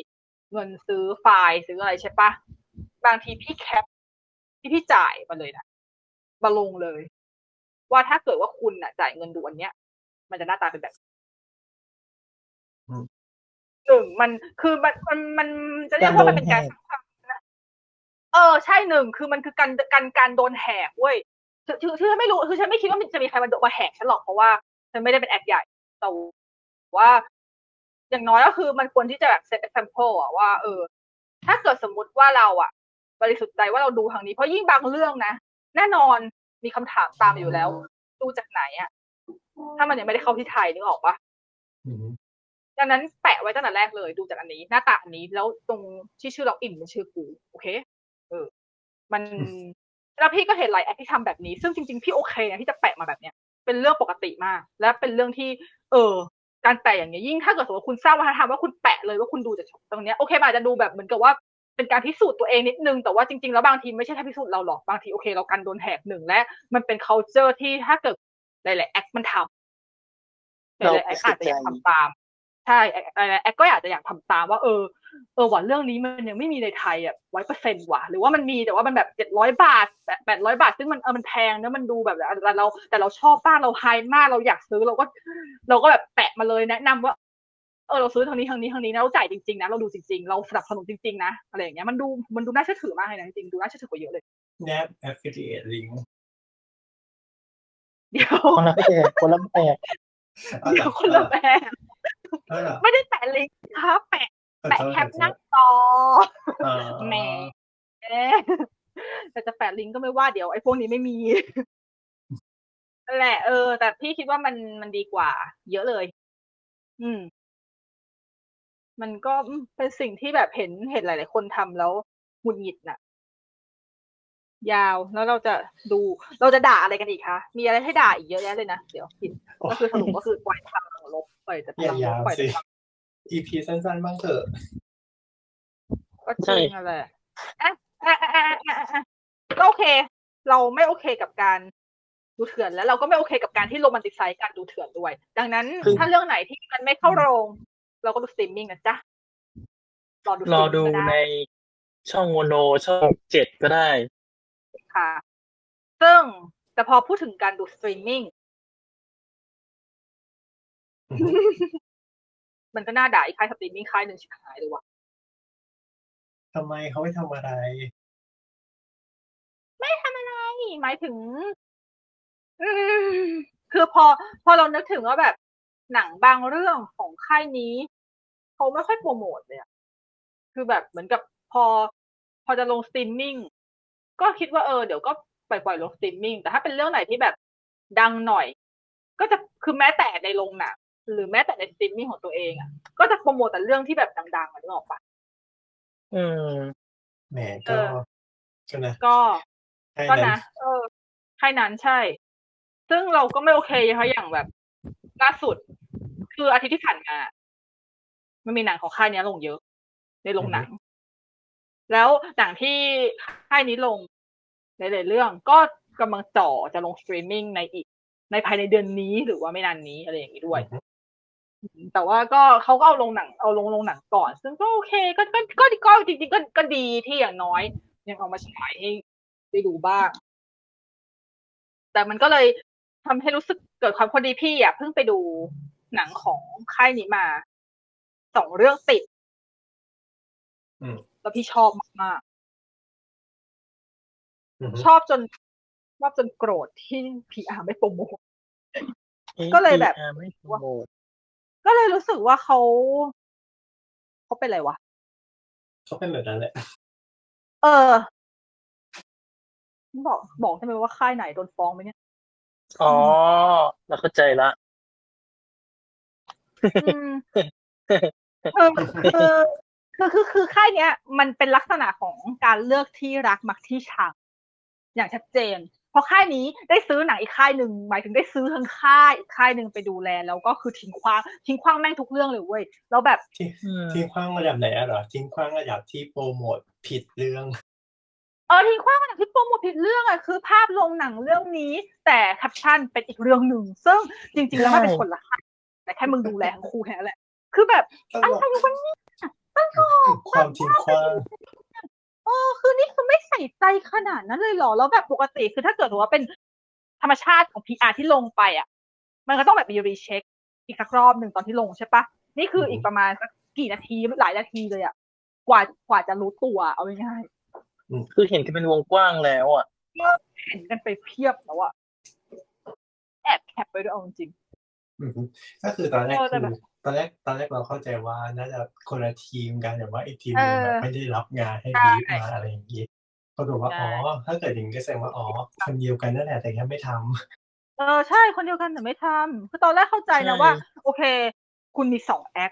เงินซื้อไฟล์ซื้ออะไรใช่ปะบางทีพี่แคปที่พี่จ่ายมาเลยนะมาลงเลยว่าถ้าเกิดว่าคุณน่ะจ่ายเงินดูอันเนี้ยมันจะหน้าตาเป็นแบบมันจะเรียกว่ามันเป็นการสร้างความนะใช่หนึ่งคือมันคือการโดนแหกเว้ยคือไม่รู้คือฉันไม่คิดว่ามันจะมีใครมาแหกฉันหรอกเพราะว่าฉันไม่ได้เป็นแอดใหญ่แต่ว่าอย่างน้อยก็คือมันควรที่จะแบบเซตแซมเปิลอะว่าถ้าเกิดสมมุติว่าเราอะบริสุทธิ์ใจว่าเราดูทางนี้เพราะยิ่งบางเรื่องนะแน่นอนมีคำถามตามอยู่แล้วดูจากไหนอะถ้ามันยังไม่ได้เข้าที่ไทยนึกออกปะดังนั้นแปะไว้ตั้งแต่แรกเลยดูจากอันนี้หน้าตาอันนี้แล้วตรงที่ชื่อล็อกอินเป็นชื่อกูโอเคมันแล้วพี่ก็เห็นหลายแอปที่ทำแบบนี้ซึ่งจริงๆพี่โอเคนะที่จะแปะมาแบบเนี้ยเป็นเรื่องปกติมากและเป็นเรื่องที่การแปะอย่างเงี้ยยิ่งถ้าเกิดสมมติคุณสร้างวัฒนธรรมว่าคุณแปะเลยว่าคุณดูจากตรงเนี้ยโอเคอาจจะดูแบบเหมือนกับว่าเป็นการพิสูจน์ตัวเองนิดนึงแต่ว่าจริงๆแล้วบางทีไม่ใช่แค่พิสูจน์เราหรอกบางทีโอเคเรากันโดนแหกหนึ่งและมันเป็น culture ที่ถ้าเกิดหลายๆแอปมันทำหลายๆแอปอาจจะอยากทำตามใช่แอคก็อาจจะอยากทำตามว่าว่าเรื่องนี้มันยังไม่มีในไทยแบบ 100% ว่ะหรือว่ามันมีแต่ว่ามันแบบ700บาท800บาทซึ่งมันมันแพงนะมันดูแบบแต่เราชอบมากเราไฮมากเราอยากซื้อเราก็แบบแปะมาเลยแนะนำว่าเราซื้อทางนี้นะเราจ่ายจริงๆนะเราดูจริงๆเราสนับสนุนจริงๆนะอะไรอย่างเงี้ยมันดูน่าเชื่อถือมากเลยนะจริงๆดูน่าเชื่อถือกว่าเยอะเลยแนบ affiliate link เดี๋ยวคนละแปะเดี๋ยวคนละแปะไม่ได้แปะลิงก์ค่ะแปะแคปหน้าจอแหมแต่จะแปะลิงก์ก็ไม่ว่าเดี๋ยวไอ้พวกนี้ไม่มีแหละแต่พี่คิดว่ามันดีกว่าเยอะเลยมันก็เป็นสิ่งที่แบบเห็นหลายๆคนทำแล้วหงุดหงิดน่ะยาวแล้วเราจะด่าอะไรกันอีกคะมีอะไรให้ด่าอีกเยอะแยะเลยนะเดี๋ยวผิดก็คือสรุปก็คือปล่อยทำลบปล่อยแต่พลังลบปล่อยแต่ EP สั้นๆบ้างเถอะก็จริงนั่นแหละก็โอเคเราไม่โอเคกับการดูเถื่อนแล้วเราก็ไม่โอเคกับการที่โรแมนติไซซ์การดูเถื่อนด้วยดังนั้นถ้าเรื่องไหนที่มันไม่เข้าโรงเราก็ดูสตรีมมิ่งนะจ๊ะรอดูในช่องโมโนช่อง7ก็ได้ค่ะซึ่งแต่พอพูดถึงการดูสตรีมมิ่งมันก็น่าด่าอีกค่ายสตรีมมิ่งค่ายหนึ่งชิบหายเลยว่ะทำไมเขาไม่ทำอะไรไม่ทำอะไรหมายถึงคือพอเรานึกถึงว่าแบบหนังบางเรื่องของค่ายนี้เขาไม่ค่อยโปรโมทเลยอะคือแบบเหมือนกับพอจะลงสตรีมมิ่งก็คิดว่าเดี๋ยวก็ปล่อยๆลงสตรีมมิ่งแต่ถ้าเป็นเรื่องไหนที่แบบดังหน่อยก็จะคือแม้แต่ในโรงหนังหรือแม้แต่ในสตรีมมิ่งของตัวเองอ่ะก็จะโปรโมทแต่เรื่องที่แบบดังๆมาออกปะ แหมก็ใช่นะก็นะใช่นั้นใช่ซึ่งเราก็ไม่โอเคค่ะอย่างแบบล่าสุดคืออาทิตย์ที่ผ่านมามันมีหนังของค่ายนี้ลงเยอะในโรงหนังแล้วหนังที่ค่ายนี้ลงหลายๆเรื่องก็กำลังจ่อจะลงสตรีมมิ่งในภายในเดือนนี้หรือว่าไม่นานนี้อะไรอย่างนี้ด้วยแต่ว่าก็เขาก็เอาลงหนังก่อนซึ่งก็โอเคก็จริงๆก็ดีที่อย่างน้อยยังเอามาฉายให้ได้ดูบ้างแต่มันก็เลยทำให้รู้สึกเกิดความพอดีพี่อ่ะเพิ่งไปดูหนังของค่ายนี้มา2เรื่องติดแล้วพี่ชอบมากๆชอบจนโกรธที่ PR ไม่โปรโมทก็เลยแบบก็เลยรู้สึกว่าเขาเป็นอะไรวะเขาเป็นแบบนั้นแหละบอกได้ไหมว่าค่ายไหนโดนฟ้องไหมเนี่ยอ๋อเราเข้าใจละคือค่ายเนี้ยมันเป็นลักษณะของการเลือกที่รักมักที่ชังอย่างชัดเจนเพราะค่ายนี้ได้ซื้อหนังอีกค่ายหนึ่งหมายถึงได้ซื้อทั้งค่ายอีกค่ายหนึ่งไปดูแลแล้วก็คือทิ้งขว้างแม่งทุกเรื่องเลยเว้ยแล้วแบบทิ้งขว้างระดับไหนอะหรอทิ้งขว้างระดับที่โปรโมทผิดเรื่องทิ้งขว้างระดับที่โปรโมทผิดเรื่องอะคือภาพลงหนังเรื่องนี้แต่แคปชั่นเป็นอีกเรื่องหนึ่งซึ่งจริงๆแล้วมันเป็นคนละค่ายแต่แค่มึงดูแลทั้งคู่แค่แหละคือแบบอะไรวะเนี่ยตั้งก็ความทิ้งขว้างคือนี่คือไม่ใส่ใจขนาดนั้นเลยหรอแล้วแบบปกติคือถ้าเกิดว่าเป็นธรรมชาติของ PR ที่ลงไปอ่ะมันก็ต้องแบบมีรีเช็คอีกสักรอบหนึ่งตอนที่ลงใช่ปะนี่คืออีกประมาณสักกี่นาทีหลายนาทีเลยอ่ะกว่าจะรู้ตัวเอาง่ายๆคือเห็นกันเป็นวงกว้างแล้วอ่ะเห็นกันไปเพียบแล้วอ่ะแอบแคปไปด้วยเอาจริงก็คือตอนแรกเราเข้าใจว่าน่าจะคนละทีมกันแต่ว่าไอ้ทีมนึงแบบไม่ได้รับงานให้บีฟมาอะไรอย่างงี้ก็ดูว่าอ๋อถ้าเกิดอย่างงี้ก็แสดงว่าอ๋อคนเดียวกันนั่นแหละแต่แค่ไม่ทำใช่คนเดียวกันแต่ไม่ทำคือตอนแรกเข้าใจนะว่าโอเคคุณมี2แอค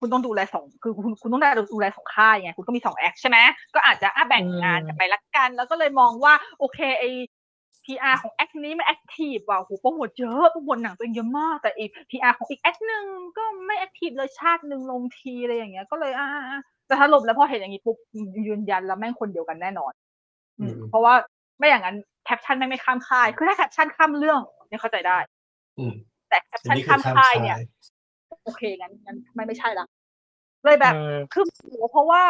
คุณต้องดูแล2คือคุณต้องดูแล2ค่ายไงคุณก็มี2แอคใช่มั้ยก็อาจจะแบ่งงานกันไปละกันแล้วก็เลยมองว่าโอเคไอPR ของแอคนี้มันแอคทีฟว่ะโหโปรโมทเยอะโปรโมทหนังตัวเองเยอะมากแต่อีก PR ของอีกแอคนึงก็ไม่แอคทีฟเลยชาตินึงลงทีอะไรอย่างเงี้ยก็เลยจะถล่มแล้วพอเห็นอย่างงี้ปุ๊บยืนยันแล้วแม่งคนเดียวกันแน่นอนเพราะว่าไม่อย่างนั้นแคปชั่นไม่ข้ามค่ายคือถ้าแคปชั่นข้ามเรื่องเนี่ยเข้าใจได้แต่แคปชั่นข้ามค่ายเนี่ยโอเคงั้นไม่ใช่ละเลยแบบคือเพราะว่า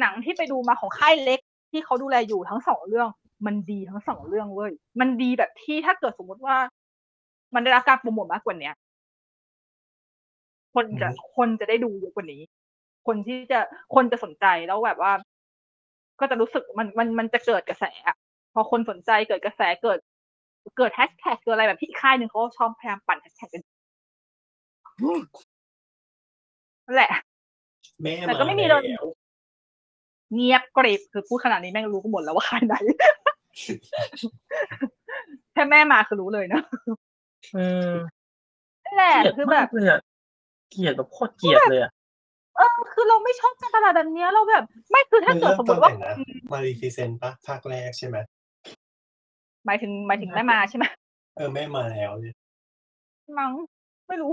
หนังที่ไปดูมาของค่ายเล็กที่เค้าดูแลอยู่ทั้ง2เรื่องมันดีทั้ง2เรื่องเว้ยมันดีแบบที่ถ้าเกิดสมมติว่ามันได้รับการโปรโมทมากกว่านี้คนจะได้ดูเยอะกว่านี้คนจะสนใจแล้วแบบว่าก็จะรู้สึกมันจะเกิดกระแสพอคนสนใจเกิดกระแสเกิดแฮชแท็กเกิดอะไรแบบที่ค่ายนึงเขาชอบพยายามปั่นแฮชแท็กกันนั่นแหละแต่ก็ไม่มีเลยเงียบกริบคือพูดขนาดนี้แม่งรู้กันหมดแล้วว่าใครไหนแค่แม่มาคือรู้เลยนะนั่นแหละคือแบบเกลียดแบบโคตรเกลียดเลยอ่ะคือเราไม่ชอบการตลาดแบบนี้เราแบบไม่คือถ้าเกิดสมมติว่ามารีฟิเซนปะภาคแรกใช่ไหมหมายถึงแม่มาใช่ไหมแม่มาแล้วเนี่ยมั้งไม่รู้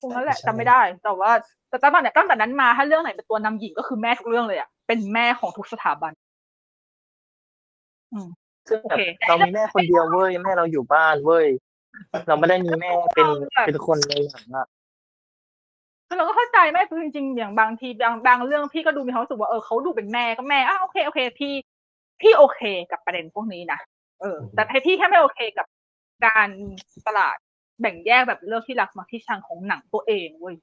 คงนั่นแหละจำไม่ได้แต่ว่าแต่ตั้งแต่นั้นมาถ้าเรื่องไหนเป็นตัวนำหญิงก็คือแม่ทุกเรื่องเลยอ่ะเป็นแม่ของทุกสถาบันซึ่งแบบเรามีแม่คนเดียวเว้ยแม่เราอยู่บ้านเว้ยเราไม่ได้มีแม่เป็นคนในหนังอ่ะคือเราก็เข้าใจแม่จริงๆอย่างบางทีบางเรื่องพี่ก็ดูมีความรู้สึกว่าเขาดูเป็นแม่ก็แม่โอเคโอเคพี่โอเคกับประเด็นพวกนี้นะแต่พี่แค่ไม่โอเคกับการตลาดแบ่งแยกแบบเรื่องที่รักมักที่ชังของหนังตัวเองเว้ย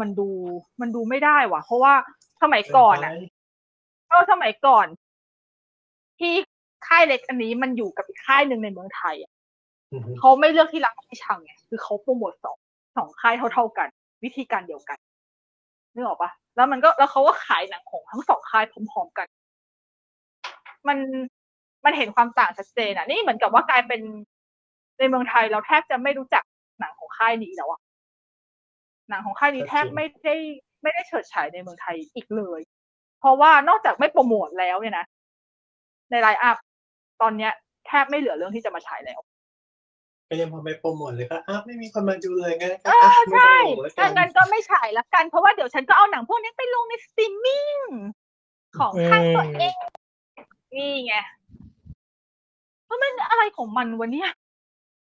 มันดูไม่ได้ว่ะเพราะว่าสมัยก่อนอ่ะสมัยก่อนที่ค่ายเล็กอันนี้มันอยู่กับอีกค่ายนึงในเมืองไทยอ่ะเขาไม่เลือกที่รักมักที่ชังไงคือเขาโปรโมทสองค่ายเท่าๆกันวิธีการเดียวกันนึกออกปะแล้วมันก็แล้วเขาก็ขายหนังของทั้งสองค่ายพร้อมๆกันมันเห็นความต่างชัดเจนอ่ะนี่เหมือนกับว่ากลายเป็นในเมืองไทยเราแทบจะไม่รู้จักหนังของค่ายนี้แล้วอ่ะหนังของค่ายนี้แทบไม่ได้เฉิดฉายในเมืองไทยอีกเลย เพราะว่านอกจากไม่โปรโมทแล้วเนี่ยนะในไลน์อัพตอนเนี้ยแทบไม่เหลือเรื่องที่จะมาฉายแล้วก็ยังพอไม่โปรโมทเลยก็อ้าวไม่มีคนมาดูเลยงั้นก็ใช่งั้นก็ไม่ฉายละกันเพราะว่าเดี๋ยวฉันก็เอาหนังพวกนี้ไปลงในสตรีมมิ่งของข้างตัวเองนี่ไงมันอะไรของมันวะเนี่ย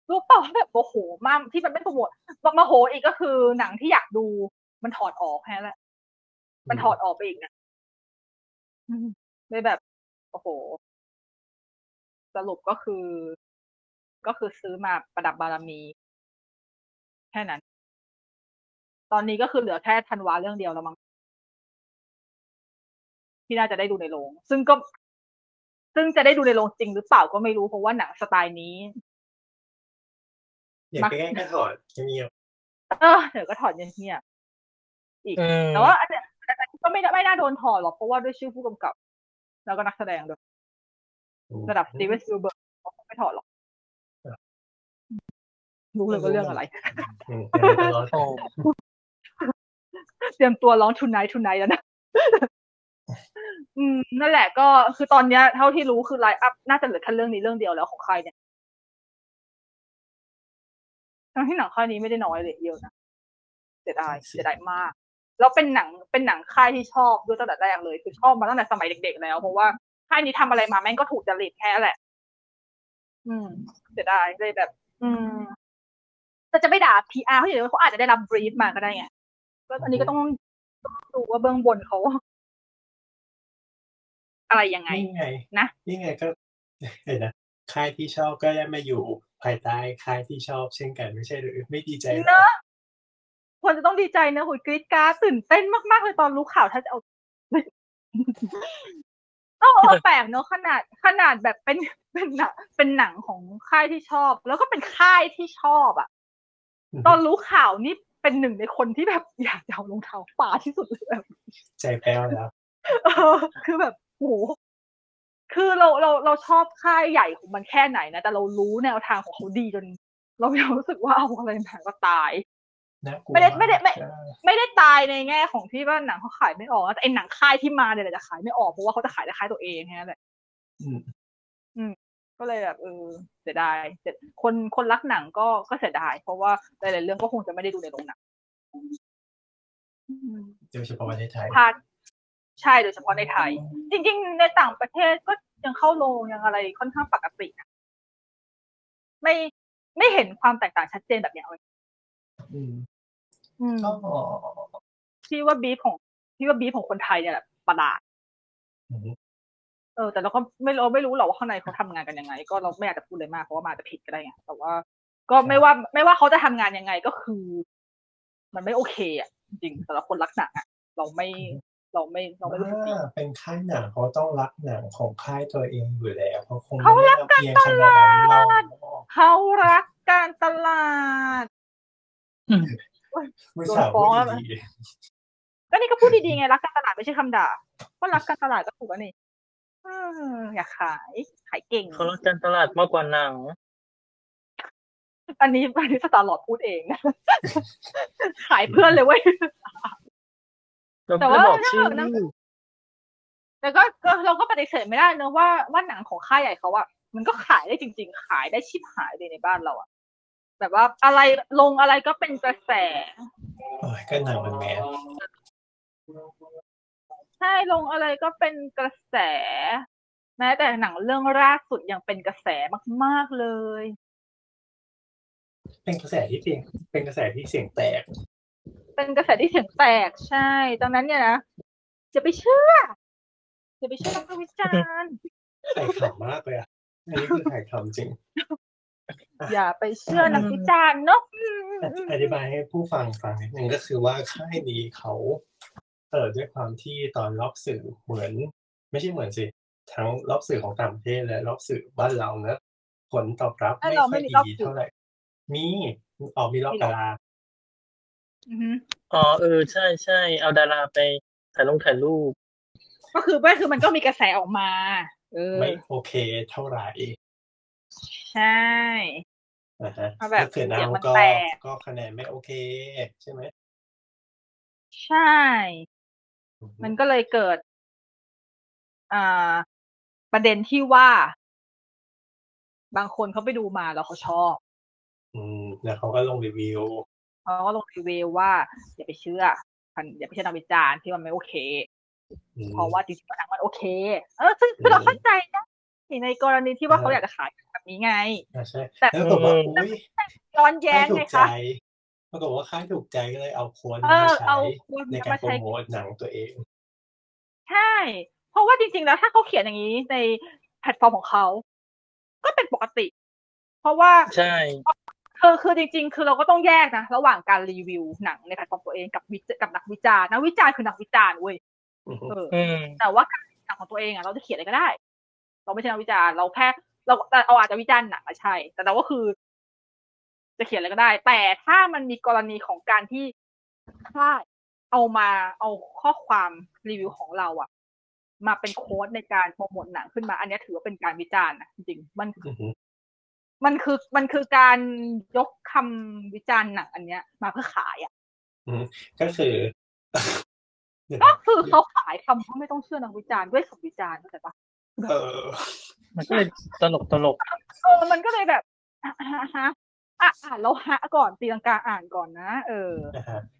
รู้เปล่าแบบโอ้โหมั่มที่มันไม่โปรโมทมาโหอีกก็คือหนังที่อยากดูมันถอดออกแค่ละมันถอดออกไปอีกนะเลยแบบโอ้โหสรุปก็คือซื้อมาประดับบารมีแค่นั้นตอนนี้ก็คือเหลือแค่ธันวาเรื่องเดียวแล้วมั้งที่น่าจะได้ดูในโรงซึ่งจะได้ดูในโรงจริงหรือเปล่าก็ไม่รู้เพราะว่าหนังสไตล์นี้เดี๋ยวแกก็ถอดเงียบเดี๋ยวก็ถอดเงียบอีกแต่ว่าอันเนี้ยก็ไม่น่าโดนถอดหรอกเพราะว่าด้วยชื่อผู้กำกับแล้วก็นักแสดงด้วยระดับสตีเวน สปีลเบิร์กไม่ถอดหรอกรู้เลยว่าเรื่องอะไรเตรียมตัวร้อง Tonight แล้วนะนั่นแหละก็คือตอนนี้เท่าที่รู้คือไลน์อัพน่าจะเหลือแค่เรื่องนี้เรื่องเดียวแล้วของใครเนี่ยทั้งที่หนังค่ายนี้ไม่ได้น้อยเลยเยอะนะเสียดายมากแล้วเป็นหนังค่ายที่ชอบด้วยตั้งแต่แรกเลยคือชอบมาตั้งแต่สมัยเด็กๆแล้วเพราะว่าค่ายนี้ทำอะไรมาแม่งก็ถูกจริตแค่แหละเสียดายเลยแบบแต่จะไม่ด่า PR เขาอยู่เลยเขาอาจจะได้รับบรีฟมาก็ได้ไงก็อันนี้ก็ต้องดูว่าเบื้องบนเขาอะไรยังไงนะนี่ไงก็เห็นนะค่ายที่ชอบก็ได้มาอยู่ภายใต้ค่ายที่ชอบเช่นกันไม่ใช่หรือไม่ดีใจเนอะควรจะต้องดีใจนะโหยกรี๊ดกราดตื่นเต้นมากๆเลยตอนรู้ข่าวถ้าจะเอาแปลกเนอะขนาดแบบเป็นหนังของค่ายที่ชอบแล้วก็เป็นค่ายที่ชอบอ่ะตอนรู้ข่าวนี่เป็นหนึ่งในคนที่แบบอยากจะเอารองเท้าป่าที่สุดเลยแบบใจแป้วแล้วคือแบบโหคือเราชอบค่ายใหญ่ของมันแค่ไหนนะแต่เรารู้แนวทางของเขาดีจนเรารู้สึกว่าเอาอะไรมาก็ตายไม่ได้ตายในแง่ของที่ว่าหนังเขาขายไม่ออกแต่ไอ้หนังค่ายที่มาเนี่ยแหละจะขายไม่ออกเพราะว่าเขาจะขายแต่ค่ายตัวเองแค่แหละก็เลยแบบเสียดายคนรักหนังก็เสียดายเพราะว่าหลายๆเรื่องก็คงจะไม่ได้ดูในโรงหนังโดยเฉพาะในไทยใช่โดยเฉพาะในไทยจริงๆในต่างประเทศก็ยังเข้าโรงยังอะไรค่อนข้างปกตินะไม่เห็นความแตกต่างชัดเจนแบบนี้เลยก็ที่ว่าบีฟของคนไทยเนี่ยแหละประหลาดแต่เราก็ไม่รู้หรอกว่าข้างในเขาทำงานกันยังไงก็เราไม่อยากจะพูดเลยมากเพราะว่ามาจะผิดก็ได้ไงแต่ว่าก็ไม่ว่าเขาจะทำงานยังไงก็คือมันไม่โอเคอ่ะจริงสำหรับคนรักหนังอ่ะเราไม่รู้สึกดีเป็นค่ายหนังเขาต้องรักหนังของค่ายตัวเองอยู่แล้วเพราะคงเขารักการตลาดเขารักการตลาดโดนฟ้องแล้วก็นี่ก็พูดดีๆไงรักการตลาดไม่ใช่คำด่าเพราะรักการตลาดก็ถูกแล้วนี่อยากขายเก่งเขารักการตลาดมากกว่าหนังอันนี้สตาร์ลอร์ดพูดเองนะขายเพื่อนเลยเว้ยแต่ว่าแต่ก็เราก็ปฏิเสธไม่ได้นะว่าหนังของค่ายใหญ่เขาอะมันก็ขายได้จริงๆขายได้ชิบหายเลยในบ้านเราอะแบบว่าอะไรลงอะไรก็เป็นกระแสก็หนังมันแมสใช่ลงอะไรก็เป็นกระแสแม้แต่หนังเรื่องล่าสุดยังเป็นกระแสมากๆเลยเป็นกระแสที่เสียงแตกใช่ตอนนั้นเนี่ยนะจะไปเชื่อนักวิจารณ์ใส่ขำมากเลยอ่ะอันนี้คือใส่ขำจริงอย่าไปเชื่อนักวิจารณ์เนาะอธิบายให้ผู้ฟังฟังนิดนึงก็คือว่าค่ายนี้เขาด้วยความที่ตอนรอบสื่อเหมือนไม่ใช่เหมือนสิทั้งรอบสื่อของต่างประเทศและรอบสื่อบ้านเรานะผลตอบรับไม่ค่อยดีเท่าไหร่มีรอบดาราใช่ๆเอาดาราไปถ่ายรูปก็คือมันก็มีกระแสออกมาไม่โอเคเท่าไหร่ใช่เอาแบบเสียงมันแตกก็คะแนนไม่โอเคใช่ไหมใช่มันก็เลยเกิด ประเด็นที่ว่าบางคนเขาไปดูมาแล้วเขาชอบแล้วเขาก็ลงรีวิวว่าอย่าไปเชื่อนักวิจารณ์ที่มันไม่โอเคเพราะว่าจริงๆมันโอเคซึ่งเราเข้าใจนะในกรณีที่ว่าเขาอยากจะขายแบบนี้ไงใช่แต่ผมว่าย้อนแย้งไงคะปรากฏว่าค่ายถูกใจก็เลยเอาคนมาใช้ในการโปรโมทหนังตัวเองใช่เพราะว่าจริงๆแล้วถ้าเขาเขียนอย่างนี้ในแพลตฟอร์มของเขาก็เป็นปกติเพราะว่าใช่คือจริงๆคือเราก็ต้องแยกนะระหว่างการรีวิวหนังในแพลตฟอร์มตัวเองกับนักวิจารณ์นักวิจารณ์คือนักวิจารณ์เว้ยแต่ว่าการหนังของตัวเองอ่ะเราจะเขียนอะไรก็ได้เราไม่ใช่นักวิจารณ์เราแค่เราอาจจะวิจารณ์หนังใช่แต่เราก็คือจะเขียนอะไรก็ได้แต่ถ้ามันมีกรณีของการที่ค่ายเอาข้อความรีวิวของเราอ่ะมาเป็นโค้ดในการโปรโมทหนังขึ้นมาอันนี้ถือว่าเป็นการวิจารณ์นะจริงๆมันคือการยกคำวิจารณ์หนังอันเนี้ยมาเพื่อขายอ่ะก็คือเขาขายคำเขาไม่ต้องเชื่อนักวิจารณ์ด้วยคำวิจารณ์เข้าใจปะมันก็เลยตลกมันก็เลยแบบอ่านแล้วฮะก่อนตีลังกาอ่านก่อนนะ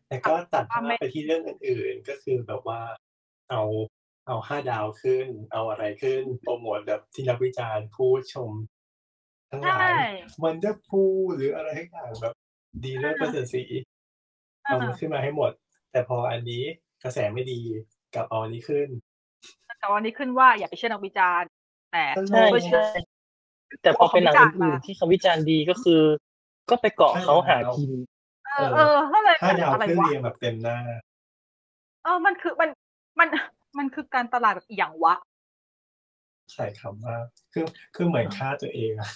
แต่ก็ตัดไปที่เรื่องอื่นๆก็คือแบบว่าเอา5ดาวขึ้นเอาอะไรขึ้นโปรโมทแบบที่นักวิจารณ์ผู้ชมทั้งหลายมันจะพูหรืออะไรต่างแบบดีเลิศประเสริฐศรีเอาขึ้นมาให้หมดแต่พออันนี้กระแสไม่ดีกับอันนี้ขึ้นแต่อันนี้ขึ้นว่าอย่าไปเชื่อนักวิจารณ์แต่ก็เชื่อแต่พอเป็นหนังอื่นที่เขาวิจารณ์ดีก็คือก็ไปเกาะเขาหากินก็เลยเป็นอะไรวะแบบเต็มหน้ามันคือมันคือการตลาดแบบอย่างวะใช่ครับว่าคือเหมือนฆ่าตัวเองอ่ะ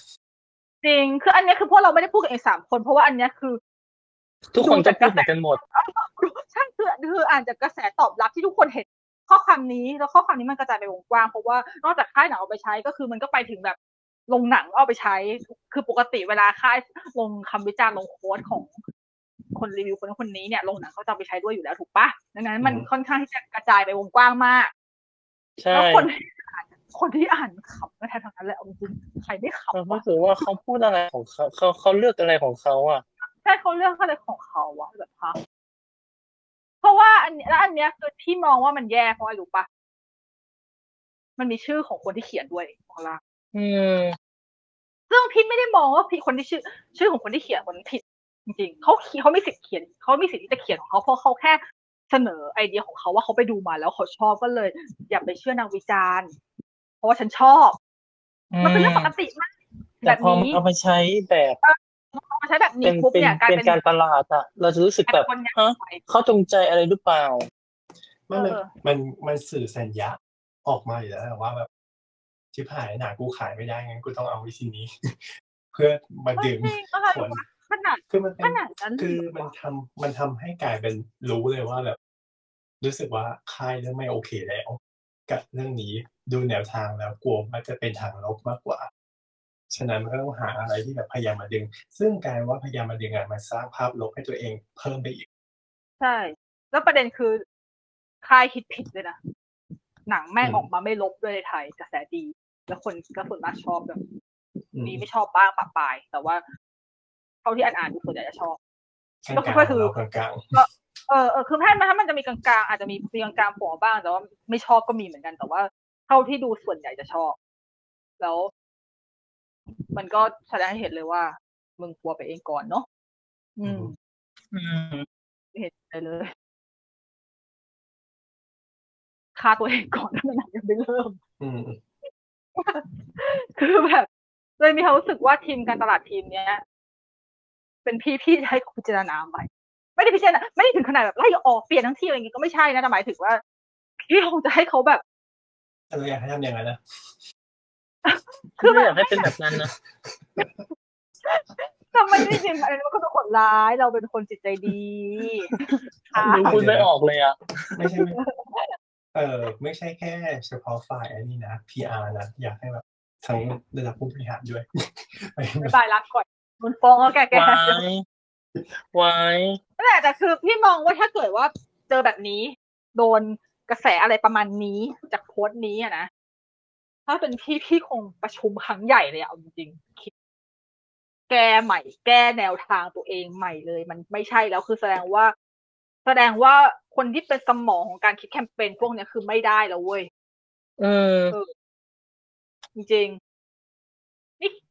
จริงคืออันนี้คือพวกเราไม่ได้พูดกันเอง3คนเพราะว่าอันนี้คือทุกคนจะพูดกันหมดใช่คืออ่านจากกระแสตอบรับที่ทุกคนเห็นข้อความนี้แล้วข้อความนี้มันกระจายไปวงกว้างเพราะว่านอกจากค่ายหนังเอาไปใช้ก็คือมันก็ไปถึงแบบลงหนังเอาไปใช้คือปกติเวลาค่ายลงคำวิจารณ์ลงโค้ดของคนรีวิวคนนี้เนี่ยลงหนังเขาจะไปใช้ด้วยอยู่แล้วถูกปะดังนั้นมันค่อนข้างที่จะกระจายไปวงกว้างมากแล้วคนที่อ่านขำกันทั้งนั้นแหละจริงใครไม่ขำก็คือว่าเขาพูดอะไรของเขาเลือกอะไรของเขาอ่ะใช่เขาเลือกอะไรของเขาวะแบบพักเพราะว่าอันเนี้ยคือที่มองว่ามันแย่เพราะอะไรรู้ปะมันมีชื่อของคนที่เขียนด้วยของเราซึ่งพี่ไม่ได้มองว่าพี่คนที่ชื่อของคนที่เขียนคนผิดจริงๆเขามีสิทธิ์เขียนเขามีสิทธิ์ที่จะเขียนของเขาเพราะเขาแค่เสนอไอเดียของเขาว่าเขาไปดูมาแล้วเขาชอบก็เลยอย่าไปเชื่อนักวิจารณ์เพราะว่าฉันชอบมันเป็นเรื่องปกติมากแบบนี้เอาไปใช้แบบนี้ปุ๊บเนี่ยเป็นการตลาดอ่ะเราจะรู้สึกแบบเขาจงใจอะไรหรือเปล่ามันสื่อสัญญาออกมาอยู่แล้วว่าแบบชิบหายหนังกูขายไม่ได้งั้นกูต้องเอาวิธีนี้เพื่อมาดึงคนคือมันเป็นคือมันทำให้กลายเป็นรู้เลยว่าแบบรู้สึกว่าค่ายเรื่องไม่โอเคแล้วกับเรื่องนี้ดูแนวทางแล้วกลัวมันจะเป็นทางลบมากกว่าฉะนั้นมันก็ต้องหาอะไรที่แบบพยายามมาดึงซึ่งการว่าพยายามมาดึงมันสร้างภาพลบให้ตัวเองเพิ่มไปอีกใช่แล้วประเด็นคือค่ายคิดผิดเลยนะหนังแม่งออกมาไม่ลบด้วยในไทยกระแสดีแล้วคนก็ส่วนมากชอบแบบมีไม่ชอบบ้างปะปายแต่ว่าเท่าที่อ่านดูส่วนใหญ่จะชอบก็คือกลางๆคือถ้ามันจะมีกลางๆอาจจะมีกลางๆป่อบ้างแต่ว่าไม่ชอบก็มีเหมือนกันแต่ว่าเท่าที่ดูส่วนใหญ่จะชอบแล้วมันก็แสดงให้เห็นเลยว่ามึงกลัวไปเองก่อนเนาะเห็นเลยฆ่าตัวเองก่อนแล้วหนังยังไม่เริ่มคือแบบเลยมีความรู้สึกว่าทีมการตลาดทีมเนี้ยเป็นพี่ให้พิจารณาไปไม่ได้พิจารณาไม่ได้ถึงขนาดแบบไล่ออกเปลี่ยนทั้งที่อะไรอย่างงี้ก็ไม่ใช่นะแต่หมายถึงว่าพี่คงจะให้เขาแบบอะไรอยากให้ทำอย่างนั้นนะคือแบบให้เป็นแบบนั้นนะแต่ไม่ได้จริงอะไรมันก็ต้องขนร้ายเราเป็นคนจิตใจดีดูคุณไม่ออกเลยอ่ะไม่ใช่ไม่ใช่แค่เฉพาะฝ่ายอันนี้นะ PR นะอยากให้แบบทั้งระดับผู้บริหารด้วยไม่ไปรับก่อนมันฟ้องแล้วแกไว้แต่คือพี่มองว่าถ้าเกิดว่าเจอแบบนี้โดนกระแสอะไรประมาณนี้จากโพสต์นี้อ่ะนะ ถ้าเป็นพี่คงประชุมครั้งใหญ่เลยเอาจริงๆคิดแก้ใหม่แก้แนวทางตัวเองใหม่เลยมันไม่ใช่แล้วคือแสดงว่าคนที่เป็นสมองของการคิดแคมเปญพวกนี้คือไม่ได้แล้วเว้ยจริง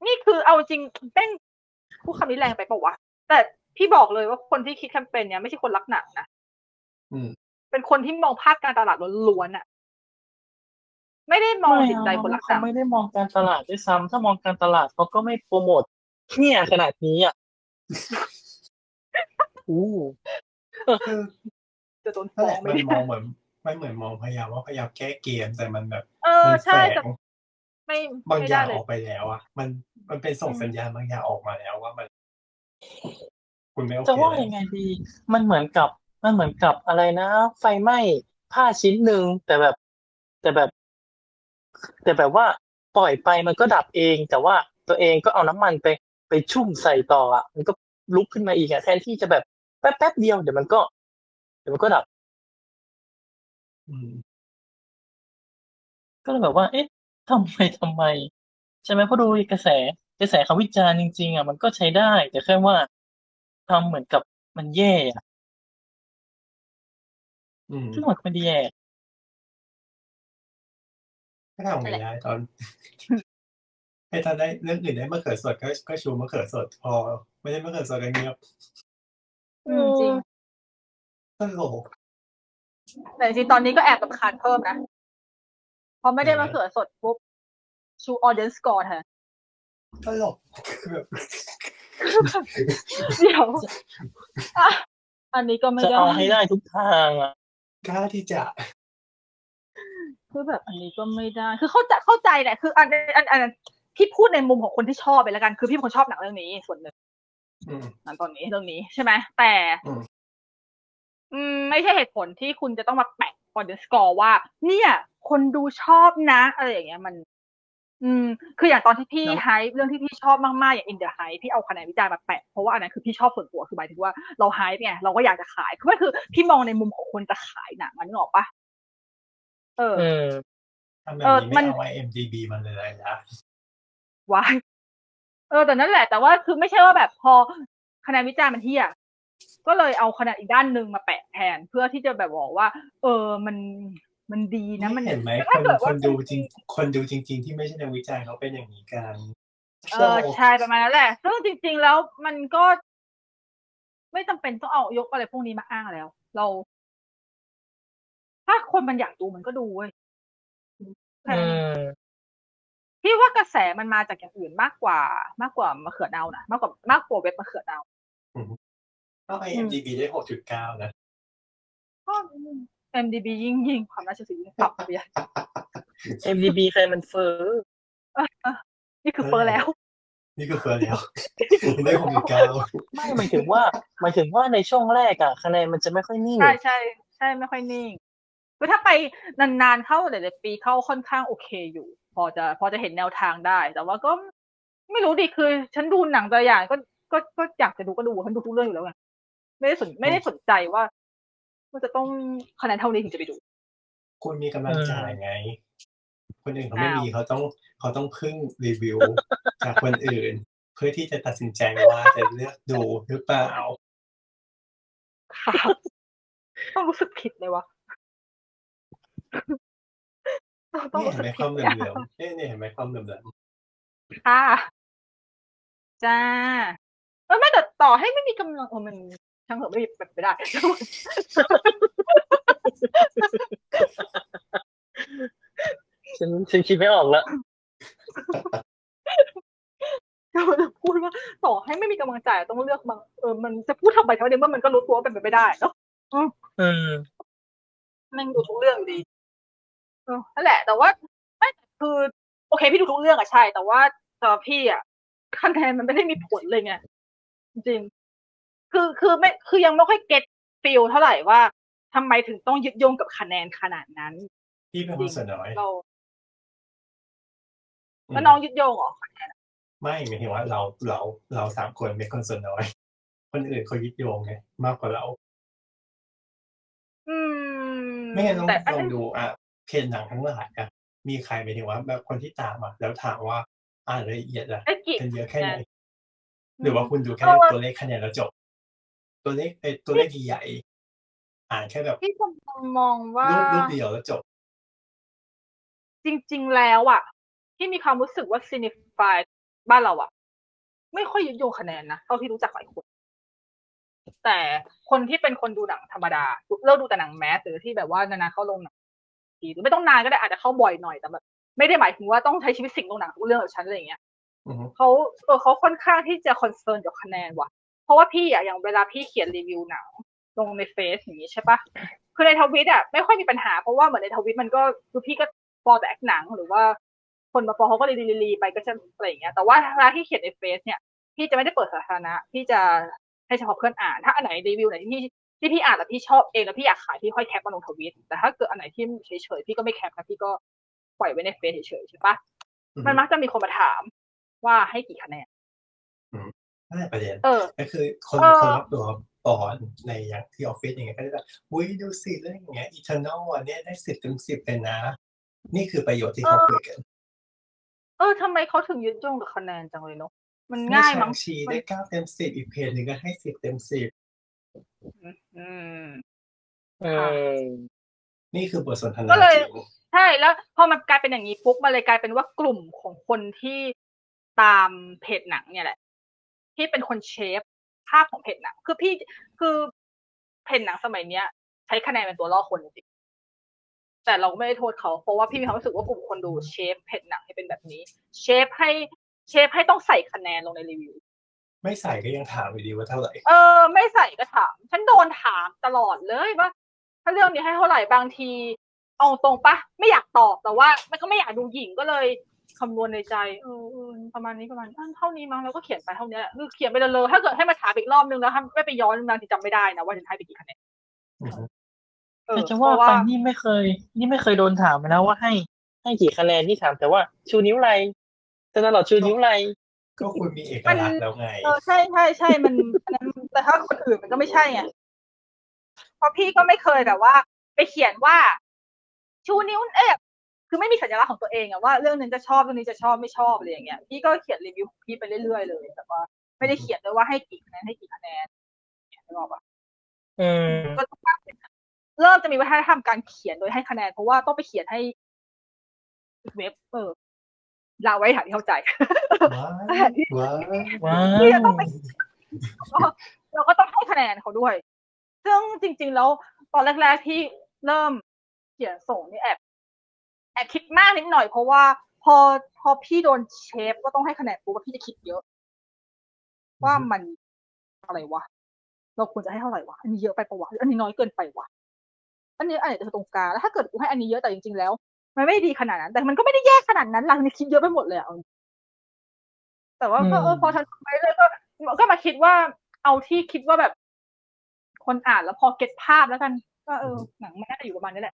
นี่คือเอาจริงแม่งพูดคำนี้แรงไปเปล่าวะแต่พี่บอกเลยว่าคนที่คิดแคมเปญเนี่ยไม่ใช่คนรักหนังนะเป็นคนที่มองภาพการตลาดล้วนๆอะไม่ได้มองจิตใจคนรักหนังไม่ได้มองการตลาดด้วยซ้ำถ้ามองการตลาดเขาก็ไม่โปรโมทเนี่ยขนาดนี้อ่ะจะโดนฟ้องไหมมันมองเหมือนไม่เหมือนมองพยายามแก้เกมแต่มันแบบมันแฝงบางอย่างออกไปแล้วอ่ะมันเป็นส่งสัญญาณบางอย่างออกมาแล้วว่ามันคุณไม่โอเคจะว่ายังไงดีมันเหมือนกับอะไรนะไฟไหม้ผ้าชิ้นหนึ่งแต่แบบว่าปล่อยไปมันก็ดับเองแต่ว่าตัวเองก็เอาน้ำมันไปชุ่มใส่ต่ออ่ะมันก็ลุกขึ้นมาอีกอ่ะแทนที่จะแบบแป๊บๆเดียวเดี๋ยวมันก็ดับก็เลยแบบว่าเอ๊ะทำไมใช่ไหมเพราะดูกระแสคำวิจารณ์จริงๆอ่ะมันก็ใช้ได้แต่แค่ว่าทำเหมือนกับมันแย่อ่ะซึ่งมันแย่ก็ทำไม่ได้ตอนไอ้ตอนได้เรื่องอื่นได้มะเขือสดก็ชูมะเขือสดพอไม่ได้มะเขือสดกันเงียบจริงตลกแต่จริงตอนนี้ก็แอบกับขาดเพิ่มนะพอไม่ได้มะเขือสดปุ๊บชูออเดนสกอร์แทนตลกเดี๋ยวอันนี้ก็ไม่ได้จะเอาให้ได้ทุกทางอ่ะกล้าที่จะคือแบบอันนี้ก็ไม่ได้คือเข้าใจแหละคืออันพี่พูดในมุมของคนที่ชอบไปแล้วกันคือพี่คนชอบหนังเรื่องนี้ส่วนหนึ่งตอนนี้เรื่องนี้ใช่ไหมแต่ไม่ใช่เหตุผลที่คุณจะต้องมาแปะออเดนสกอร์ว่าเนี่ยคนดูชอบนะอะไรอย่างเงี้ยมันคืออย่างตอนที่พี่ไฮป์เรื่องที่พี่ชอบมากๆอย่าง In the Hype พี่เอาคะแนนวิจารณ์มาแปะเพราะว่าอันนั้นคือพี่ชอบส่วนตัวคือหมายถึงว่าเราไฮป์ไงเราก็อยากจะขายคือพี่มองในมุมของคนจะขายหนังมันนึกออกปะทำแบบนี้ไม่เอาไว้ MDB มันเลยนะว้ายแต่นั่นแหละแต่ว่าคือไม่ใช่ว่าแบบพอคะแนนวิจารณ์มันเหี้ยก็เลยเอาคะแนนอีกด้านนึงมาแปะแทนเพื่อที่จะแบบบอกว่ามันดีนะมันเห็นไหมคนดูจริงๆที่ไม่ใช่นักวิจัยเขาเป็นอย่างนี้กันใช่ประมาณนั้นแหละซึ่งจริงๆแล้วมันก็ไม่จำเป็นต้องเอายกอะไรพวกนี้มาอ้างแล้วเราถ้าคนมันอยากดูมันก็ดูเว้ยพี่ว่ากระแสมันมาจากอย่างอื่นมากกว่ามะเขือดาวนะมากกว่าเว็บมะเขือดาวก็ IMDb ได้ 6.9 นะก็MDB ยิ่งความน่าเชื่อถือยิ่งปรับไป MDB ใครมันเฟอร์นี่คือเฟอร์แล้วได้ความกล้าไม่หมายถึงว่าในช่วงแรกอ่ะคะแนนมันจะไม่ค่อยนิ่งใช่ไม่ค่อยนิ่งคือถ้าไปนานๆเข้าหลายๆปีเข้าค่อนข้างโอเคอยู่พอจะเห็นแนวทางได้แต่ว่าก็ไม่รู้ดิคือฉันดูหนังตัวอย่างก็อยากจะดูก็ดูฉันดูทุกเรื่องอยู่แล้วไงไม่ได้สนใจว่ามันจะต้องคะแนนเท่านี้ถึงจะไปดูคุณมีกำลังใจไงคนอื่นเขาไม่มีเขาต้องพึ่งรีวิวจากคนอื่นเพื่อที่จะตัดสินใจว่าจะเลือกดูหรือเปล่าครับต้องรู้สึกผิดเลยวะต้องรู้สึกผิดความเหลื่อมๆเนี่ยเห็นไหมความเหลื่อมๆค่ะจ้าไม่แต่ต่อให้ไม่มีกำลังมันช่างเถอะไม่เป็นไปได้ฉันคิดไม่ออกแล้วจะพูดว่าต่อให้ไม่มีกำลังใจต้องเลือกบางมันจะพูดทำไปเท่าเดิมว่ามันก็รู้ตัวว่าเป็นไปไม่ได้เนาะนั่งดูทุกเรื่องดีนั่นแหละแต่ว่าไม่คือโอเคพี่ดูทุกเรื่องอะใช่แต่ว่าต่อพี่อะคะแนนมันไม่ได้มีผลเลยไงจริงคือไม่คือยังไม่ค่อยเก็ตฟีลเท่าไหร่ว่าทำไมถึงต้องยึดโยงกับคะแนนขนาดนั้นพี่เป็นคนเสนอเราแล้วน้องยึดโยงเหรอไม่หมายถึงว่าเราสามคนเป็นคนเสนอคนอื่นเขายึดโยงไงมากกว่าเราไม่งั้นลองดูอ่ะเพจหนังทั้งหลายอ่ะ มีใครหมายถึงว่าแบบคนที่ตามอ่ะแล้วถามว่าอ่านรายละเอียดอ่ะเป็นเยอะแค่ไหนหรือว่าคุณดูแค่ตัวเลขคะแนนแล้วจบตัวเลขตัวเลขใหญ่อ่านแค่แบบที่ผมมองว่ารูปเดียวแล้วจบจริงๆแล้วอ่ะที่มีความรู้สึกว่าซินิฟายบ้านเราอ่ะไม่ค่อยยึดโยงคะแนนนะเท่าที่รู้จักหลายคนแต่คนที่เป็นคนดูหนังธรรมดาเลิกดูแต่หนังแมสหรือที่แบบว่านานๆเข้าโรงหนังทีหรือไม่ต้องนานก็ได้อาจจะเข้าบ่อยหน่อยแต่แบบไม่ได้หมายถึงว่าต้องใช้ชีวิตสิ่งโรงหนังทุกเรื่องแบบฉันอะไรอย่างเงี้ยเขาค่อนข้างที่จะคอนเซิร์นกับคะแนนว่ะเพราะว่าพี่อ่ะอย่างเวลาพี่เขียนรีวิวหนังลงในเฟซอย่างนี้ใช่ปะคือในทวิตอ่ะไม่ค่อยมีปัญหาเพราะว่าเหมือนในทวิตมันก็คือพี่ก็ฟอร์แบ็กหนังหรือว่าคนมาฟอร์เขาก็รีไปก็จะอะไรอย่างเงี้ยแต่ว่าเวลาที่เขียนในเฟซเนี่ยพี่จะไม่ได้เปิดสาธารณะพี่จะให้เฉพาะเพื่อนอ่านถ้าอันไหนรีวิวไหนที่พี่อ่านแล้วพี่ชอบเองแล้วพี่อยากขายพี่ค่อยแคปมาลงทวิตแต่ถ้าเกิดอันไหนที่เฉยๆพี่ก็ไม่แคปนะพี่ก็ปล่อยไว้ในเฟซเฉยๆใช่ปะมันมักจะมีคนมาถามว่าให้กี่คะแนนนั่นแหละประเด็นก็คือคนรับตัวตอนในอย่างที่ออฟฟิศอย่างเงี้ยก็จะอุ้ยดูสิเรื่องอย่างเงี้ยอีเทอร์นอลอันเนี้ยได้10/10เลยนะนี่คือประโยชน์ที่เขาคุยกันทำไมเขาถึงยึดโยงกับคะแนนจังเลยเนาะมันง่ายมั้งชีได้9/10อีกเพจหนึ่งก็ให้10/10นี่คือบทสนทนาก็เลยใช่แล้วพอมันกลายเป็นอย่างนี้ปุ๊บมันเลยกลายเป็นว่ากลุ่มของคนที่ตามเพจหนังเนี่ยแหละที่เป็นคนเชฟภาพของเพจหนังคือเพจหนังสมัยเนี้ยใช้คะแนนเป็นตัวล่อคนจริงแต่เราไม่ได้โทษเขาเพราะว่าพี่มีความรู้สึกว่ากลุ่มคนดูเชฟเพจหนังให้เป็นแบบนี้เชฟให้ต้องใส่คะแนนลงในรีวิวไม่ใส่ก็ยังถามอยู่ดีว่าเท่าไหร่ไม่ใส่ก็ถามฉันโดนถามตลอดเลยว่าถ้าเรื่องนี้ให้เท่าไหร่บางทีเอาตรงปะไม่อยากตอบแต่ว่ามันก็ไม่อยากดูหญิงก็เลยคำนวณในใจประมาณนี้เท่านี้มั้งแล้วก็เขียนไปเท่านี้แหละคือเขียนไปเลยถ้าเกิดให้มาถามอีกรอบนึงแล้วไม่ไปย้อนนานที่จำไม่ได้นะว่าฉันให้ไปกี่คะแนนแต่จะว่าไปนี่ไม่เคยโดนถามนะว่าให้กี่คะแนนที่ถามแต่ว่าชูนิ้วไรแต่ตลอดชูนิ้วไรก็คุณมีเอกลักษณ์แล้วไงใช่มันแต่ถ้าคนอื่นมันก็ไม่ใช่ไงเพราะพี่ก็ไม่เคยแบบว่าไปเขียนว่าชูนิ้วคือไม่มีสัญลักษณ์ของตัวเองอะว่าเรื่องนึงจะชอบเรื่องนี้จะชอบไม่ชอบอะไรอย่างเงี้ยพี่ก็เขียนรีวิวของพี่ไปเรื่อยๆเลยแต่ว่าไม่ได้เขียนเลยว่าให้กี่คะแนนให้กี่คะแนนไม่บอกว่าก็ต้องเริ่มจะมีวัฒนธรรมการเขียนโดยให้คะแนนเพราะว่าต้องไปเขียนให้เว็บเราไว้ถามที่เข้าใจที่จะต้องไปเราก็ต้องให้คะแนนเขาด้วยซึ่งจริงๆแล้วตอนแรกๆที่เริ่มเขียนส่งนี่แอบคิดมากนิดหน่อยเพราะว่าพอพี่โดนเชฟก็ต้องให้คะแนนปุ๊บว่าพี่จะคิดเยอะว่ามันอะไรวะเราควรจะให้เท่าไหร่วะอันนี้เยอะไปปะวะอันนี้น้อยเกินไปวะอันนี้อันไหนจะตรงกลางแล้วถ้าเกิดกูให้อันนี้เยอะแต่จริงๆแล้วมันไม่ดีขนาดนั้นแต่มันก็ไม่ได้แย่ขนาดนั้นหลังนี้คิดเยอะไปหมดเลยอะแต่ว่าก็พอทำไปเลยก็มาคิดว่าเอาที่คิดว่าแบบคนอ่านแล้วพอเก็ตภาพแล้วกันก็หนังมันน่าจะอยู่ประมาณนี้แหละ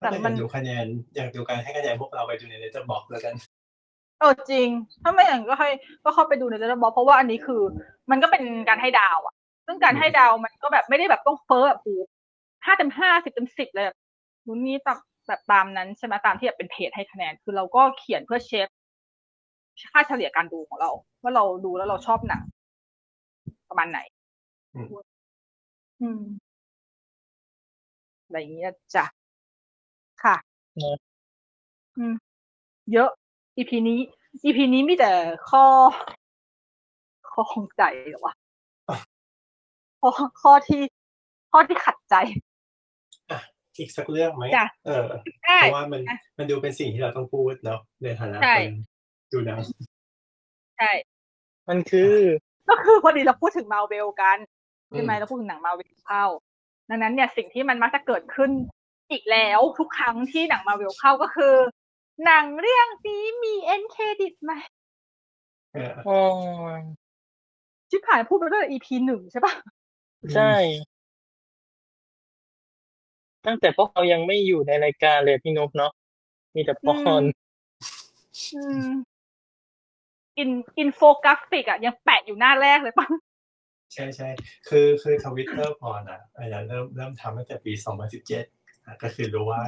แต่มันดูคะแนนอยากดูการให้คะแนนพวกเราไปดูใน Letterboxd แล้วกันจริงถ้าไม่อย่างก็ให้ก็เข้าไปดูใน Letterboxd เพราะว่าอันนี้คือมันก็เป็นการให้ดาวอ่ะซึ่งการให้ดาวมันก็แบบไม่ได้แบบต้องเฟ้อแบบโห 5/5 10/10 เลยรุ่นนี้แบบตามนั้นใช่มั้ยตามที่แบบเป็นเพจให้คะแนนคือเราก็เขียนเพื่อเชฟค่าเฉลี่ยการดูของเราว่าเราดูแล้วเราชอบหนังประมาณไหนอะไรอย่างเงี้ยจ้ะค่ะเยอะ EP นี้มีแต่ข้อของใจเหรอวะข้อที่ขัดใจอีกสักเรื่องไหมเพราะว่ามันดูเป็นสิ่งที่เราต้องพูดเนาะในฐานะเป็นดูหนังใช่มันคือก็คือพอดีเราพูดถึง Marvel กันใช่ไหมเราพูดถึงหนัง Marvel เข้าดังนั้นเนี่ยสิ่งที่มันมักจะเกิดขึ้นอีกแล้วทุกครั้งที่หนัง Marvel เข้าก็คือหนังเรื่องนี้มีเอ็นเครดิตไหมชิบหายพูดไปตั้งแต่ EP 1ใช่ป่ะใช่ตั้งแต่พวกเรายังไม่อยู่ในรายการเลยพี่นพเนาะมีแต่ป้อนอินโฟกราฟิกอ่ะยังแปะอยู่หน้าแรกเลยป่ะใช่ๆคือ Twitter ก่อนอ่ะเริ่มทำตั้งแต่ปี2017 ก็คือรู้ว่า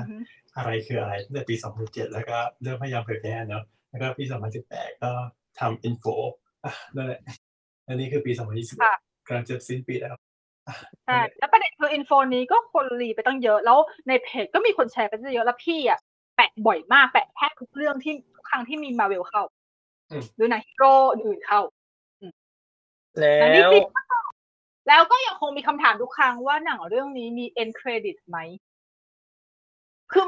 อะไรคืออะไรตั้งแต่ปี2007แล้วก็เริ่มพยายามเผยแพร่เนาะแล้วก็ปี2018ก็ทำอินโฟนั่นแหละอันนี้คือปี2020กำลังจะสิ้นปีแล้วใช่แล้วประเด็นคืออินโฟนี้ก็คนรีไปตั้งเยอะแล้วในเพจก็มีคนแชร์กันเยอะแล้วพี่อ่ะแปะบ่อยมากแปะแทบทุกเรื่องที่ทุกครั้งที่มี Marvel เข้าหรือหนังฮีโร่อื่นเข้าแล้วก็ยังคงมีคำถามทุกครั้งว่าหนังเรื่องนี้มี end credit ไหมคือ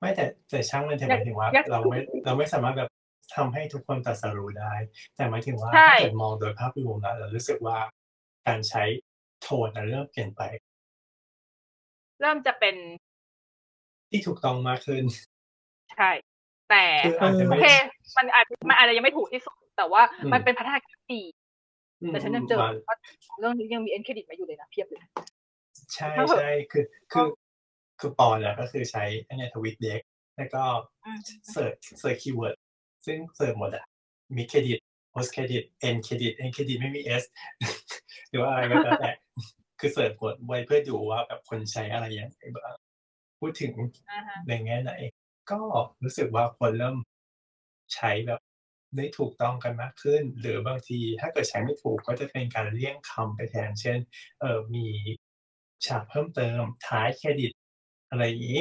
ไม่แต่ช่างมันจะหมายถึงว่าเราไม่สามารถแบบทำให้ทุกคนตรัสรู้ได้แต่หมายถึงว่าถ้าเกิดมองโดยภาพรวมแล้วเรารู้สึกว่าการใช้โทนเริ่มเปลี่ยนไปเริ่มจะเป็นที่ถูกต้องมากขึ้นใช่แต่โอเคมันอาจจะยังไม่ถูกที่สุดแต่ว่ามันเป็นพัฒนาการดีแต่ฉันยังเจอว่าเรื่องนี้ยังมีเอ็นเครดิตมาอยู่เลยนะเพียบเลยใช่ใช่คือปอนก็คือใช้อันนี้ทวิตเด็กแล้วก็เสิร์ชคีย์เวิร์ดซึ่งเสิร์ชหมดอ่ะมีเครดิตโพสเครดิตเอ็นเครดิตไม่มี S หรือว่าอะไรก็แล้วแต่คือเสิร์ชหมดไว้เพื่อดูว่าแบบคนใช้อะไรอย่างไรบ้างพูดถึงในแง่ไหนก็รู้สึกว่าคนเริ่มใช้แบบได้ถูกต้องกันมากขึ้นหรือบางทีถ้าเกิดใช้ไม่ถูกก็จะเป็นการเลี่ยงคำไปแทนเช่นมีฉากเพิ่มเติมท้ายเครดิตอะไรอย่างนี้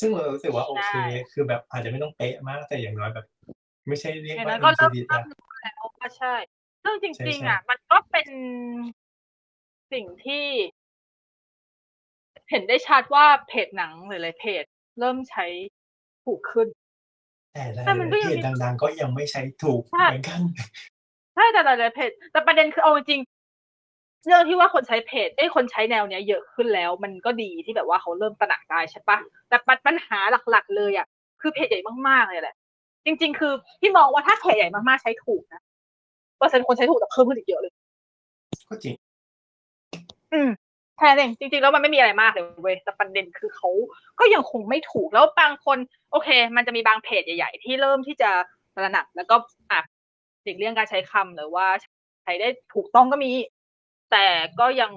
ซึ่งเรารู้สึกว่าโอเคคือแบบอาจจะไม่ต้องเป๊ะมากแต่อย่างน้อยแบบไม่ใช่เรียกว่าเอ็นเครดิตแล้วก็ใช่ซึ่งจริงๆอ่ะมันก็เป็นสิ่งที่เห็นได้ชัดว่าเพจหนังหรืออะไรเพจเริ่มใช้ถูกขึ้นแต่มันก็ยังมีดังๆก็ยังไม่ใช้ถูกเหมือนกันใช่แต่หลายเพจแต่ประเด็นคือเอาจริงเรื่องที่ว่าคนใช้เพจคนใช้แนวเนี้ยเยอะขึ้นแล้วมันก็ดีที่แบบว่าเขาเริ่มตระหนักได้ใช่ปะแต่ปัญหาหลักๆเลยอ่ะคือเพจใหญ่มากๆเลยแหละจริงๆคือพี่มองว่าถ้าเพจใหญ่มากๆใช้ถูกนะเปอร์เซ็นต์คนใช้ถูกจะเพิ่มขึ้นอีกเยอะเลยก็จริงแค่นั้นจริงๆแล้วมันไม่มีอะไรมากเลยเว้ยแต่ประเด็นคือเขาก็ยังคงไม่ถูกแล้วบางคนโอเคมันจะมีบางเพจใหญ่ๆที่เริ่มที่จะตระหนักแล้วก็หลีกเลี่ยงการใช้คำหรือว่าใช้ได้ถูกต้องก็มีแต่ก็ยัง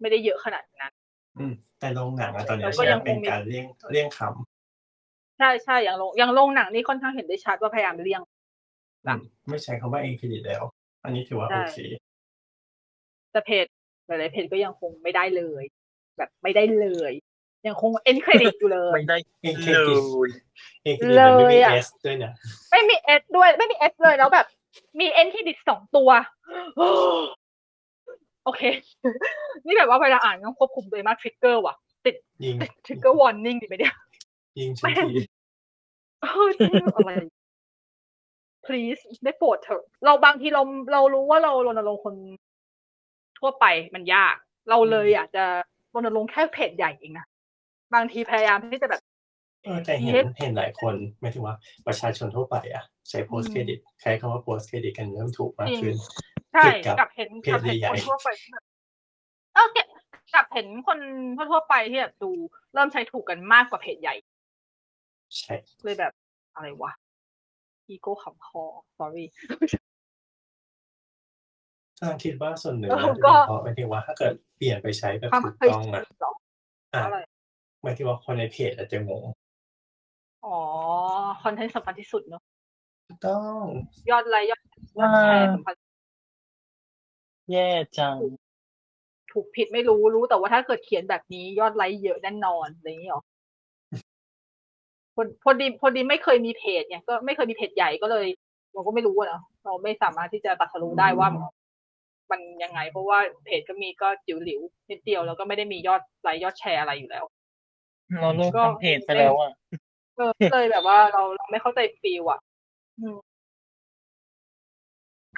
ไม่ได้เยอะขนาดนั้นแต่โรงหนังตอนนี้ก็ยังเป็นการเลี่ยงคำใช่ๆอย่างโรงหนังนี่ค่อนข้างเห็นได้ชัดว่าพยายามเลี่ยงไม่ใช้คำว่าเอ็นเครดิตแล้วอันนี้ถือว่าโอเคแต่เพจหลายๆเพจก็ยังคงไม่ได้เลยแบบไม่ได้เลยยังคงเอ็นเครดิตอยู่เลยไม่ได้เลยอ่ะไม่มี S ด้วยไม่มี S เลยแล้วแบบมีเอ็นเครดิต2ตัวโอเคนี่แบบว่าเวลาอ่านต้องควบคุมตัวมากทริกเกอร์ว่ะติดทริกเกอร์วอร์นิ่งดิไปเนี่ยยิงทีอะไร please ได้โปรดเถอะเราบางทีเรารู้ว่าเรารณรงค์คนทั่วไปมันยากเราเลยอยากจะรณรงค์แค่เพจใหญ่เองนะบางทีพยายามที่จะแบบแต่เห็นหลายคนหมายถึงว่าประชาชนทั่วไปอ่ะใช้โพสเครดิตใช้คำว่าโพสเครดิตกันเริ่มถูกมากขึ้นใช่กับเห็นคนทั่วไปกับเห็นคนทั่วไปที่แบบดูเริ่มใช้ถูกกันมากกว่าเพจใหญ่ใช่เลยแบบอะไรวะอีโก้ขำคอ sorryคิดว่าส่วนหนึ่งก็หมายถึงว่าถ้าเกิดเปลี่ยนไปใช้แบบถูกต้องอ่ะหมายถึงว่าคนในเพจอาจจะงงอ๋อคอนเทนต์สำคัญที่สุดเนาะต้องยอดไลค์ยอดแชร์สำคัญแย่จังถูกผิดไม่รู้แต่ว่าถ้าเกิดเขียนแบบนี้ยอดไลค์เยอะแน่นอนอะไรอย่างนี้หรอพอดีไม่เคยมีเพจเนี่ยก็ไม่เคยมีเพจใหญ่ก็เลยเราก็ไม่รู้เนาะเราไม่สามารถที่จะตรัสรู้ได้ว่ามันยังไงเพราะว่าเพจก็มีก็จิ๋วหลิวนิดเดียวแล้วก็ไม่ได้มียอดไลค์ยอดแชร์อะไรอยู่แล้วเราลงทำเพจไปแล้วอ่ะเลยแบบว่าเราไม่เข้าใจฟีลอ่ะ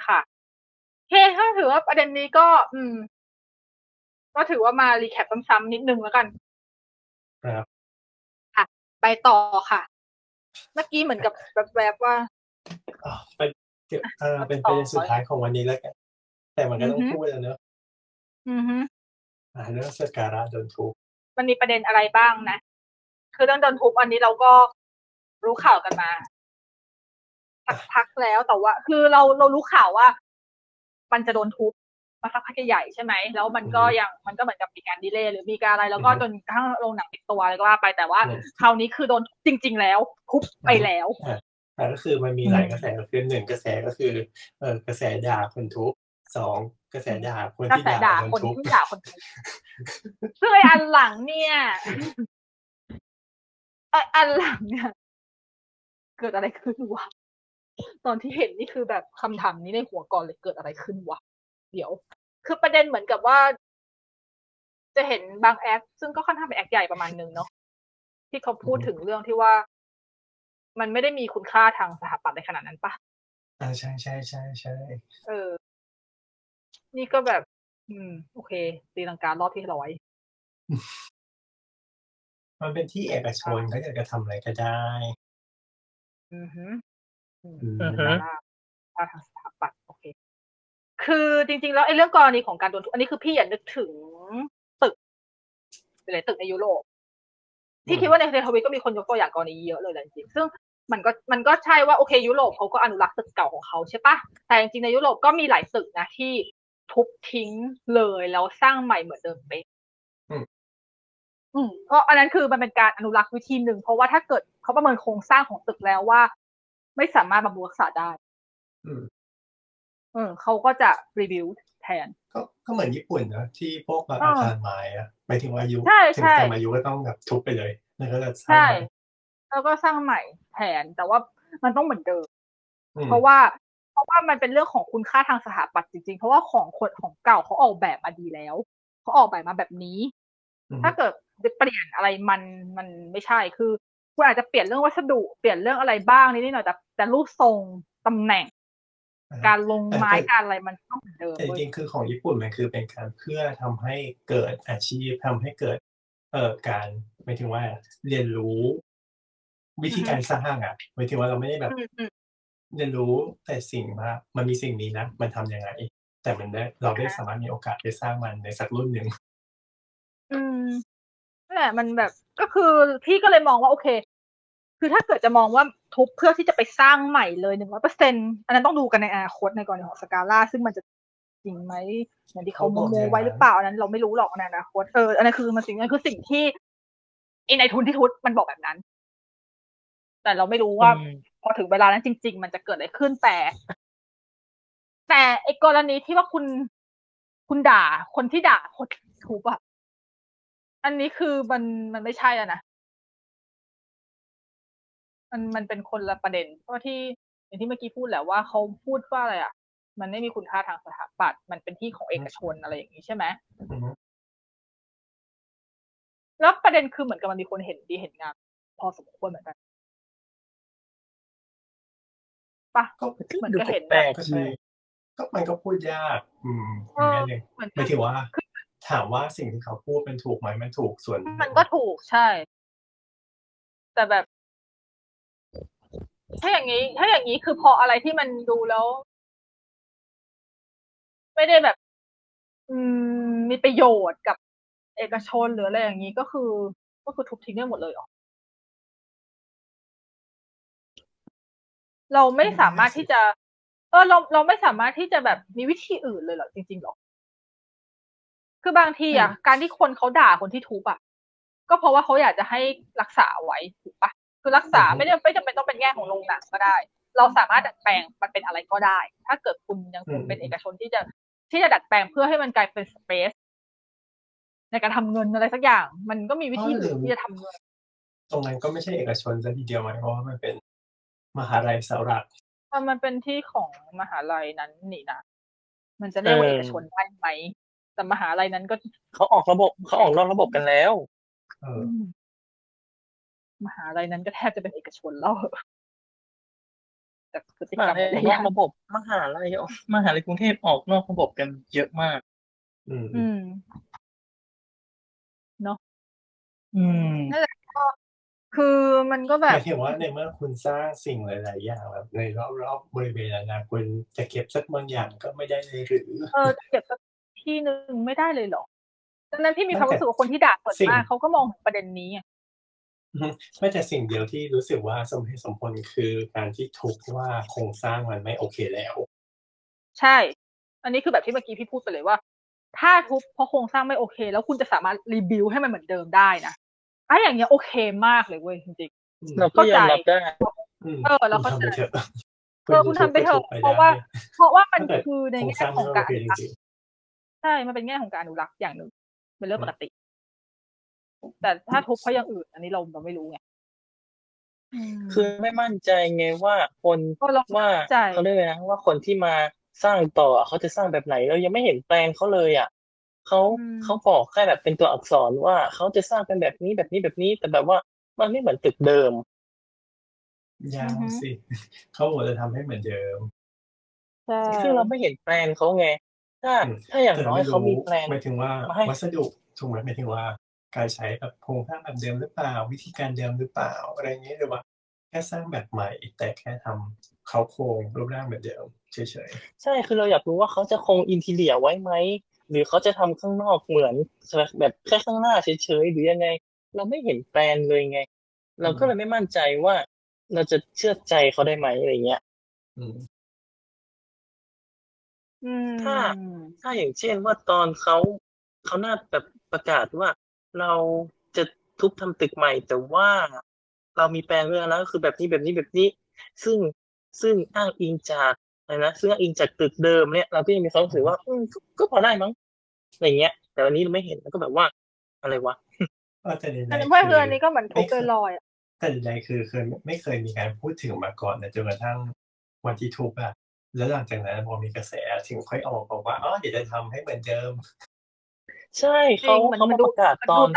ค่ะโอเคถ้าถือว่าประเด็นนี้ก็ก็ถือว่ามารีแคปซ้ำๆนิดนึงแล้วกันครับค่ะไปต่อค่ะเมื่อกี้เหมือนกับแบบว่าเป็นประเด็นสุดท้ายของวันนี้แล้วกันแต่มันก็ต้องพูดแล้วเนอะเรื่องสักการะโดนทุบมันมีประเด็นอะไรบ้างนะคือเรื่องโดนทุบอันนี้เราก็รู้ข่าวกันมาสักพักแล้วแต่ว่าคือเรารู้ข่าวว่ามันจะโดนทุบ มาสักพักใหญ่ใช่ไหมแล้วมันก็เหมือนกับมีการดีเลย์หรือมีการอะไรแล้วก็จนกระทั่งโรงหนังปิดตัวแล้วก็ว่าไปแต่ว่าคราวนี้คือโดนจริงๆแล้วทุบไปแล้วก็คือมันมีหลายกระแสคือ1กระแสก็คือกระแสด่าคนทุบ2กระแสด่าคนที่ด่าคนทุบซึ่งอันหลังเนี่ยเกิดอะไรขึ้นวะตอนที่เห็นนี่คือแบบคำถามนี้ในหัวก่อนเลยเกิดอะไรขึ้นวะเดี๋ยวคือประเด็นเหมือนกับว่าจะเห็นบางแอคซึ่งก็ค่อนข้างเป็นแอคใหญ่ประมาณนึงเนาะที่เขาพูดถึงเรื่องที่ว่ามันไม่ได้มีคุณค่าทางสถาปัตย์ในขนาดนั้นปะใช่ใช่ใช่ใช่นี่ก็แบบโอเคตีลังการรอบที่100มันเป็นที่เอกชนเขาอยากจะทำอะไรก็ได้ค่าทางสถาปัตย์โอเคคือจริงๆแล้วไอ้เรื่องกรณีของการโดนทุบอันนี้คือพี่อย่านึกถึงตึกในยุโรปที่คิดว่าในทวิตก็มีคนยกตัวอย่างกรณีเยอะเลยแหละจริงซึ่งมันก็ใช่ว่าโอเคยุโรปเขาก็อนุรักษ์ตึกเก่าของเขาใช่ปะแต่จริงๆในยุโรปก็มีหลายตึกนะที่ทุบทิ้งเลยแล้วสร้างใหม่เหมือนเดิมไปเพราะอันนั้นคือมันเป็นการอนุรักษ์วิธีหนึ่งเพราะว่าถ้าเกิดเขาประเมินโครงสร้างของตึกแล้วว่าไม่สามารถบำรุงรักษาได้เขาก็จะรีบิวต์แทนก็เหมือนญี่ปุ่นนะที่พวกอาคารไม้อะไปถึงอายุถึงจะมาอายุก็ต้องแบบทุบไปเลยแล้วก็จะสร้างใหม่แล้วก็สร้างใหม่แทนแต่ว่ามันต้องเหมือนเดิมเพราะว่ามันเป็นเรื่องของคุณค่าทางสถาปัตย์จริงๆเพราะว่าของเก่าเขาออกแบบมาดีแล้วเขาออกแบบมาแบบนี้ถ้าเกิดเปลี่ยนอะไรมันไม่ใช่คือคุณอาจจะเปลี่ยนเรื่องวัสดุเปลี่ยนเรื่องอะไรบ้างนิดหน่อยแต่รูปทรงตำแหน่งการลงไม้การอะไรมันต้องเหมือนเดิมแต่จริงๆคือของญี่ปุ่นมันคือเป็นการเพื่อทำให้เกิดอาชีพทำให้เกิดการหมายถึงว่าเรียนรู้วิธีการสร้างอ่ะหมายถึงว่าเราไม่ได้แบบเรียนรู้แต่สิ่งว่ามันมีสิ่งนี้นะมันทำยังไงแต่มันได้เราได้สามารถมีโอกาสไปสร้างมันในสักรุ่นหนึ่งนั่นแหละมันแบบก็คือพี่ก็เลยมองว่าโอเคคือถ้าเกิดจะมองว่าทุบเพื่อที่จะไปสร้างใหม่เลย 100% อันนั้นต้องดูกันในอนาคตในกรณีของสกาล่าซึ่งมันจะจริงไหมอย่างที่เขาโม้ไว้หรือเปล่าอันนั้นเราไม่รู้หรอกในอนาคตอันนั้นคือมันสิ่งที่ในทุนที่ทุบมันบอกแบบนั้นแต่เราไม่รู้ว่าพอถึงเวลานั้นจริงๆมันจะเกิดอะไรขึ้นแต่ไอ้กรณีที่ว่าคุณด่าคนที่ด่าคนทุบอะอันนี้คือมันไม่ใช่แล้วนะมันเป็นคนละประเด็นเพราะที่อย่างที่เมื่อกี้พูดแหละว่าเขาพูดว่าอะไรอ่ะมันไม่มีคุณค่าทางสถาปัตย์มันเป็นที่ของเอกชนอะไรอย่างนี้ใช่ไหมแล้วประเด็นคือเหมือนกับมันมีคนเห็นดีเห็นงามพอสมควรเหมือนกันป่ะมันก็เห็นแบบก็มันก็พูดยากอย่างนี้ไม่ถือว่าถามว่าสิ่งที่เขาพูดมันถูกไหมมันถูกส่วนมันก็ถูกใช่แต่แบบถ้าอย่างนี้คือพออะไรที่มันดูแล้วไม่ได้แบบมีประโยชน์กับเอกชนหรืออะไรอย่างนี้ก็คือทุบทิ้งได้หมดเลยเหรอเราไม่สามารถที่จะเราไม่สามารถที่จะแบบมีวิธีอื่นเลยเหรอจริงๆหรอคือบางทีอ่ะการที่คนเขาด่าคนที่ทุบอ่ะก็เพราะว่าเขาอยากจะให้รักษาไว้ถูกปะคือรักษาไม่จำเป็นต้องเป็นแง่ของโรงหนังก็ได้เราสามารถดัดแปลงมันเป็นอะไรก็ได้ถ้าเกิดคุณยังคงเป็นเอกชนที่จะดัดแปลงเพื่อให้มันกลายเป็นสเปซในการทำเงินอะไรสักอย่างมันก็มีวิธีอื่นที่จะทำเงินตรงนั้นก็ไม่ใช่เอกชนซะทีเดียวไหมเพราะว่ามันเป็นมหาลัยสารักมันเป็นที่ของมหาลัยนั้นนี่นะมันจะเรียกว่าเอกชนได้ไหมแต่มหาลัยนั้นก็เขาออกนอกระบบกันแล้วมหาลัยนั้นก็แทบจะเป็นเอกชนแล้วแต่พฤติกรรมในระบบมหาลัยกรุงเทพออกนอกระบบกันเยอะมากเนาะนั่นแหละก็คือมันก็แบบหมายถึงว่าในเมื่อคุณสร้างสิ่งหลายๆอย่างแบบในรอบๆบริเวณนั้นคุณจะเก็บสักบางอย่างก็ไม่ได้เลยหรือเก็บสักที่นึงไม่ได้เลยหรอดังนั้นพี่มีความรู้สึกว่าคนที่ด่าเปิดมากเขาก็มองประเด็นนี้ไม่แต่สิ่งเดียวที่รู้สึกว่าสมเหตุสมผลคือการที่ทุกว่าโครงสร้างมันไม่โอเคแล้วใช่ อันนี้คือแบบที่เมื่อกี้พี่พูดไปเลยว่าถ้าทุบเพราะโครงสร้างไม่โอเคแล้วคุณจะสามารถรีบิวให้มันเหมือนเดิมได้นะไอ้อย่างเงี้ยโอเคมากเลยเว้ยจริงๆเราก็ยอมรับได้เราเข้าใจคุณทำไปเถอะเพราะว่ามันคือในแง่ของการใช่มันเป็นแง่ของการอนุรักษ์อย่างนึงเป็นเรื่องปกติแต่ถ้าทุบเพราะอย่างอื่นอันนี้เราไม่รู้ไงคือไม่มั่นใจไงว่าคนว่าเขาเรียกนะว่าคนที่มาสร้างต่อเขาจะสร้างแบบไหนเรายังไม่เห็นแปลนเขาเลยอ่ะเขาบอกแค่แบบเป็นตัวอักษรว่าเขาจะสร้างเป็นแบบนี้แบบนี้แบบนี้แต่แบบว่ามันไม่เหมือนตึกเดิมยังสิเขาบอกจะทำให้เหมือนเดิมคือเราไม่เห็นแปลนเขาไงถ้าอย่างน้อยเขามีแปลนหมายถึงว่าวัสดุถูกไหมหมายถึงว่าการใช้แบบโครงสร้างแบบเดิมหรือเปล่าวิธีการเดิมหรือเปล่าอะไรเงี้ยหรือว่าแค่สร้างแบบใหม่แต่แค่ทำเขาโครงรูปร่างแบบเดิมเฉยๆใช่คือเราอยากรู้ว่าเขาจะคงอินทีเรียไว้ไหมหรือเขาจะทำข้างนอกเหมือนแบบแค่ข้างหน้าเฉยๆหรือยังไงเราไม่เห็นแปลนเลยไงเราก็เลยไม่มั่นใจว่าเราจะเชื่อใจเขาได้ไหมอะไรเงี้ยถ้าอย่างเช่นว่าตอนเขาน่าแบบประกาศว่าเราจะทุบทำตึกใหม่แต่ว่าเรามีแปลนไว้แล้วคือแบบนี้แบบนี้แบบนี้ซึ่งอ้างอิงจากอะไรนะซึ่งอ้างอิงจากตึกเดิมเนี่ยเราก็ยังมีความรู้สึกว่าก็พอได้มั้งอะไรเงี้ยแต่วันนี้เราไม่เห็นแล้วก็แบบว่าอะไรวะแต่ในนี้ก็เหมือนทุบลอยๆแต่ในคือเคยไม่เคยมีการพูดถึงมาก่อนนะจนกระทั่งวันที่ทุบอะแล้วหลังจากนั้นพอมีกระแสถึงค่อยออกบอกว่าอ๋อเดี๋ยวจะทำให้เหมือนเดิมใช่เขาประกาศตอน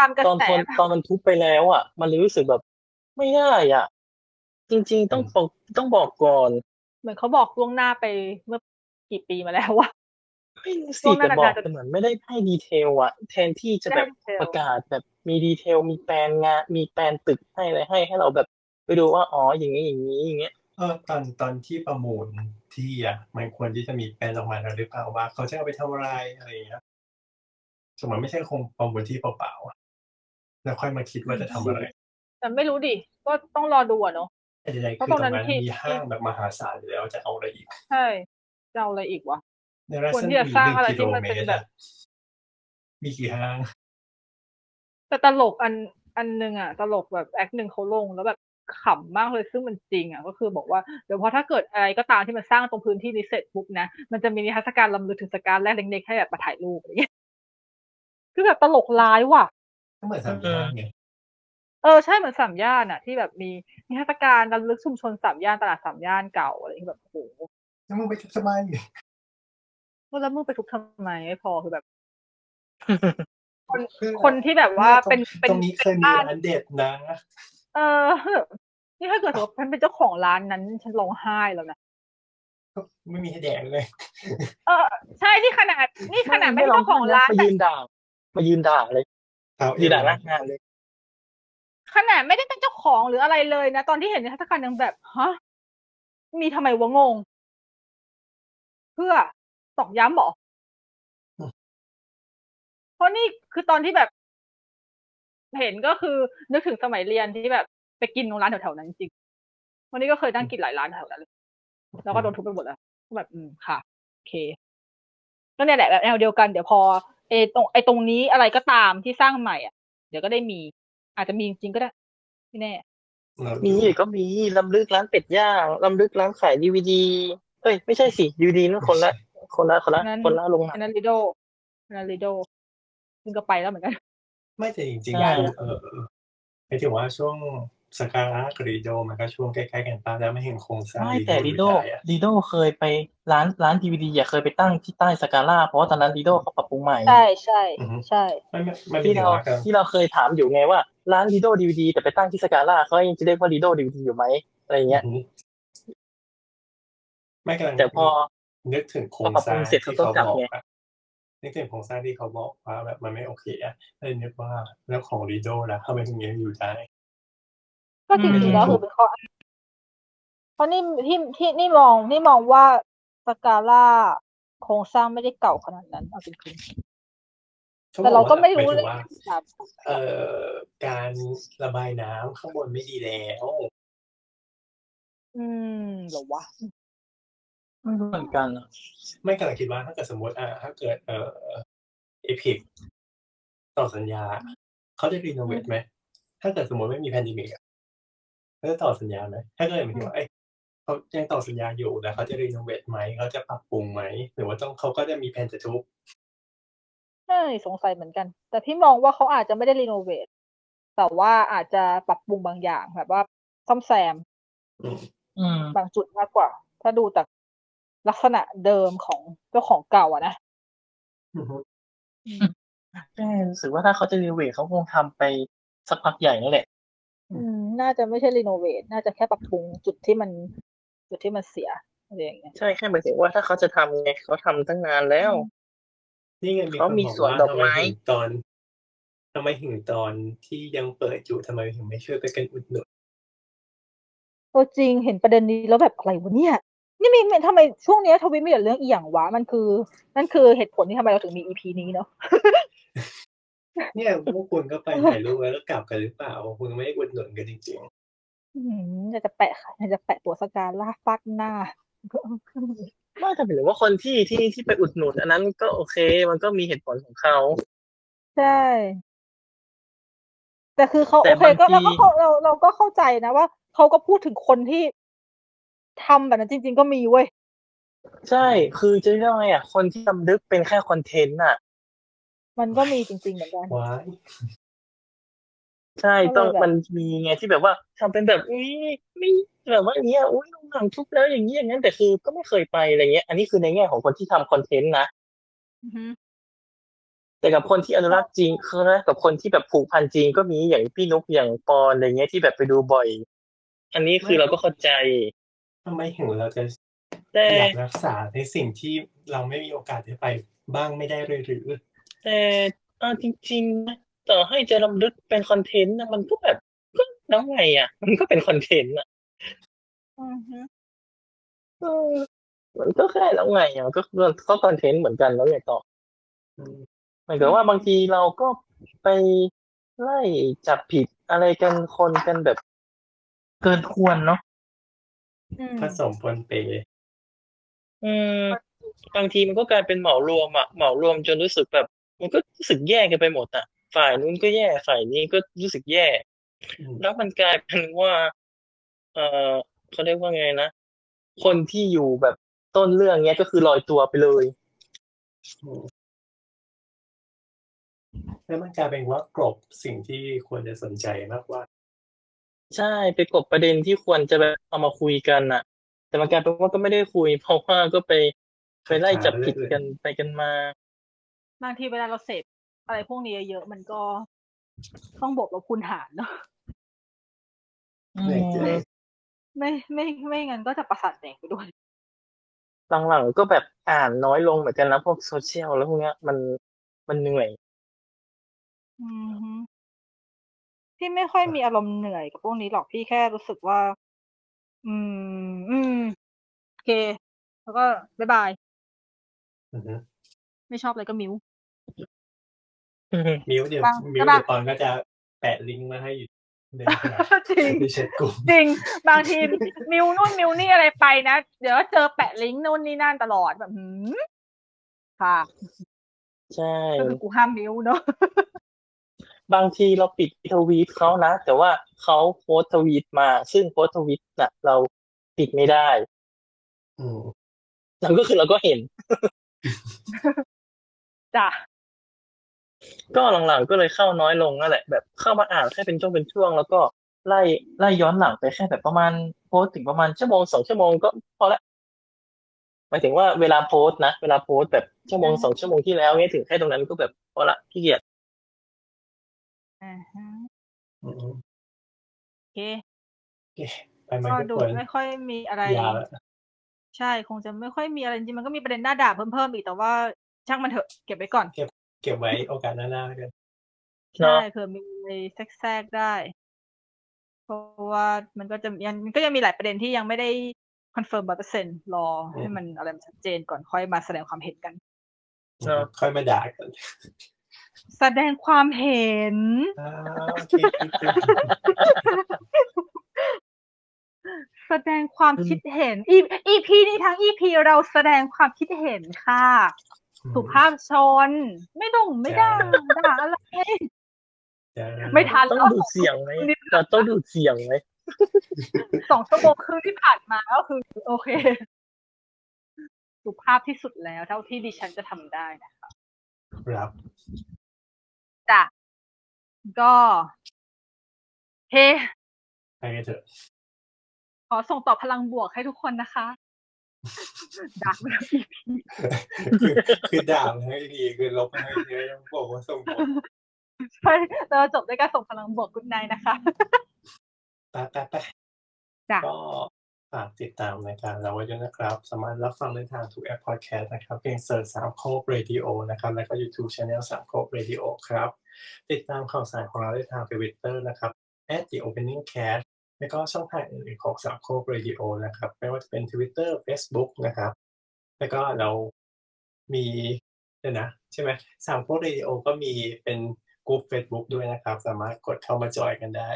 มันทุบไปแล้วอ่ะมันเลยรู้สึกแบบไม่ได้อ่ะจริงๆต้องบอกก่อนเหมือนเขาบอกล่วงหน้าไปเมื่อกี่ปีมาแล้วว่าไม่รู้สิแต่บอกเหมือนไม่ได้ให้ดีเทลอ่ะแทนที่จะแบบประกาศแบบมีดีเทลมีแปลนงานมีแปลนตึกให้อะไรให้เราแบบไปดูว่าอ๋ออย่างนี้อย่างนี้อย่างเงี้ยตอนที่ประมูลที่อ่ะมันควรที่จะมีแปลนออกมาแล้วหรือเปล่าว่าเขาจะเอาไปทำอะไรอะไรอย่างเงี้ยสมัยไม่ใช่คงประมูลที่เปล่าๆแล้วค่อยมาคิดว่าจะทำอะไรแต่ไม่รู้ดิก็ต้องรอดูอ่ะเนาะเพราะตอนนั้นมีห้างแบบมหาศาลอยู่แล้วจะเอาอะไรอีกใช่จะเอาอะไรอีกวะควรที่จะสร้างอะไรที่มันเป็นแบบมีกี่ห้างแต่ตลกอันนึงอ่ะตลกแบบแอคหนึ่งเขาลงแล้วแบบขำมากเลยซึ่งมันจริงอ่ะก็คือบอกว่าเดี๋ยวพอถ้าเกิดอะไรก็ตามที่มันสร้างตรงพื้นที่นี้เสร็จปุ๊บนะมันจะมีนิทรรศการรำลึกถึงสการแรกเล็กๆให้แบบมาถ่ายรูปอะไรอย่างเงี้ยคือแบบตลกร้ายว่ะก็เหมือนสามย่านไงใช่เหมือนสามย่านน่ะที่แบบมีนิทรรศการรำลึกชุมชนสามย่านตลาดสามย่านเก่าอะไรที่แบบโอ้โหแล้วมึงไปทุบทำไมแล้วมึงไปทุบทำไมไม่พอคือแบบคนที่แบบว่าเป็นตรงนี้เคยมีร้านเด็ดนะนี่ถ้าเกิดสมมติฉันเป็นเจ้าของร้านนั้นฉันร้องไห้แล้วนะไม่มีให้แดกเลยใช่นี่ขนาดไม่ใช่เจ้าของร้านแต่มายืนด่าเลยยืนด่าหน้างานเลยขนาดไม่ได้เป็นเจ้าของหรืออะไรเลยนะตอนที่เห็นนิทรรศการยังแบบฮะมีทำไมวะงงเพื่อตอกย้ำหรอเพราะนี่คือตอนที่แบบเห็นก็คือนึกถึงสมัยเรียนที่แบบไปกินร้านแถวๆนั้นจริงวันนี้ก็เคยนั่งกินหลายร้านแถวนั้นแล้วก็โดนทุบไปหมดแล้วแบบค่ะโอเคก็เนี่ยแหละแบบแนวเดียวกันเดี๋ยวพอตรงนี้อะไรก็ตามที่สร้างใหม่อ่ะเดี๋ยวก็ได้มีอาจจะมีจริงก็ได้ไม่แน่มีก็มีลำลึกร้านเป็ดย่างลำลึกร้านขาย DVD เอ้ยไม่ใช่สิ DVD นั่นคนละลงหนังนาริโดซึ่งก็ไปแล้วเหมือนกันไม่แต่จริงๆไม่ถือว่าช่วงสการะกับริโดมันก็ช่วงใกล้ๆกันป่ะแล้วไม่เห็นโครงสร้างไม่แต่ริโดเคยไปร้าน DVD อ่ะเคยไปตั้งที่ใต้สการะเพราะว่าตอนนั้นริโดเขาปรับปรุงใหม่ใช่ที่เราเคยถามอยู่ไงว่าร้านริโด DVD แต่ไปตั้งที่สการะเขายังจะเรียกว่าริโด DVD อยู่ไหมอะไรเงี้ยไม่กันแต่พอนึกถึงโครงสร้างที่เขาบอกนี่เป็นโครงสร้างที่เขาบอกว่าแบบมันไม่โอเคอ่ะเลยนึกว่าแล้วของริโดล่ะทำไมถึงยังอยู่ได้ก็จริงๆแล้วคือเป็นข้อเพราะนี่ที่นี่มองว่าสกาล่าโครงสร้างไม่ได้เก่าขนาดนั้นเอาจริงๆแต่เราก็ไม่รู้เลยการระบายน้ำข้างบนไม่ดีแล้วหรอวะ ไม่เหมือนกันไม่กำลังคิดว่าถ้าเกิดสมมติถ้าเกิดEpic ต่อสัญญาเขาจะรีโนเวทไหมถ้าเกิดสมมติไม่มีแพนดิมิกเขาจะต่อสัญญาไหมถ้าเกิดหมายถึงว่าเขายังต่อสัญญาอยู่แต่เขาจะรีโนเวทไหมเขาจะปรับปรุงไหมหรือว่าต้องเขาก็จะมีแผนจะทุบใช่สงสัยเหมือนกันแต่พี่มองว่าเขาอาจจะไม่ได้รีโนเวทแต่ว่าอาจจะปรับปรุงบางอย่างแบบว่าซ่อมแซมบางจุดมากกว่าถ้าดูจากลักษณะเดิมของเจ้าของเก่าอะนะใช่รู้สึกว่าถ้าเขาจะรีโนเวทเขาคงทำไปสักพักใหญ่นั่นแหละน่าจะไม่ใช่รีโนเวทน่าจะแค่ปรับปรุงจุดที่มันเสียอะไรอย่างเงี้ยใช่แค่หมายถึงว่าถ้าเขาจะทำไงเขาทำตั้งนานแล้วนี่ไงเขามีสวนดอกไม้ทำไมถึงตอนที่ยังเปิดอยู่ทำไมถึงไม่ช่วยไปกันอุดหนุนโอ้จริงเห็นประเด็นนี้แล้วแบบอะไรวะเนี่ยนี่มีทำไมช่วงนี้ทวิตมีแต่เรื่องอีหยังวะนั่นคือเหตุผลที่ทำไมเราถึงมี EP นี้เนาะ เนี่ยพวกคุณก็ไปถ่ายรูปแล้วกลับกันหรือเปล่าคุณไม่ได้อุดหนุนกันจริงๆจะแปะค่ะจะแปะตัวสการล่าฟักหน้าไม่แต่หรือว่าคนที่ไปอุดหนุนอันนั้นก็โอเคมันก็มีเหตุผลของเขาใช่แต่คือเขาโอเคก็เราก็เข้าใจนะว่าเขาก็พูดถึงคนที่ทำแบบนั้นจริงๆก็มีเว้ยใช่คือจะเรียกว่าไงอ่ะคนที่จำลึกเป็นแค่คอนเทนต์น่ะมันก็มีจริงๆเหมือนกันใช่ต้องมันมีไงที่แบบว่าทำเป็นแบบอุ้ยไม่แบบว่าอย่างเงี้ยอุ้ยลงหนังทุบแล้วอย่างนี้อย่างนั้นแต่คือก็ไม่เคยไปอะไรเงี้ยอันนี้คือในแง่ของคนที่ทำคอนเทนต์นะแต่กับคนที่อนุรักษ์จริงคือนะกับคนที่แบบผูกพันจริงก็มีอย่างพี่นุ๊กอย่างปอนอะไรเงี้ยที่แบบไปดูบ่อยอันนี้คือเราก็เข้าใจทำไมถึงเราจะอยากรักษาในสิ่งที่เราไม่มีโอกาสได้ไปบ้างไม่ได้เลยหรือแต่จริงๆนะต่อให้จะรำลึกเป็นคอนเทนต์นะมันก็แบบก็แล้วไงอ่ะมันก็เป็นคอนเทนต์อ่ะมันก็แค่แล้วไงอ่ะก็คอนเทนต์เหมือนกันแล้วไงต่อหมายถึงว่าบางทีเราก็ไปไล่จับผิดอะไรกันคนกันแบบเกินควรเนาะผสมปนเปบางทีมันก็กลายเป็นเหมารวมจนรู้สึกแบบมันก็รู้สึกแย่กันไปหมดอ่ะฝ่ายนู้นก็แย่ฝ่ายนี้ก็รู้สึกแย่แล้วมันกลายเป็นว่าเขาเรียกว่าไงนะคนที่อยู่แบบต้นเรื่องเนี้ยก็คือลอยตัวไปเลยแล้วมันกลายเป็นว่ากลบสิ่งที่ควรจะสนใจมากกว่าใช่ไปกลบประเด็นที่ควรจะแบบเอามาคุยกันน่ะแต่มันกลายเป็นว่าก็ไม่ได้คุยเพราะว่าก็ไปไล่จับผิดกันไปกันมาบางทีเวลาเราเสพอะไรพวกนี้เยอะมันก็ต้องบวกลบคูณหารเนาะไม่งั้นก็จะประสาทแดกไปด้วยหลังๆก็แบบอ่านน้อยลงเหมือนกันนะพวกโซเชียลแล้วพวกเนี้ยมันเหนื่อยพี่ไม่ค่อยมีอารมณ์เหนื่อยกับพวกนี้หรอกพี่แค่รู้สึกว่าโอเคแล้วก็บ๊ายบายไม่ชอบอะไรก็มิ้วมิ้วเดี๋ยวตอนก็จะแปะลิงก์มาให้อยู่ในจริงจริงบางทีมิ้วนู่นมิ้วนี่อะไรไปนะเดี๋ยวเจอแปะลิงก์นู่นนี่นั่นตลอดแบบค่ะใช่กูห้ามมิ้วเนาะบางทีเราปิดทวีตเขานะแต่ว่าเขาโพสทวีตมาซึ่งโพสทวีตน่ะเราปิดไม่ได้นั่นก็คือเราก็เห็นจ้ะก็หลังๆก็เลยเข้าน้อยลงนั่นแหละแบบเข้ามาอ่านแค่เป็นช่วงแล้วก็ไล่ย้อนหลังไปแค่แบบประมาณโพสถึงประมาณชั่วโมง2ชั่วโมงก็พอละหมายถึงว่าเวลาโพสนะเวลาโพสแบบชั่วโมง2ชั่วโมงที่แล้วเนี่ยถึงแค่ตรงนั้นก็แบบพอละขี้เกียจโอเคก็ดูไม่ค่อยมีอะไรใช่คงจะไม่ค่อยมีอะไรจริงมันก็มีประเด็นหน้าด่าเพิ่มอีกแต่ว่าช่างมันเถอะเก็บไว้ก่อนเก็บไว้โอกาสหน้าๆกันใช่เผื่อมีแทรกได้เพราะว่ามันก็ยังมีหลายประเด็นที่ยังไม่ได้คอนเฟิร์ม 100% รอให้มันอะไรชัดเจนก่อนค่อยมาแสดงความเห็นกันค่อยมาด่ากันแสดงความเห็น แสดงความคิดเห็น EP นี้ทั้ง EP เราแสดงความคิดเห็นค่ะสุภาพชนไม่ดุ่งไม่ด่าด่าอะไรไม่ทันต้องดูเสียงไหมเราต้องดูเสียงไหม2 ชั่วโมงครึ่งที่ผ่านมาก็คือโอเคสุภาพที่สุดแล้วเท่าที่ดิฉันจะทำได้นะคะครับจ้ะก็เฮ้ไปกันเถอะขอส่งต่อพลังบวกให้ทุกคนนะคะด่าไม่ได้อีพีคือด่าไม่ได้ดีคือลบไม่ได้ยังบอกว่าส่งใช่เราจบด้วยการส่งพลังบวกกุ๊ดไนท์นะคะไปจ้ะก็ฝากติดตามรายการเราไว้ด้วยนะครับสามารถรับฟังได้ทางทุกแอปพอดแคสต์นะครับเพียงเสิร์ช3 โคก Radio นะครับแล้วก็ YouTube Channel 3 โคก Radio ครับติดตามข่าวสารของเราได้ทาง Twitter นะครับ The Opening Credit แล้วก็ช่องทางอื่นๆของ3 โคก Radio นะครับไม่ว่าจะเป็น Twitter Facebook นะครับแล้วก็เรามีใช่มั้ย3 โคก Radio ก็มีเป็นกลุ่ม Facebook ด้วยนะครับสามารถกดเข้ามาจอยกันได้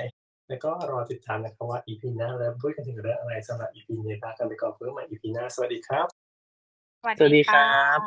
แล้วก็รอติดตามนะครับว่า EP หน้าแล้วพูดกันถึงเรื่องอะไรสำหรับ EP นี้ลากันไปก่อนเพื่อมา EP หน้าสวัสดีครับสวัสดีครับ